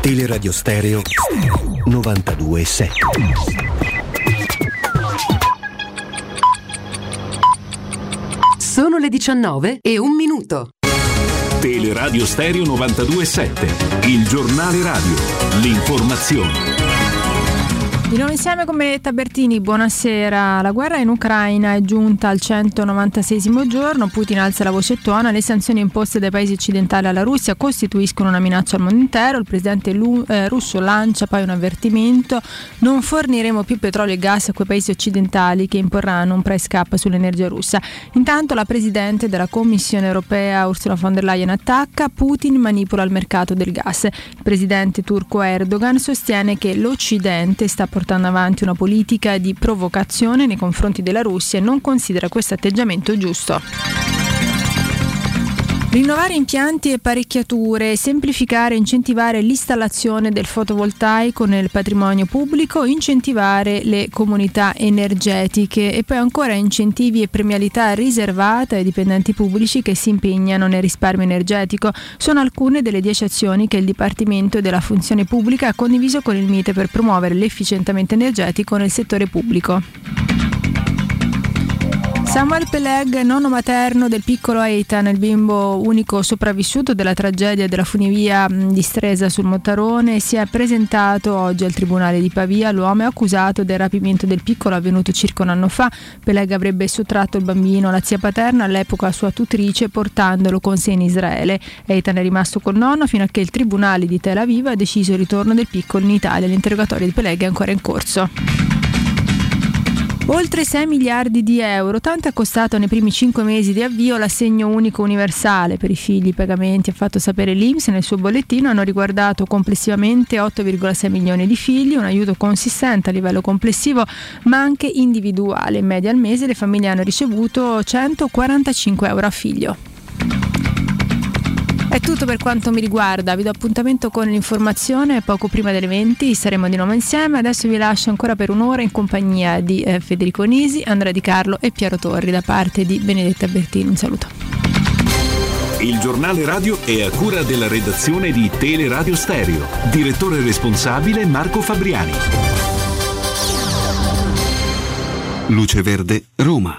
Teleradio Stereo novantadue sette. Sono le diciannove e un minuto. Teleradio Stereo novantadue sette, il giornale radio, l'informazione. Di nuovo insieme con Benedetta Bertini, buonasera. La guerra in Ucraina è giunta al centonovantaseiesimo giorno, Putin alza la voce e tuona, le sanzioni imposte dai paesi occidentali alla Russia costituiscono una minaccia al mondo intero, il presidente Lu- eh, russo lancia poi un avvertimento, non forniremo più petrolio e gas a quei paesi occidentali che imporranno un price cap sull'energia russa. Intanto la presidente della Commissione europea Ursula von der Leyen attacca, Putin manipola il mercato del gas. Il presidente turco Erdogan sostiene che l'Occidente sta portando avanti una politica di provocazione nei confronti della Russia e non considera questo atteggiamento giusto. Rinnovare impianti e apparecchiature, semplificare e incentivare l'installazione del fotovoltaico nel patrimonio pubblico, incentivare le comunità energetiche e poi ancora incentivi e premialità riservata ai dipendenti pubblici che si impegnano nel risparmio energetico. Sono alcune delle dieci azioni che il Dipartimento della Funzione Pubblica ha condiviso con il Mite per promuovere l'efficientamento energetico nel settore pubblico. Samuel Peleg, nonno materno del piccolo Eitan, il bimbo unico sopravvissuto della tragedia della funivia distresa sul Mottarone, si è presentato oggi al Tribunale di Pavia. L'uomo è accusato del rapimento del piccolo avvenuto circa un anno fa. Peleg avrebbe sottratto il bambino alla zia paterna, all'epoca sua tutrice, portandolo con sé in Israele. Eitan è rimasto col nonno fino a che il Tribunale di Tel Aviv ha deciso il ritorno del piccolo in Italia. L'interrogatorio di Peleg è ancora in corso. Oltre sei miliardi di euro, tanto è costato nei primi cinque mesi di avvio l'assegno unico universale per i figli. I pagamenti, ha fatto sapere l'I N P S nel suo bollettino, hanno riguardato complessivamente otto virgola sei milioni di figli, un aiuto consistente a livello complessivo ma anche individuale. In media al mese le famiglie hanno ricevuto centoquarantacinque euro a figlio. È tutto per quanto mi riguarda, vi do appuntamento con l'informazione poco prima delle venti, saremo di nuovo insieme. Adesso vi lascio ancora per un'ora in compagnia di eh, Federico Nisi, Andrea Di Carlo e Piero Torri. Da parte di Benedetta Bertini, un saluto. Il giornale radio è a cura della redazione di Teleradio Stereo, direttore responsabile Marco Fabriani. Luce Verde, Roma.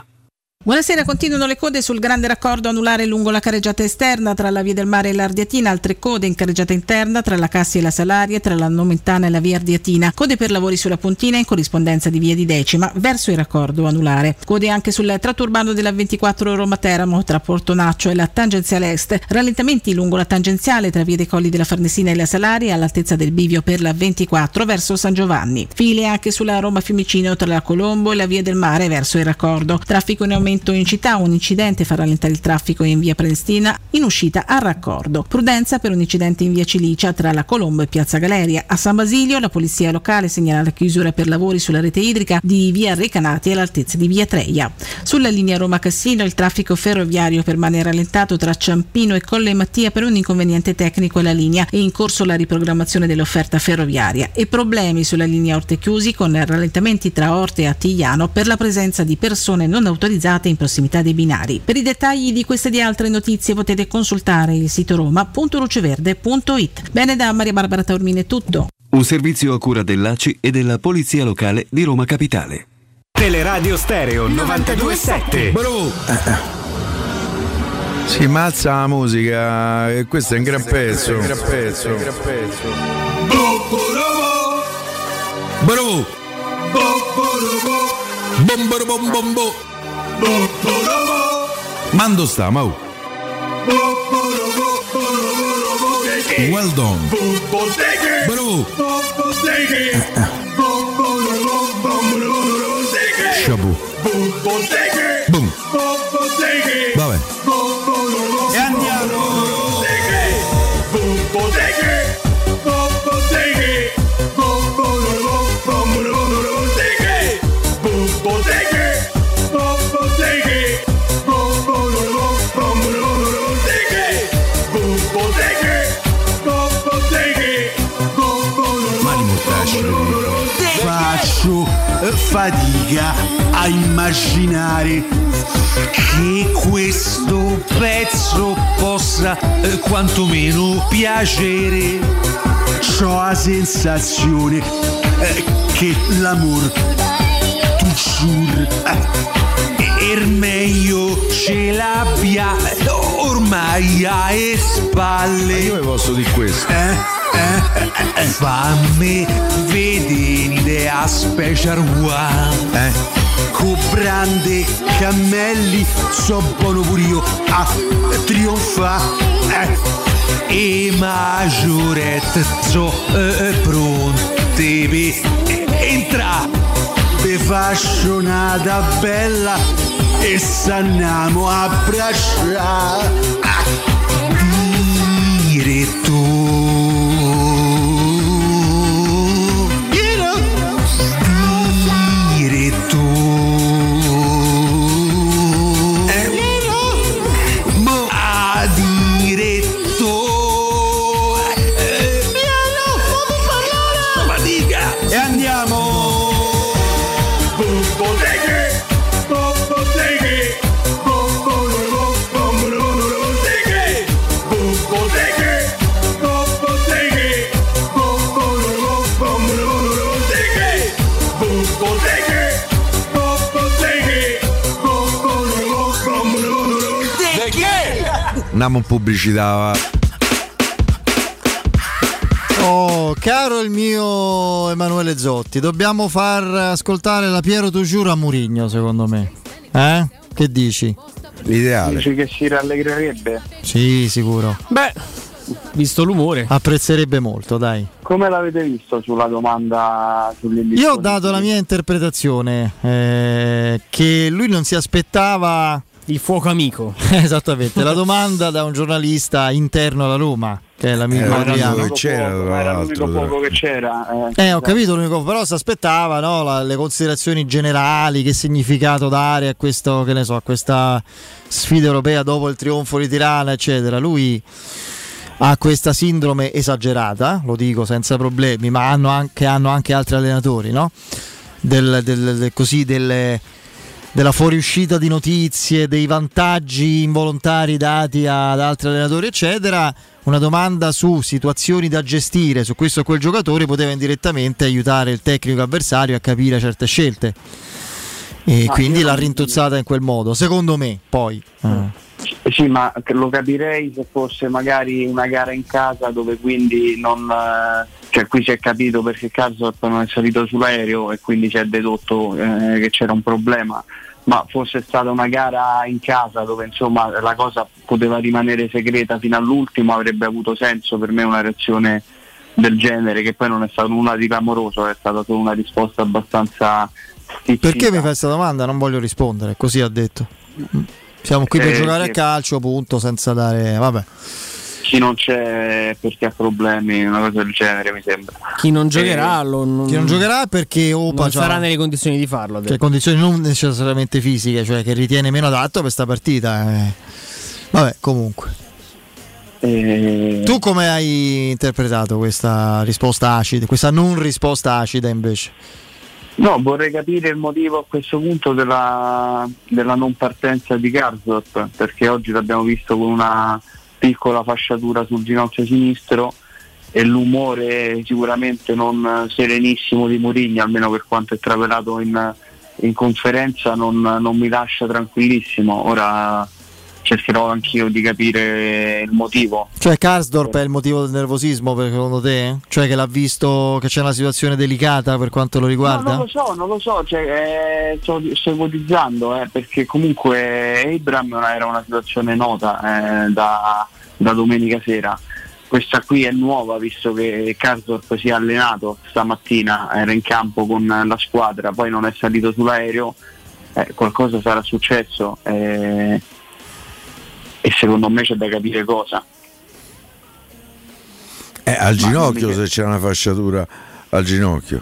Buonasera, continuano le code sul grande raccordo anulare lungo la carreggiata esterna tra la via del Mare e l'Ardiatina, altre code in carreggiata interna tra la Cassia e la Salaria, tra la Nomentana e la via Ardiatina, code per lavori sulla Pontina in corrispondenza di via di Decima verso il raccordo anulare, code anche sul tratto urbano della ventiquattro Roma Teramo tra Portonaccio e la tangenziale est, rallentamenti lungo la tangenziale tra via dei Colli della Farnesina e la Salaria all'altezza del bivio per la ventiquattro verso San Giovanni, file anche sulla Roma Fiumicino tra la Colombo e la via del Mare verso il raccordo, traffico in aumento in città, un incidente fa rallentare il traffico in via Prenestina in uscita al raccordo, prudenza per un incidente in via Cilicia tra la Colombo e piazza Galeria. A San Basilio la polizia locale segnala la chiusura per lavori sulla rete idrica di via Recanati all'altezza di via Treia. Sulla linea Roma Cassino il traffico ferroviario permane rallentato tra Ciampino e Colle Mattia per un inconveniente tecnico alla linea e in corso la riprogrammazione dell'offerta ferroviaria, e problemi sulla linea Orte Chiusi con rallentamenti tra Orte e Attigliano per la presenza di persone non autorizzate in prossimità dei binari. Per i dettagli di queste e di altre notizie potete consultare il sito roma punto luceverde punto it. Bene, da Maria Barbara Taormini è tutto. Un servizio a cura dell'A C I e della Polizia Locale di Roma Capitale. Teleradio Stereo novantadue sette. Bro! Si mazza la musica e questo è un gran pezzo. Un gran pezzo. Un gran pezzo. Bro! Bombo bombo bombo. Mando sta, ma well done. Bravo. Shabu. Boom. Vabbè. E andiamo. Boom. faccio fatica a immaginare che questo pezzo possa eh, quantomeno piacere. C'ho la sensazione eh, che l'amor tu giur eh, er meglio ce l'abbia ormai alle spalle. Ma io vi posso dire questo? Eh? Eh, eh, eh. Fammi vedere dea special one eh. Con brande cammelli so buono pure io a trionfa eh. E maggiorette so eh, pronte per entra ve faccio una bella e s'andiamo a abbracciare ah. Diretto andiamo in pubblicità. Oh, caro il mio Emanuele Zotti, dobbiamo far ascoltare la Piero Torri a Mourinho, secondo me. Eh? Che dici? L'ideale. Dici che si rallegrerebbe? Sì, sicuro. Beh, visto l'umore, apprezzerebbe molto, dai. Come l'avete visto sulla domanda sull'indizione? Io ho dato la mia interpretazione, eh, che lui non si aspettava il fuoco amico. Esattamente, la domanda da un giornalista interno alla Roma, che è l'amico eh, Adriano. C'era, fuoco, era l'unico fuoco che c'era. Eh, eh ho capito, l'unico, però si aspettava, no, la, le considerazioni generali, che significato dare a questo, che ne so, a questa sfida europea dopo il trionfo di Tirana, eccetera. Lui ha questa sindrome esagerata, lo dico senza problemi, ma hanno anche, hanno anche altri allenatori, no? Del, del, del così delle della fuoriuscita di notizie, dei vantaggi involontari dati ad altri allenatori, eccetera. Una domanda su situazioni da gestire, su questo o quel giocatore, poteva indirettamente aiutare il tecnico avversario a capire certe scelte. E ma quindi l'ha rintozzata in quel modo, secondo me, poi. Eh. Sì, ma lo capirei se fosse magari una gara in casa dove quindi non... Cioè qui si è capito perché Karsdorp non è salito sull'aereo e quindi si è dedotto eh, che c'era un problema. Ma fosse stata una gara in casa dove insomma la cosa poteva rimanere segreta fino all'ultimo, avrebbe avuto senso per me una reazione del genere, che poi non è stata nulla di clamoroso, è stata solo una risposta abbastanza sticcita. Perché mi fai questa domanda? Non voglio rispondere, così ha detto. Siamo qui per eh, giocare sì. a calcio, punto, senza dare... Vabbè. Chi non c'è perché ha problemi, una cosa del genere, mi sembra. Chi non giocherà, eh, lo, non, chi non giocherà perché opa, non cioè, sarà nelle condizioni di farlo, cioè condizioni non necessariamente fisiche, cioè che ritiene meno adatto per sta partita. Eh. Vabbè, comunque. Eh, tu come hai interpretato questa risposta acida, questa non risposta acida invece? No, vorrei capire il motivo a questo punto della, della non partenza di Karsdorp, perché oggi l'abbiamo visto con una piccola fasciatura sul ginocchio sinistro e l'umore sicuramente non serenissimo di Mourinho, almeno per quanto è travelato in, in conferenza, non, non mi lascia tranquillissimo. Ora cercherò anch'io di capire il motivo. Cioè Karsdorp è il motivo del nervosismo, secondo te? Eh? Cioè che l'ha visto che c'è una situazione delicata per quanto lo riguarda? No, non lo so, non lo so, cioè, eh, sto, sto ipotizzando, eh, perché comunque Abram era una situazione nota eh, da, da domenica sera. Questa qui è nuova, visto che Karsdorp si è allenato stamattina, era in campo con la squadra, poi non è salito sull'aereo, eh, qualcosa sarà successo. Eh, E secondo me c'è da capire cosa. Eh, al ma ginocchio, se c'è una fasciatura al ginocchio.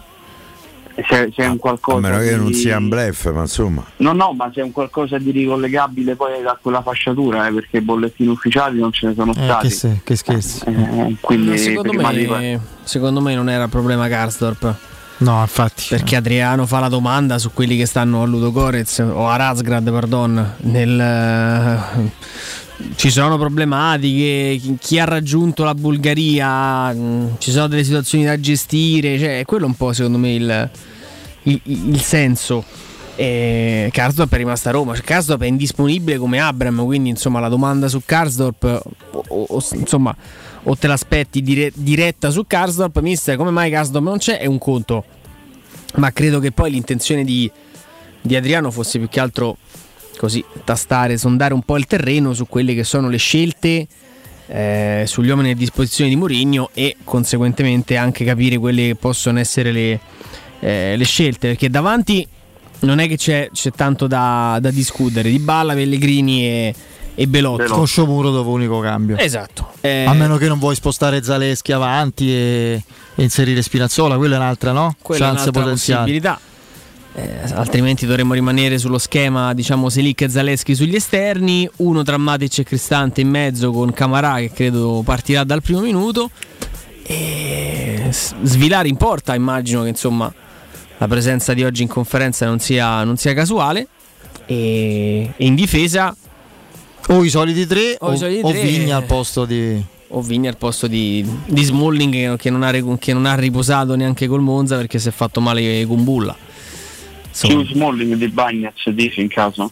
Se, se è un qualcosa. A meno che di... non sia un blef, ma insomma. No, no, ma se è un qualcosa di ricollegabile poi da quella fasciatura, eh, perché bollettini ufficiali non ce ne sono eh, stati. Che, se, che scherzi. Eh, eh, quindi secondo me, di... secondo me non era problema Karsdorp. No, infatti, perché Adriano fa la domanda su quelli che stanno a Ludogorets o a Razgrad, perdon, nel ci sono problematiche, chi ha raggiunto la Bulgaria, ci sono delle situazioni da gestire, cioè è quello un po' secondo me il, il, il senso. E Karsdorp è rimasto a Roma, Karsdorp è indisponibile come Abram, quindi insomma la domanda su Karsdorp o, o, insomma o te l'aspetti dire, diretta su Karsdorp, mister come mai Karsdorp non c'è, è un conto, ma credo che poi l'intenzione di, di Adriano fosse più che altro così tastare, sondare un po' il terreno su quelle che sono le scelte, eh, sugli uomini a disposizione di Mourinho e conseguentemente anche capire quelle che possono essere le, eh, le scelte, perché davanti non è che c'è, c'è tanto da, da discutere. Dybala, Pellegrini e, e Belotti. Con Shomurodov unico cambio. Esatto. Eh... A meno che non vuoi spostare Zalewski avanti e, e inserire Spinazzola, quella è un'altra, no? Quella chance è un'altra potenziale possibilità. Eh, altrimenti dovremmo rimanere sullo schema, diciamo, Selic e Zalewski sugli esterni, uno tra Matic e Cristante in mezzo con Camara che credo partirà dal primo minuto. E Svilar in porta, immagino che insomma la presenza di oggi in conferenza non sia, non sia casuale, e in difesa o i soliti tre o, o, soliti o tre, Vigna al posto di o Vigna al posto di, di Smalling che non, ha, che non ha riposato neanche col Monza perché si è fatto male con Bulla. Su Smalling di Bagnaz dici in caso?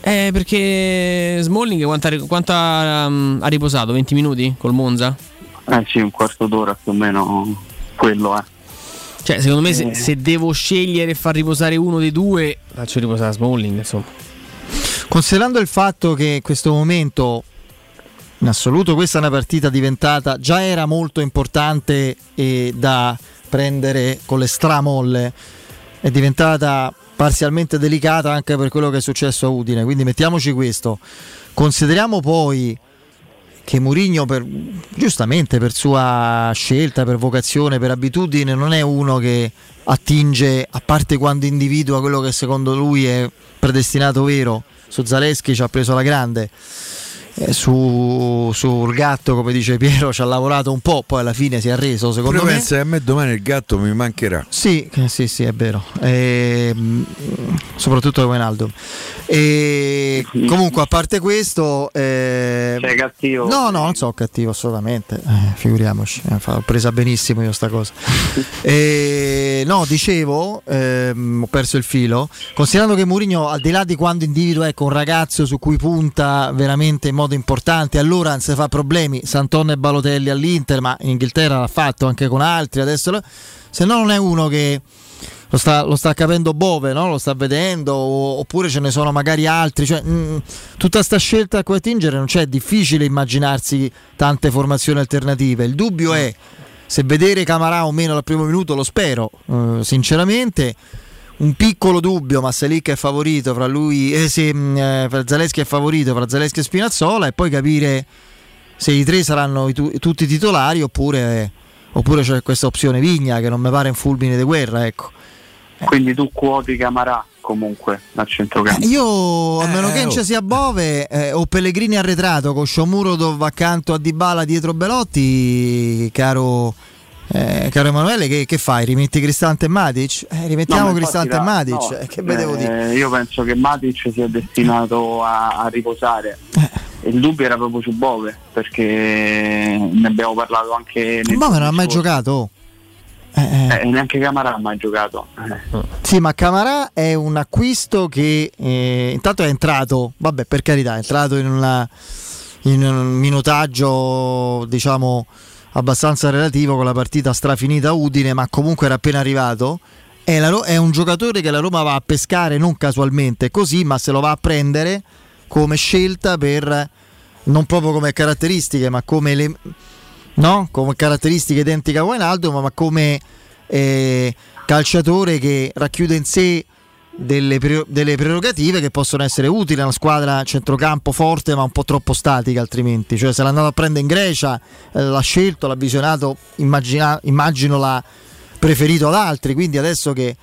Eh, perché Smalling quanto, quanto ha, um, ha riposato? venti minuti col Monza? Eh sì, un quarto d'ora più o meno quello eh. Cioè, secondo me, se, se devo scegliere e far riposare uno dei due, faccio riposare Smalling, insomma. Considerando il fatto che in questo momento, in assoluto, questa è una partita diventata, già era molto importante e da prendere con le stramolle, è diventata parzialmente delicata anche per quello che è successo a Udine, quindi mettiamoci questo. Consideriamo poi che Mourinho, per, giustamente per sua scelta, per vocazione, per abitudine, non è uno che attinge, a parte quando individua quello che secondo lui è predestinato vero. Su Zalewski ci ha preso la grande, eh, su sul gatto, come dice Piero, ci ha lavorato un po', poi alla fine si è arreso, secondo Prima me. Pensa che a me domani il gatto mi mancherà. Sì, sì, sì, è vero. E, soprattutto come Naldo. E comunque, a parte questo, eh... sei cattivo? No, no, non so cattivo assolutamente, eh, figuriamoci, eh, ho presa benissimo io sta cosa. E, no, dicevo, ehm, ho perso il filo. Considerando che Mourinho, al di là di quando individua, ecco, un ragazzo su cui punta veramente in modo importante, allora non si fa problemi. Santon e Balotelli all'Inter, ma in Inghilterra l'ha fatto anche con altri, adesso lo... se no non è uno che Lo sta, lo sta capendo Bove, no? Lo sta vedendo, oppure ce ne sono magari altri, cioè, mh, tutta sta scelta a cui attingere non c'è, è difficile immaginarsi tante formazioni alternative. Il dubbio è se vedere Camarà o meno dal primo minuto, lo spero, eh, sinceramente. Un piccolo dubbio, ma Selic è favorito fra lui eh, se, eh, fra Zalewski è favorito fra Zalewski e Spinazzola, e poi capire se i tre saranno i tu, tutti titolari oppure, eh, oppure c'è questa opzione Vigna che non mi pare un fulmine di guerra, ecco. Quindi tu quoti Camarà comunque al centrocampo? Io, a meno eh, che non ci sia Bove eh, o Pellegrini arretrato con Shomurodov accanto a Dybala dietro Belotti, caro, eh, caro Emanuele, che, che fai? Rimetti Cristante e Matic? Eh, rimettiamo no, Cristante da, e Matic, no, eh, che eh, vedevo dire? Io penso che Matic sia destinato a, a riposare. Eh. Il dubbio era proprio su Bove, perché ne abbiamo parlato anche nel Bove non ha mai giocato? Eh, eh, neanche Camarà ha mai giocato. Eh. Sì, ma Camarà è un acquisto che eh, intanto è entrato, vabbè, per carità, è entrato in, una, in un minutaggio diciamo abbastanza relativo con la partita strafinita Udine, ma comunque era appena arrivato. È, la, è un giocatore che la Roma va a pescare non casualmente così, ma se lo va a prendere come scelta, per non proprio come caratteristiche, ma come le, no? Come caratteristiche identiche a Wijnaldum, ma come eh, calciatore che racchiude in sé delle, pre- delle prerogative che possono essere utili a una squadra centrocampo forte ma un po' troppo statica altrimenti. Cioè, se l'è andato a prendere in Grecia, eh, l'ha scelto, l'ha visionato, immagina- immagino l'ha preferito ad altri, quindi adesso che,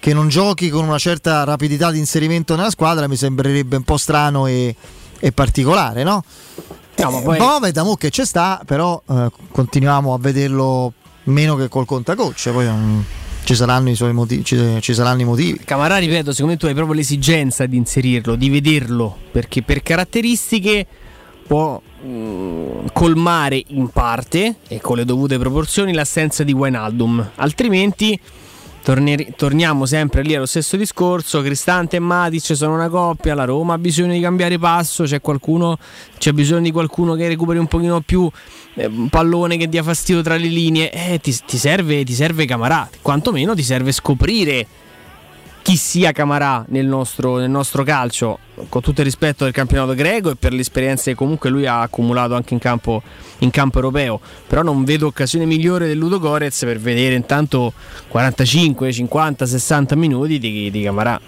che non giochi con una certa rapidità di inserimento nella squadra mi sembrerebbe un po' strano e, e particolare, no? No, ma poi... Bove da mo che ci sta, però eh, continuiamo a vederlo meno che col contagocce. Poi, um... ci saranno i suoi motivi, ci, ci saranno i motivi. Camara, ripeto, secondo me tu hai proprio l'esigenza di inserirlo, di vederlo, perché per caratteristiche può mh, colmare in parte e con le dovute proporzioni l'assenza di Wijnaldum, altrimenti torner- torniamo sempre lì allo stesso discorso. Cristante e Matic sono una coppia, la Roma ha bisogno di cambiare passo, c'è qualcuno, c'è bisogno di qualcuno che recuperi un pochino più eh, un pallone, che dia fastidio tra le linee, eh, ti, ti serve, ti serve Camara, quantomeno ti serve scoprire chi sia Camara nel nostro, nel nostro calcio, con tutto il rispetto del campionato greco e per le esperienze che comunque lui ha accumulato anche in campo, in campo europeo, però non vedo occasione migliore del Ludogorets per vedere intanto quarantacinque, cinquanta, sessanta minuti di, di Camara.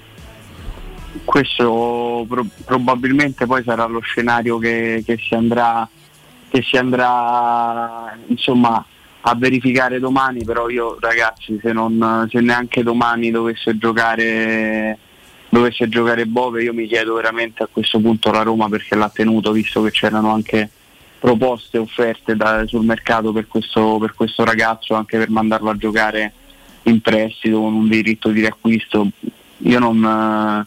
Questo pro- probabilmente poi sarà lo scenario che, che si andrà che si andrà insomma a verificare domani, però io ragazzi, se non se neanche domani dovesse giocare dovesse giocare Bove, io mi chiedo veramente a questo punto la Roma perché l'ha tenuto, visto che c'erano anche proposte offerte da, sul mercato per questo, per questo ragazzo, anche per mandarlo a giocare in prestito con un diritto di riacquisto. Io non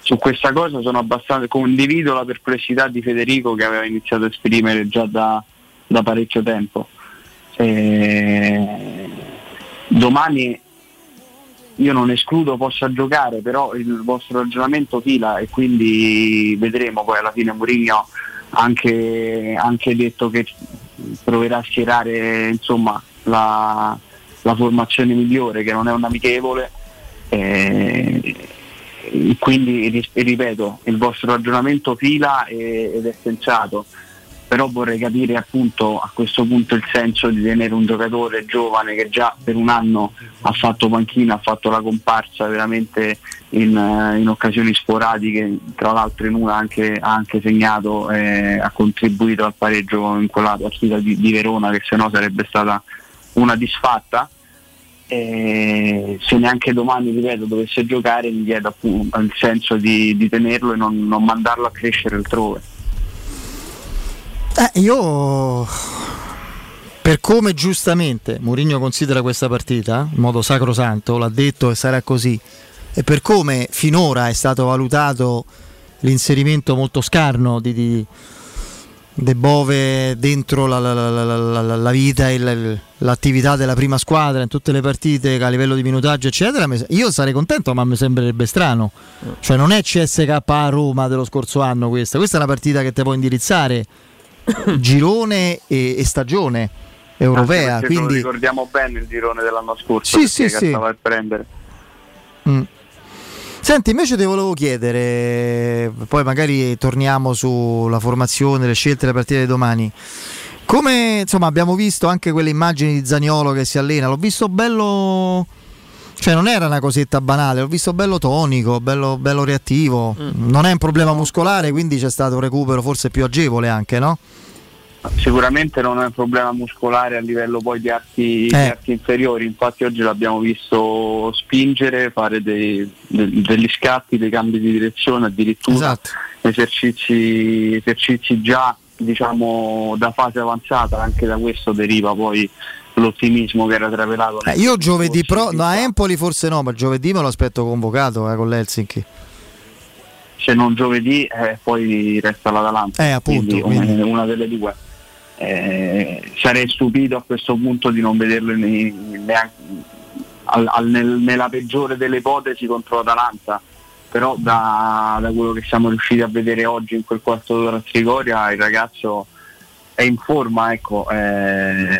su questa cosa sono abbastanza, condivido la perplessità di Federico che aveva iniziato a esprimere già da, da parecchio tempo. E domani io non escludo possa giocare, però il vostro ragionamento fila e quindi vedremo. Poi alla fine Mourinho ha anche, anche detto che proverà a schierare insomma la, la formazione migliore, che non è un amichevole, e quindi ripeto, il vostro ragionamento fila ed è sensato, però vorrei capire appunto a questo punto il senso di tenere un giocatore giovane che già per un anno ha fatto panchina, ha fatto la comparsa veramente in, in occasioni sporadiche, tra l'altro in una anche, ha anche segnato, eh, ha contribuito al pareggio in quella partita di, di Verona che se no sarebbe stata una disfatta, e se neanche domani, ripeto, dovesse giocare mi chiedo appunto il senso di, di tenerlo e non, non mandarlo a crescere altrove. Eh, io, per come giustamente Mourinho considera questa partita, in modo sacrosanto, l'ha detto e sarà così, e per come finora è stato valutato l'inserimento molto scarno di, di De Bove dentro la, la, la, la, la vita e l'attività della prima squadra in tutte le partite a livello di minutaggio eccetera, io sarei contento, ma mi sembrerebbe strano, cioè non è C S K A Roma dello scorso anno, questa questa è una partita che te può indirizzare girone e, e stagione europea, quindi non ricordiamo bene il girone dell'anno scorso, sì, sì, sì. Stava a prendere. Mm. Senti, invece ti volevo chiedere, poi magari torniamo sulla formazione, le scelte della partita di domani, come insomma abbiamo visto anche quelle immagini di Zaniolo che si allena, l'ho visto bello, cioè non era una cosetta banale, l'ho visto bello tonico, bello, bello reattivo, mm. non è un problema muscolare, quindi c'è stato un recupero forse più agevole anche, no? Sicuramente non è un problema muscolare a livello poi di arti, eh. di arti inferiori, infatti oggi l'abbiamo visto spingere, fare dei, de, degli scatti, dei cambi di direzione addirittura, esatto. esercizi, esercizi già diciamo da fase avanzata, anche da questo deriva poi l'ottimismo che era trapelato. Eh, io giovedì pro, no, a Empoli forse no, ma giovedì me lo aspetto convocato eh, con l'Helsinki. Se non giovedì eh, poi resta l'Atalanta, eh, appunto, quindi, quindi. una delle due. Eh, sarei stupito a questo punto di non vederlo ne, neanche, al, al, nel, nella peggiore delle ipotesi contro l'Atalanta, però da, da quello che siamo riusciti a vedere oggi in quel quarto d'ora a Trigoria il ragazzo è in forma, ecco, eh,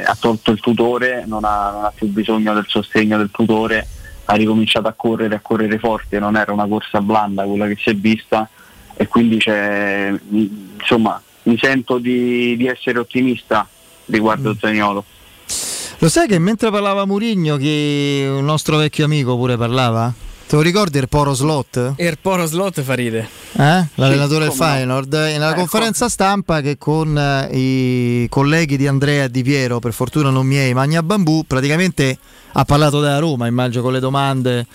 ha tolto il tutore, non ha, non ha più bisogno del sostegno del tutore, ha ricominciato a correre, a correre forte, non era una corsa blanda quella che si è vista, e quindi c'è, insomma mi sento di, di essere ottimista riguardo mm. Zaniolo. Lo sai che mentre parlava Mourinho, che un nostro vecchio amico pure parlava? Te lo ricordi il Poro Slot? Il Poro Slot fa ride. Eh? L'allenatore del Feyenoord, nella eh, conferenza ecco. stampa che con i colleghi di Andrea e di Piero, per fortuna non miei, Magna Bambù, praticamente ha parlato della Roma, immagino con le domande.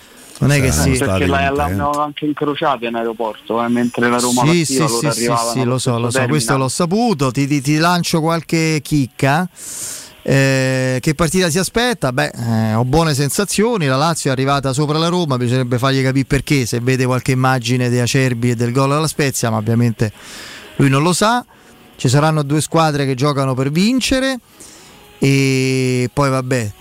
Non è sì, che sì. Perché l'hanno anche incrociata in aeroporto, eh, mentre la Roma sì, sì, sì, sì, sì, lo so, lo so, termina. Questo l'ho saputo, ti, ti, ti lancio qualche chicca. Eh, che partita si aspetta? Beh, eh, ho buone sensazioni. La Lazio è arrivata sopra la Roma, bisognerebbe fargli capire perché, se vede qualche immagine di Acerbi e del gol alla Spezia, ma ovviamente lui non lo sa. Ci saranno due squadre che giocano per vincere e poi vabbè,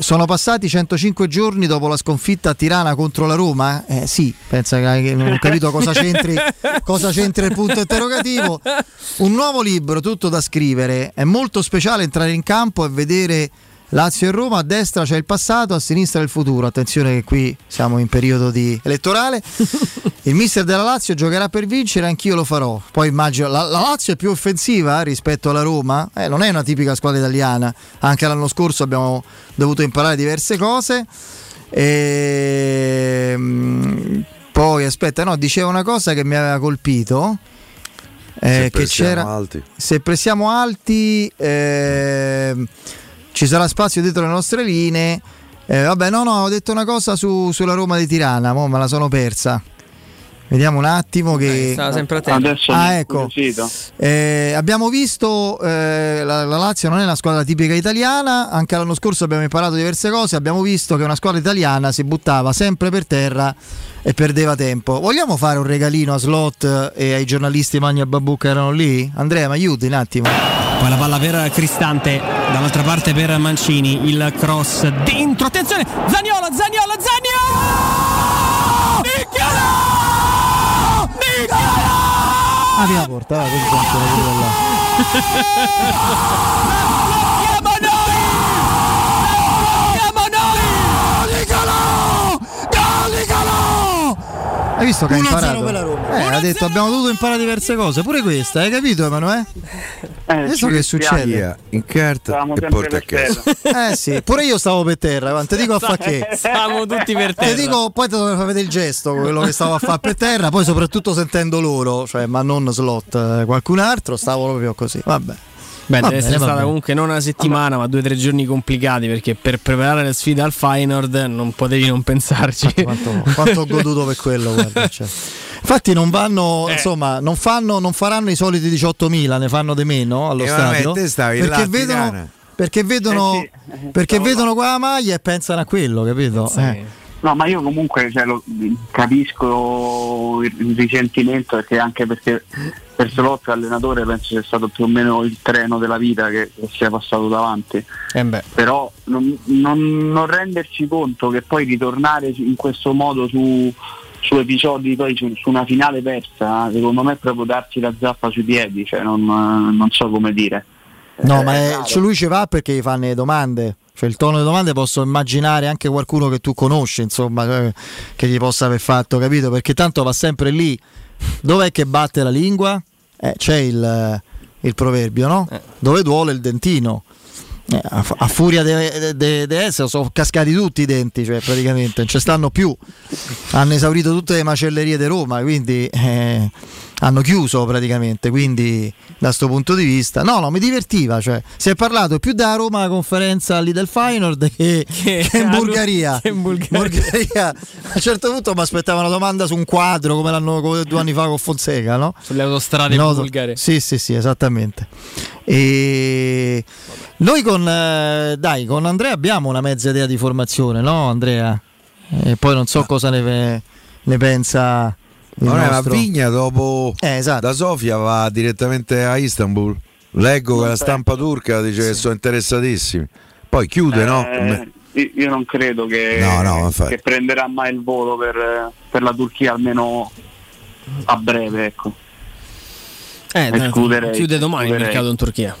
sono passati centocinque giorni dopo la sconfitta a Tirana contro la Roma. Eh sì, pensa che non ho capito cosa c'entri cosa c'entra il punto interrogativo. Un nuovo libro, tutto da scrivere. È molto speciale entrare in campo e vedere Lazio e Roma. A destra c'è il passato, a sinistra il futuro. Attenzione che qui siamo in periodo di elettorale. Il mister della Lazio giocherà per vincere, anch'io lo farò. Poi immagino la, la Lazio è più offensiva rispetto alla Roma, eh, non è una tipica squadra italiana. Anche l'anno scorso abbiamo dovuto imparare diverse cose. E poi aspetta, no, diceva una cosa che mi aveva colpito. Eh, se pressiamo che c'era, alti. Se pressiamo alti, eh, ci sarà spazio dietro le nostre linee. Eh, vabbè, no, no, ho detto una cosa su, sulla Roma di Tirana, mo me la sono persa. Vediamo un attimo che... Eh, stava sempre attento. Adesso ah, ecco. Eh, abbiamo visto, eh, la, la Lazio non è una squadra tipica italiana, anche l'anno scorso abbiamo imparato diverse cose, abbiamo visto che una squadra italiana si buttava sempre per terra e perdeva tempo. Vogliamo fare un regalino a Slot e ai giornalisti Magna e Babù che erano lì? Andrea, mi aiuti un attimo. Poi la palla per Cristante, dall'altra parte per Mancini, il cross dentro, attenzione, Zaniolo, Zaniolo, Zaniolo! Nicchiolo! Nicchiolo! Ah, via la porta, va, così tanto la pure là. La blocchiamo noi! La blocchiamo noi! Nicchiolo! Nicchiolo! Hai visto che ha imparato? Eh, ha detto, abbiamo dovuto imparare diverse cose, pure questa, hai capito Emanuele? Eh, adesso che succede? In carta e porta a casa. Eh sì, pure io stavo per terra, quanto dico a fa che? Stavamo tutti per terra. Ti dico, poi ti dovevo fare vedere il gesto, quello che stavo a fare per terra, poi soprattutto sentendo loro, cioè ma non Slot, qualcun altro, stavo proprio così. Vabbè. Beh, vabbè, deve essere vabbè. stata comunque non una settimana, vabbè. ma due o tre giorni complicati, perché per preparare la sfida al Feyenoord non potevi non pensarci. Quanto, quanto ho goduto per quello, guarda, cioè. Infatti non vanno, eh. insomma, non fanno, non faranno i soliti diciottomila, ne fanno di meno allo eh, stadio, vabbè, perché, vedono, perché vedono, eh sì. perché no, vedono qua la maglia e pensano a quello, capito? Sì. Eh. No, ma io comunque cioè, lo, capisco il risentimento, perché anche perché per Slot allenatore penso sia stato più o meno il treno della vita che, che sia passato davanti, eh beh. però non, non, non renderci conto che poi ritornare in questo modo su, su episodi, poi su, su una finale persa, secondo me è proprio darsi la zappa sui piedi, cioè non, non so come dire. No, eh, ma è, cioè lui ci va perché gli fanno le domande. Cioè il tono delle domande posso immaginare anche qualcuno che tu conosci, insomma, che gli possa aver fatto, capito? Perché tanto va sempre lì. Dov'è che batte la lingua? Eh, c'è il, il proverbio, no? Dove duole il dentino. Eh, a, a furia di essere sono cascati tutti i denti, cioè praticamente non ci stanno più. Hanno esaurito tutte le macellerie di Roma, quindi eh, hanno chiuso praticamente, quindi da sto punto di vista no no mi divertiva, cioè si è parlato più da Roma alla conferenza lì del Feyenoord che, che, che in Bulgaria che in Bulgaria. Bulgaria a un certo punto mi aspettava una domanda su un quadro come l'hanno come due anni fa con Fonseca, no? Sulle autostrade no, bulgare. Sì sì sì, esattamente. E noi con eh, dai con Andrea abbiamo una mezza idea di formazione, no Andrea? E poi non so ah. cosa ne, ne pensa. Non è la Vigna dopo eh, esatto. da Sofia va direttamente a Istanbul. Leggo che la stampa turca dice sì. che sono interessatissimi. Poi chiude, eh, no? Io non credo che, no, no, che prenderà mai il volo per, per la Turchia, almeno a breve, ecco. Eh, dai, chiude domani il mercato in Turchia.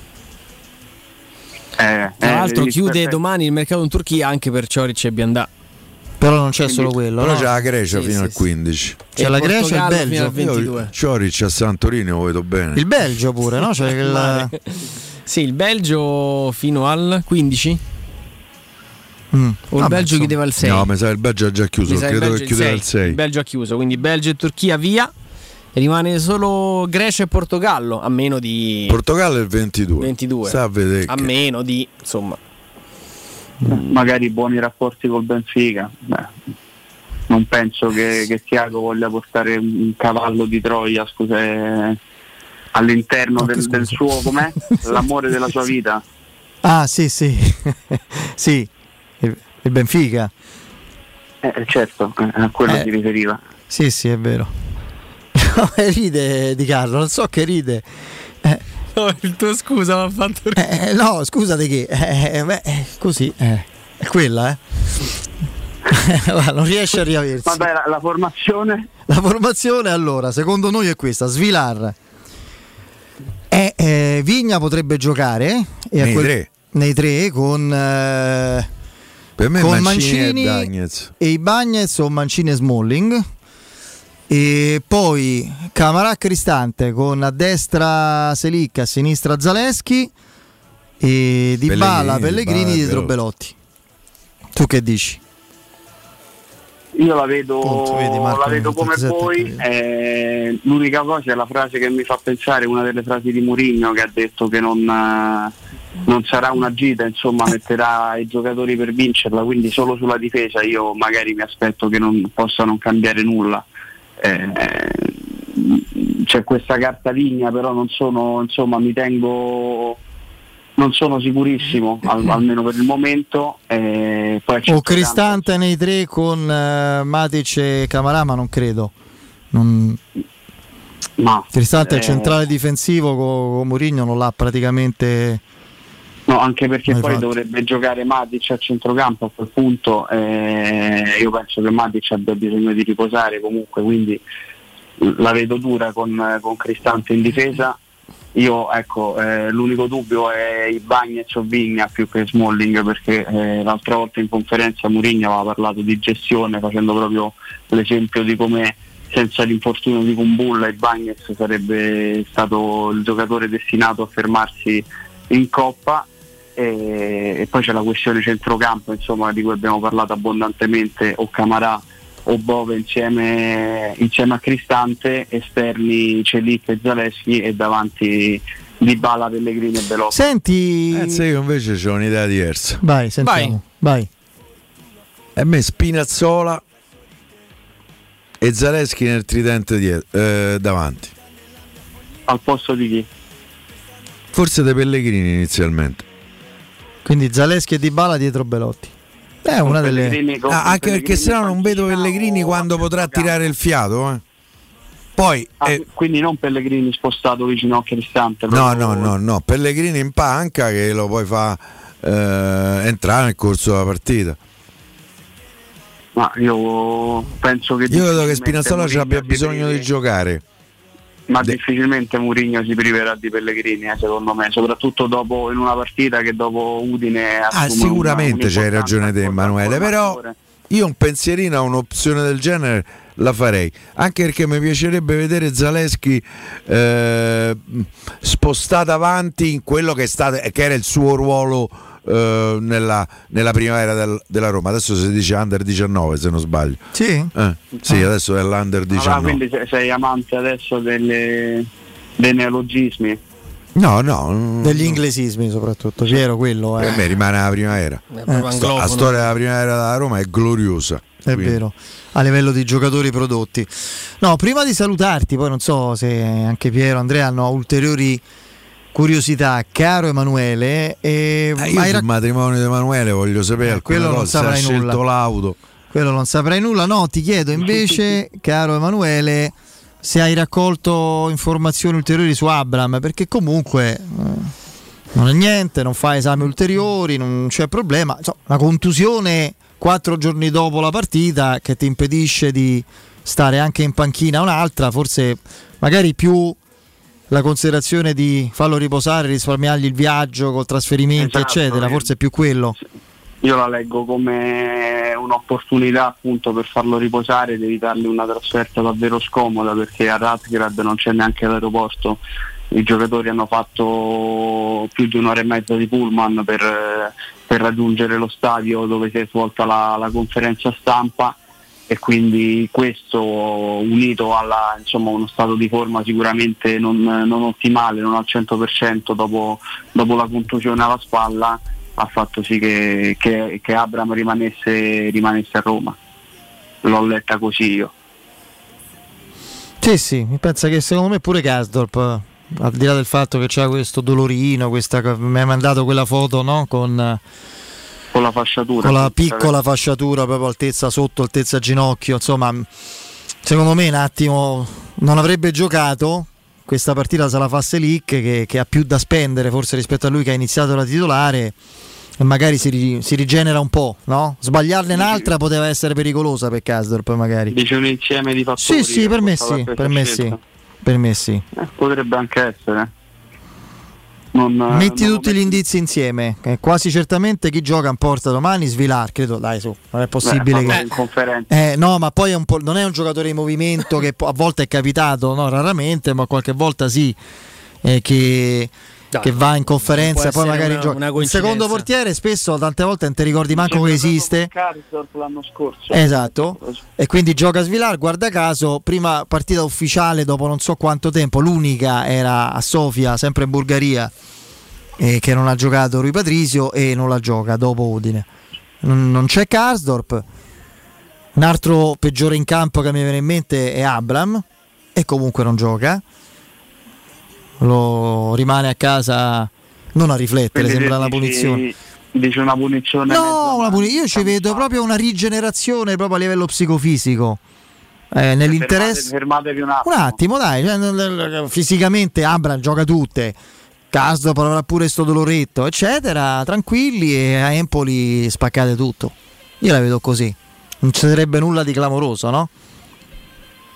Eh, Tra l'altro eh, chiude perfetto. domani il mercato in Turchia anche per Cioric e Biandà. Però non c'è quindi, solo quello, però no? C'è la Grecia sì, fino sì, al quindici, c'è e la Grecia e il Belgio fino al ventidue. Cioric a Santorini lo vedo bene. Il Belgio pure, no? C'è quella... Sì, il Belgio fino al quindici. Mm. O ah, il Belgio so... chiudeva al sei. No, mi sa il Belgio ha già chiuso, mi credo che chiudeva al sei. Il Belgio ha chiuso, quindi Belgio e Turchia via. Rimane solo Grecia e Portogallo, a meno di Portogallo è il ventidue. ventidue. Sta a vedere che... a meno di, insomma, magari buoni rapporti col Benfica. Beh, non penso che, che Thiago voglia portare un cavallo di Troia, scusa, all'interno no, del, del suo com'è l'amore della sua vita. Ah sì sì sì, il, il Benfica. Eh, certo, a quello eh, si riferiva. Sì sì, è vero. Ride Di Carlo, non so che ride. Eh. No, il tuo scusa mi ha fatto ridere. Eh, no, scusate che eh, beh, così eh. È quella, eh. Non riesce a riaversi. Vabbè, la, la formazione. La formazione allora, secondo noi è questa: Svilar. Eh, eh, Vigna potrebbe giocare e nei, quel, tre. nei tre con, eh, per me con Mancini, Mancini e, e i Bagnez o Mancini e Smalling, e poi Camara Cristante con a destra Selic, a sinistra Zalewski e Dybala, Pellegrini, Pellegrini dietro Belotti. Tu che dici? Io la vedo, Punto, vedi, Marco, la vedo come voi. Eh, l'unica cosa è la frase che mi fa pensare, una delle frasi di Mourinho, che ha detto che non, non sarà una gita, insomma metterà i giocatori per vincerla, quindi solo sulla difesa io magari mi aspetto che non possa non cambiare nulla. Eh, c'è questa carta Vigna, però non sono, insomma mi tengo... non sono sicurissimo, al, almeno per il momento. Eh, poi o Cristante tanto. Nei tre con uh, Matic e Camara, ma non credo. Non... No, Cristante è eh... il centrale difensivo, con co Mourinho non l'ha praticamente. No, anche perché poi fatto. Dovrebbe giocare Matic a centrocampo a quel punto. Eh, io penso che Matic abbia bisogno di riposare comunque, quindi la vedo dura con, con Cristante in difesa. Io ecco, eh, l'unico dubbio è i Bagnez o Vigna più che Smalling, perché eh, l'altra volta in conferenza Mourinho aveva parlato di gestione facendo proprio l'esempio di come senza l'infortunio di Kumbulla il Bagnez sarebbe stato il giocatore destinato a fermarsi in Coppa, e, e poi c'è la questione centrocampo, insomma, di cui abbiamo parlato abbondantemente, o Camarà o Bove insieme, insieme a Cristante, esterni Celic e Zalewski e davanti Dybala, Pellegrini e Belotti. Senti, eh, se io invece c'ho un'idea diversa. Vai, sentiamo. Vai. Vai. E me Spinazzola e Zalewski nel tridente dietro, eh, davanti. Al posto di chi? Forse dei Pellegrini inizialmente. Quindi Zalewski e Dybala dietro Belotti. Beh, una delle... ah, anche perché sennò non vedo Pellegrini quando potrà tirare il fiato, eh. Poi ah, eh... quindi non Pellegrini spostato vicino a Cristante, no no no no Pellegrini in panca che lo poi fa eh, entrare nel corso della partita. Ma io penso che io credo che Spinazzola ci abbia bisogno di giocare, ma De... difficilmente Mourinho si priverà di Pellegrini, eh, secondo me, soprattutto dopo in una partita che dopo Udine ah, sicuramente c'hai ragione te, Emanuele, però io un pensierino a un'opzione del genere la farei, anche perché mi piacerebbe vedere Zalewski eh, spostato avanti in quello che, è stato, che era il suo ruolo eh, nella, nella primavera del, della Roma. Adesso si dice under diciannove se non sbaglio. Sì, eh, sì ah. Adesso è l'under diciannove. Ah, quindi sei amante adesso delle, dei neologismi? No, no, degli inglesismi soprattutto, vero quello. Eh. Per me rimane la primavera. Eh, anglofono, la storia della primavera della Roma è gloriosa. È quindi. Vero, a livello di giocatori prodotti. No, prima di salutarti, poi non so se anche Piero, Andrea hanno ulteriori curiosità, caro Emanuele. E eh, io sul rac... matrimonio di Emanuele voglio sapere. Eh, quello non saprai nulla. L'auto. Quello non saprai nulla. No, ti chiedo invece, caro Emanuele, se hai raccolto informazioni ulteriori su Abram, perché comunque eh, non è niente, non fa esami ulteriori, non c'è problema. Insomma, una contusione quattro giorni dopo la partita che ti impedisce di stare anche in panchina un'altra, forse magari più la considerazione di farlo riposare, risparmiargli il viaggio col trasferimento, esatto, eccetera, forse è più quello. Io la leggo come un'opportunità appunto per farlo riposare ed evitargli una trasferta davvero scomoda, perché a Razgrad non c'è neanche l'aeroporto, i giocatori hanno fatto più di un'ora e mezza di pullman per, per raggiungere lo stadio dove si è svolta la, la conferenza stampa, e quindi questo unito alla insomma uno stato di forma sicuramente non, non ottimale, non al cento per cento dopo, dopo la contusione alla spalla, ha fatto sì che, che, che Abram rimanesse, rimanesse a Roma. L'ho letta così io. Sì sì, mi pensa che secondo me pure Karsdorp al di là del fatto che c'è questo dolorino, questa, mi hai mandato quella foto, no? Con, con la fasciatura, con la piccola fasciatura proprio altezza sotto, altezza ginocchio, insomma secondo me un attimo non avrebbe giocato. Questa partita se la fa Selic che, che ha più da spendere forse rispetto a lui che ha iniziato la titolare, e magari si, si rigenera un po', no? Sbagliarne un'altra poteva essere pericolosa per Karsdorp, magari. Dice un insieme di fattori. Sì, sì, per me sì, per me sì, per me sì. Eh, potrebbe anche essere. Non, Metti non tutti gli indizi insieme, eh, quasi certamente chi gioca in porta domani Svilar, credo, dai su, non è possibile. Beh, che... in conferenza. Eh, no, ma poi è un po'... non è un giocatore di movimento che a volte è capitato, no, raramente, ma qualche volta sì, eh, che... Dai, che va in conferenza, poi magari una, gioca. Una il secondo portiere spesso tante volte non ti ricordi manco che esiste. Karsdorp l'anno scorso. Esatto. E quindi gioca a Svilar, guarda caso, prima partita ufficiale dopo non so quanto tempo, l'unica era a Sofia, sempre in Bulgaria, eh, che non ha giocato Rui Patricio e non la gioca dopo Udine. Non, non c'è Karsdorp. Un altro peggiore in campo che mi viene in mente è Abram e comunque non gioca. Lo rimane a casa non a riflettere. Quindi sembra una punizione. Dice una punizione? No, una punizione. Io ci vedo proprio una rigenerazione proprio a livello psicofisico. Eh, nell'interesse. Fermate, fermatevi un attimo. Un attimo, dai. Fisicamente Abram gioca tutte. Caso avrà pure sto doloretto, eccetera. Tranquilli, e a Empoli spaccate tutto. Io la vedo così. Non ci sarebbe nulla di clamoroso, no?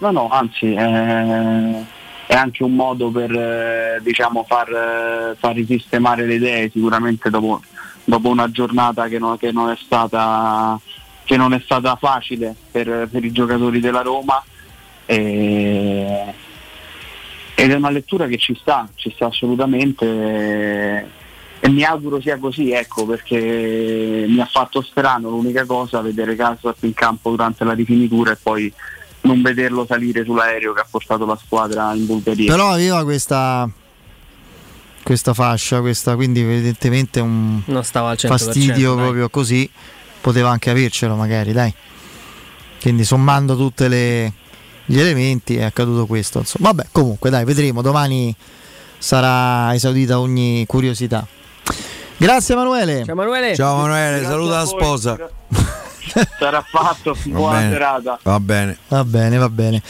No, no, anzi. Eh... è anche un modo per eh, diciamo far, eh, far risistemare le idee sicuramente dopo, dopo una giornata che non, che non è stata che non è stata facile per, per i giocatori della Roma, e, ed è una lettura che ci sta, ci sta assolutamente, e, e mi auguro sia così, ecco, perché mi ha fatto strano l'unica cosa vedere Karsdorp in campo durante la rifinitura e poi non vederlo salire sull'aereo che ha portato la squadra in Bulgaria. Però aveva questa questa fascia, questa, quindi evidentemente un non stava al cento per cento, fastidio, dai. Proprio così poteva anche avercelo, magari, dai. Quindi sommando tutti gli elementi è accaduto questo, insomma. Vabbè, comunque dai, vedremo, domani sarà esaudita ogni curiosità. Grazie Emanuele. Ciao Emanuele. Ciao Emanuele, saluta la sposa. Sarà fatto, buona serata. Va bene, va bene, va bene.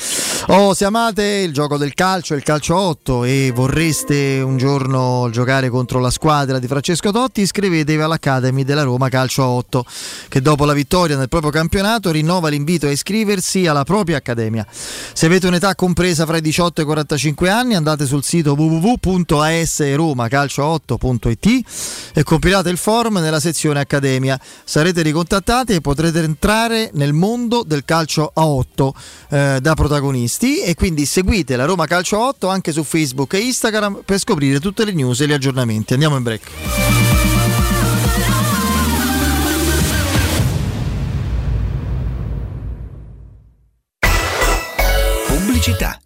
Oh, se amate il gioco del calcio, il calcio otto, e vorreste un giorno giocare contro la squadra di Francesco Totti, iscrivetevi all'Academy della Roma Calcio otto, che dopo la vittoria nel proprio campionato rinnova l'invito a iscriversi alla propria accademia. Se avete un'età compresa fra i diciotto e i quarantacinque anni, andate sul sito w w w punto a s roma calcio otto punto i t e compilate il form nella sezione accademia. Sarete ricontattati e potrete entrare nel mondo del calcio a otto eh, da protagonisti, e quindi seguite la Roma Calcio a otto anche su Facebook e Instagram per scoprire tutte le news e gli aggiornamenti. Andiamo in break. Pubblicità.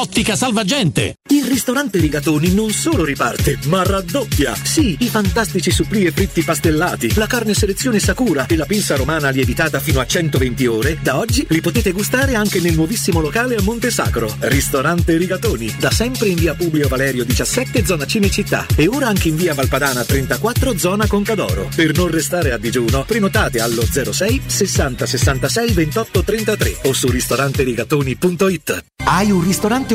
Ottica Salvagente. Il ristorante Rigatoni non solo riparte, ma raddoppia. Sì, i fantastici supplì e fritti pastellati, la carne selezione Sakura e la pinza romana lievitata fino a centoventi ore, da oggi li potete gustare anche nel nuovissimo locale a Montesacro. Ristorante Rigatoni, da sempre in via Publio Valerio diciassette, zona Cinecittà, e ora anche in via Valpadana trentaquattro, zona Concadoro. Per non restare a digiuno, prenotate allo zero sei sessanta sessantasei ventotto trentatré o su ristorante rigatoni punto it. Hai un ristorante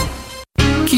Chi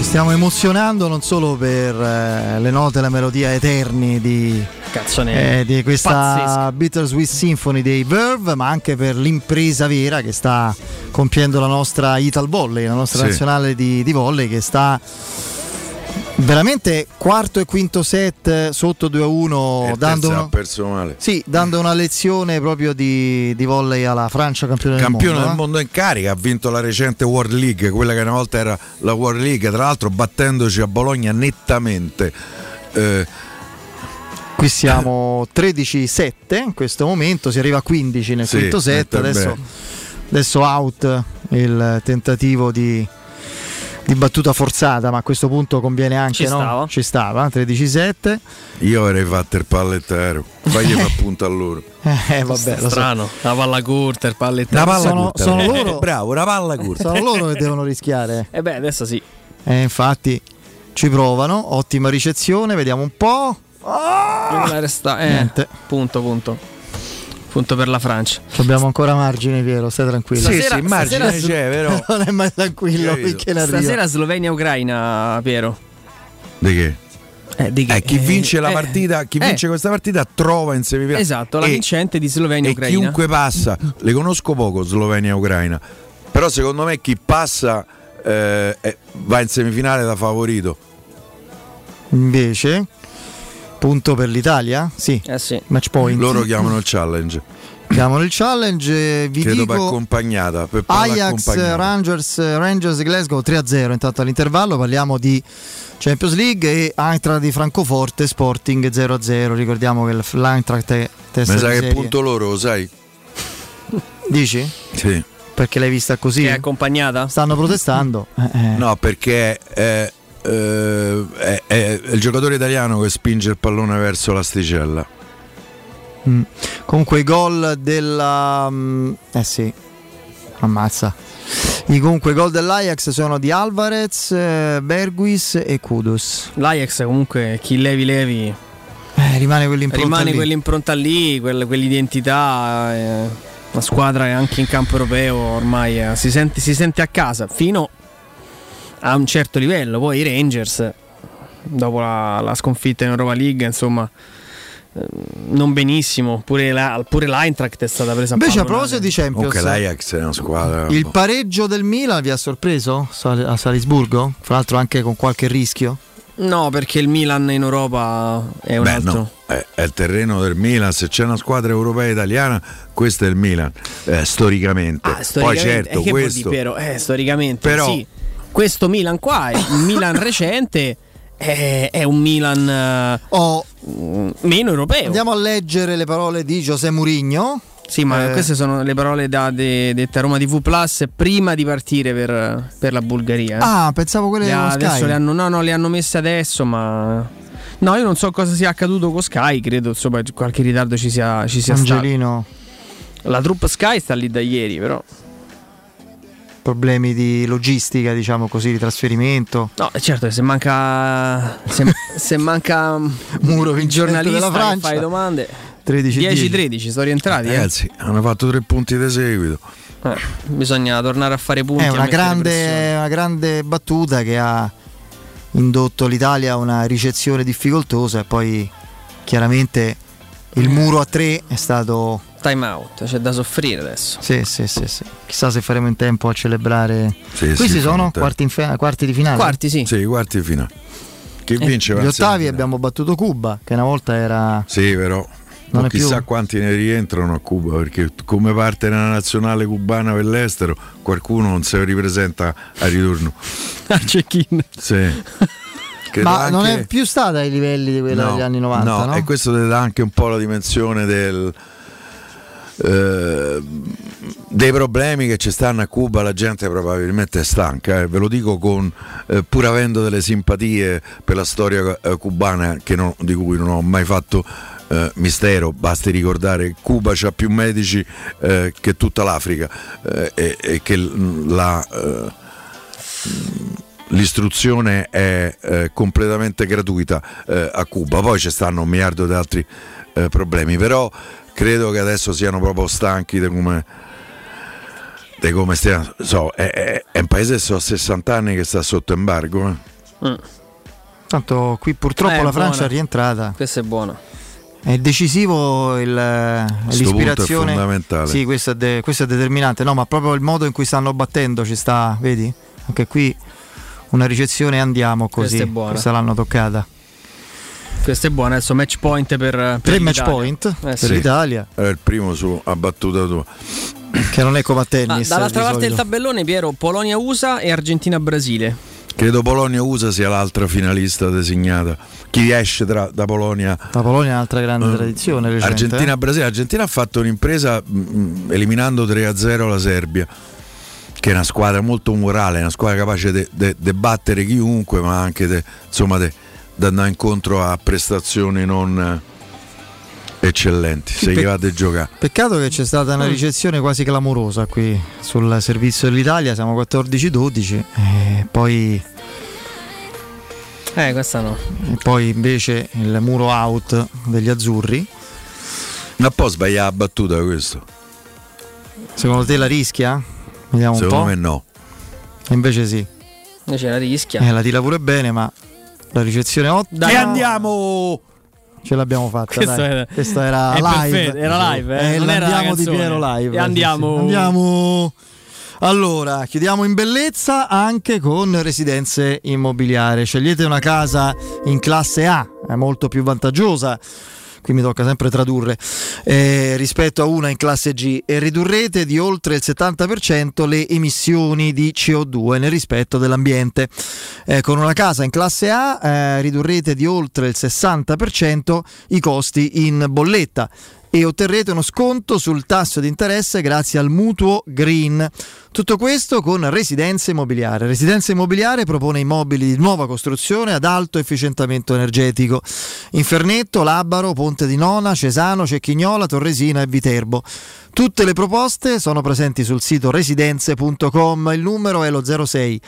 Stiamo emozionando non solo per eh, le note, la melodia eterni di, eh, di questa Bittersweet Symphony dei Verve, ma anche per l'impresa vera che sta compiendo la nostra Ital Volley, la nostra sì. nazionale di, di volley, che sta veramente quarto e quinto set sotto due a uno, dando una, personale. Sì, dando una lezione proprio di, di volley alla Francia, campione, campione del mondo. Campione del eh? mondo in carica, ha vinto la recente World League, quella che una volta era la World League, tra l'altro battendoci a Bologna nettamente. Eh, Qui siamo tredici sette in questo momento, si arriva a quindici nel sì, quinto set, adesso, adesso out il tentativo di... di battuta forzata, ma a questo punto conviene anche, ci no? Stava. Ci stava, tredici sette. Io avrei fatto il pallettaro, fagli fa punto a loro. Eh, vabbè, lo strano, so. La palla corta, il pallettaro. La palla sono, curta, sono eh. loro, bravo, la palla curta. Sono loro che devono rischiare. E eh beh, adesso sì. E infatti ci provano, ottima ricezione, vediamo un po'. Ah! Resta- eh, Niente. Punto, punto. Punto per la Francia. Abbiamo ancora margine, Piero, stai tranquillo. Stasera, sì, sì, margine stasera, c'è, però non è mai tranquillo finché ne arriva. Stasera Slovenia-Ucraina, Piero. Di che? Eh, di che? Eh, chi vince eh, la partita, chi eh. vince questa partita trova in semifinale. Esatto, la e, vincente di Slovenia-Ucraina. E chiunque passa, le conosco poco Slovenia-Ucraina, però secondo me chi passa eh, va in semifinale da favorito. Invece... punto per l'Italia? Sì, eh sì. Match point. Loro chiamano il challenge. Chiamano il challenge. Vi Credo dico per accompagnata per Ajax Rangers, Rangers Glasgow tre a zero intanto all'intervallo. Parliamo di Champions League e Eintracht di Francoforte Sporting zero a zero. Ricordiamo che l'Eintracht è testa di serie. Ma sai che punto loro, lo sai? Dici? Sì. Perché l'hai vista così? Che è accompagnata? Stanno protestando. No, perché... Eh... Uh, è, è il giocatore italiano che spinge il pallone verso l'asticella. Mm. Comunque i gol della um, eh sì, ammazza. I comunque gol dell'Ajax sono di Alvarez, eh, Bergwijn e Kudus. L'Ajax comunque chi levi levi eh, rimane quell'impronta rimane lì, quell'impronta lì quella, quell'identità. Eh, la squadra anche in campo europeo ormai eh, si sente si sente a casa fino a un certo livello. Poi i Rangers, dopo la, la sconfitta in Europa League, insomma, non benissimo. Pure, la, pure l'Eintracht è stata presa. Invece a proposito di Champions, okay, l'Ajax è una squadra. Il pareggio del Milan vi ha sorpreso a Salisburgo? Fra l'altro anche con qualche rischio? No, perché il Milan in Europa è un Beh, altro no. è, è il terreno del Milan. Se c'è una squadra europea italiana, questo è il Milan, eh, storicamente. Ah, storicamente. Poi certo, eh, che questo vuol dire, però, eh, storicamente però, sì. Questo Milan qua, il Milan recente, è, è un Milan oh, meno europeo. Andiamo a leggere le parole di José Mourinho. Sì, ma eh. queste sono le parole da de, dette a Roma T V Plus prima di partire per, per la Bulgaria. Ah, pensavo quelle dello Sky. Le hanno, no, no, le hanno messe adesso, ma... No, io non so cosa sia accaduto con Sky, credo, insomma, qualche ritardo ci sia, ci sia Angelino. Stato. La troupe Sky sta lì da ieri, però... problemi di logistica, diciamo così, di trasferimento. No, certo, se manca se, se manca muro il giornalista della Francia, fai domande. tredici tredici sono rientrati. Ragazzi, eh. hanno fatto tre punti di seguito. Eh, bisogna tornare a fare punti. È una grande, una grande battuta che ha indotto l'Italia a una ricezione difficoltosa, e poi chiaramente il muro a tre è stato time out, c'è da soffrire adesso. Sì, sì, sì, sì. Chissà se faremo in tempo a celebrare. Sì, questi sì, sono quarti, in fe- quarti di finale. Quarti, sì. Sì, quarti di finale. Chi eh, vince? Gli ottavi abbiamo battuto Cuba, che una volta era. Sì, però. Non non chissà più. Quanti ne rientrano a Cuba, perché come parte della nazionale cubana per l'estero qualcuno non si ripresenta al ritorno al check-in. Sì. Ma anche... non è più stata ai livelli di quella no, degli anni novanta, no? no? E questo ti dà anche un po' la dimensione del eh, dei problemi che ci stanno a Cuba. La gente probabilmente è stanca, eh, ve lo dico con eh, pur avendo delle simpatie per la storia eh, cubana, che non, di cui non ho mai fatto Uh, mistero. Basti ricordare che Cuba c'ha più medici uh, che tutta l'Africa, uh, e, e che la, uh, l'istruzione è uh, completamente gratuita uh, a Cuba. Poi ci stanno un miliardo di altri uh, problemi, però credo che adesso siano proprio stanchi di come, di come stiamo, so, è, è, è un paese che so sessanta anni che sta sotto embargo, eh. mm. Tanto qui purtroppo eh, la Francia buona. È rientrata, questa è buona. È decisivo il, l'ispirazione. È fondamentale. Sì, questo è, de, questo è determinante. No, ma proprio il modo in cui stanno battendo ci sta, vedi? Anche qui una ricezione, andiamo così. Questa è buona. Questa l'hanno toccata. Questa è buona. Adesso match point per, per tre l'Italia. Match point eh, per sì. l'Italia. Era il primo su a battuta tua. Che non è come a tennis. Ma dall'altra parte del tabellone, Piero, Polonia-U S A e Argentina-Brasile. Credo Polonia-U S A sia l'altra finalista designata. Chi esce tra, da Polonia. La Polonia è un'altra grande uh, tradizione recente. Argentina-Brasile. L'Argentina ha fatto un'impresa mh, eliminando tre a zero la Serbia, che è una squadra molto morale, una squadra capace di battere chiunque, ma anche de, insomma di andare incontro a prestazioni non eccellenti se gli fate giocare. Peccato che c'è stata una ricezione quasi clamorosa qui sul servizio dell'Italia, siamo quattordici dodici, eh, poi eh questa no, e poi invece il muro out degli azzurri. Ma poi sbaglia la battuta questo, secondo te la rischia? Vediamo secondo un po'. Me no, e invece sì, invece la rischia, eh, la tira pure bene, ma la ricezione ottima. E andiamo, ce l'abbiamo fatta. Questo, dai. Era, questo era live, perfetto, era live, eh? Eh, non era andiamo di Piero live. E andiamo. Sì, sì. Andiamo. Allora, chiudiamo in bellezza anche con Residenze Immobiliare. Scegliete una casa in classe A, è molto più vantaggiosa. Qui mi tocca sempre tradurre, eh, rispetto a una in classe G, e ridurrete di oltre il settanta per cento le emissioni di C O due nel rispetto dell'ambiente. Eh, con una casa in classe A eh, ridurrete di oltre il sessanta per cento i costi in bolletta e otterrete uno sconto sul tasso di interesse grazie al mutuo green. Tutto questo con Residenza Immobiliare. Residenza Immobiliare propone immobili di nuova costruzione ad alto efficientamento energetico in Fernetto, Labaro, Ponte di Nona, Cesano, Cecchignola, Torresina e Viterbo. Tutte le proposte sono presenti sul sito residenze punto com, il numero è lo zero sei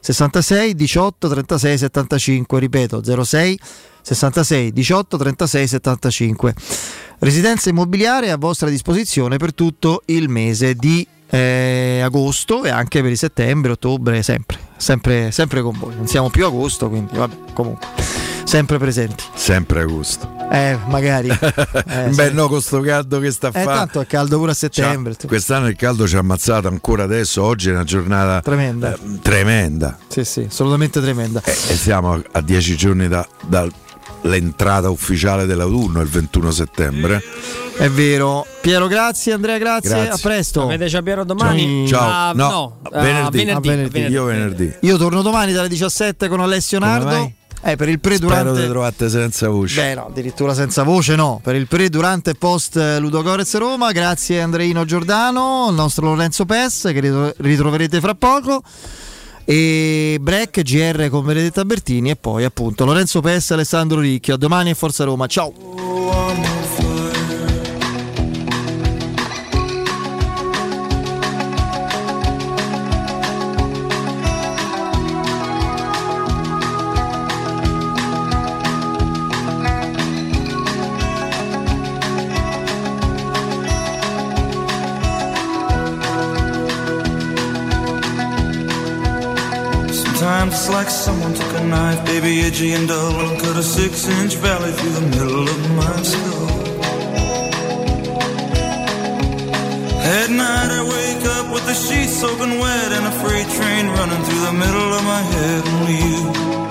sessantasei diciotto trentasei settantacinque, ripeto zero sei sessantasei diciotto trentasei settantacinque. Residenza Immobiliare a vostra disposizione per tutto il mese di eh, agosto e anche per il settembre, ottobre, sempre, sempre, sempre con voi. Non siamo più a agosto, quindi vabbè, comunque sempre presenti. Sempre agosto. Eh, magari. Eh, Beh, sempre. No, con sto caldo che sta a eh, fare. Tanto è caldo pure a settembre. Cioè, quest'anno il caldo ci ha ammazzato ancora adesso. Oggi è una giornata tremenda. Eh, tremenda. Sì, sì, assolutamente tremenda. Eh, e siamo a dieci giorni da, dal l'entrata ufficiale dell'autunno, il ventuno settembre. È vero. Piero, grazie. Andrea, grazie, grazie. A presto. Vedeci a Piero domani. Ciao. Ciao. No, no. Venerdì. Venerdì. Venerdì. Io venerdì. Io torno domani dalle diciassette con Alessio Nardo. Eh, per il pre, durante. Spero che trovate senza voce. Beh, no, addirittura senza voce no. Per il pre, durante e post Ludogorets Roma. Grazie Andreino Giordano, il nostro Lorenzo Pes, che ritroverete fra poco. E break G R con Benedetta Bertini e poi appunto Lorenzo Pessa, Alessandro Ricchio. A domani e Forza Roma, ciao. I'm just like someone took a knife, baby, edgy and dull, and cut a six-inch valley through the middle of my skull. At night I wake up with the sheets soaking wet and a freight train running through the middle of my head. Only you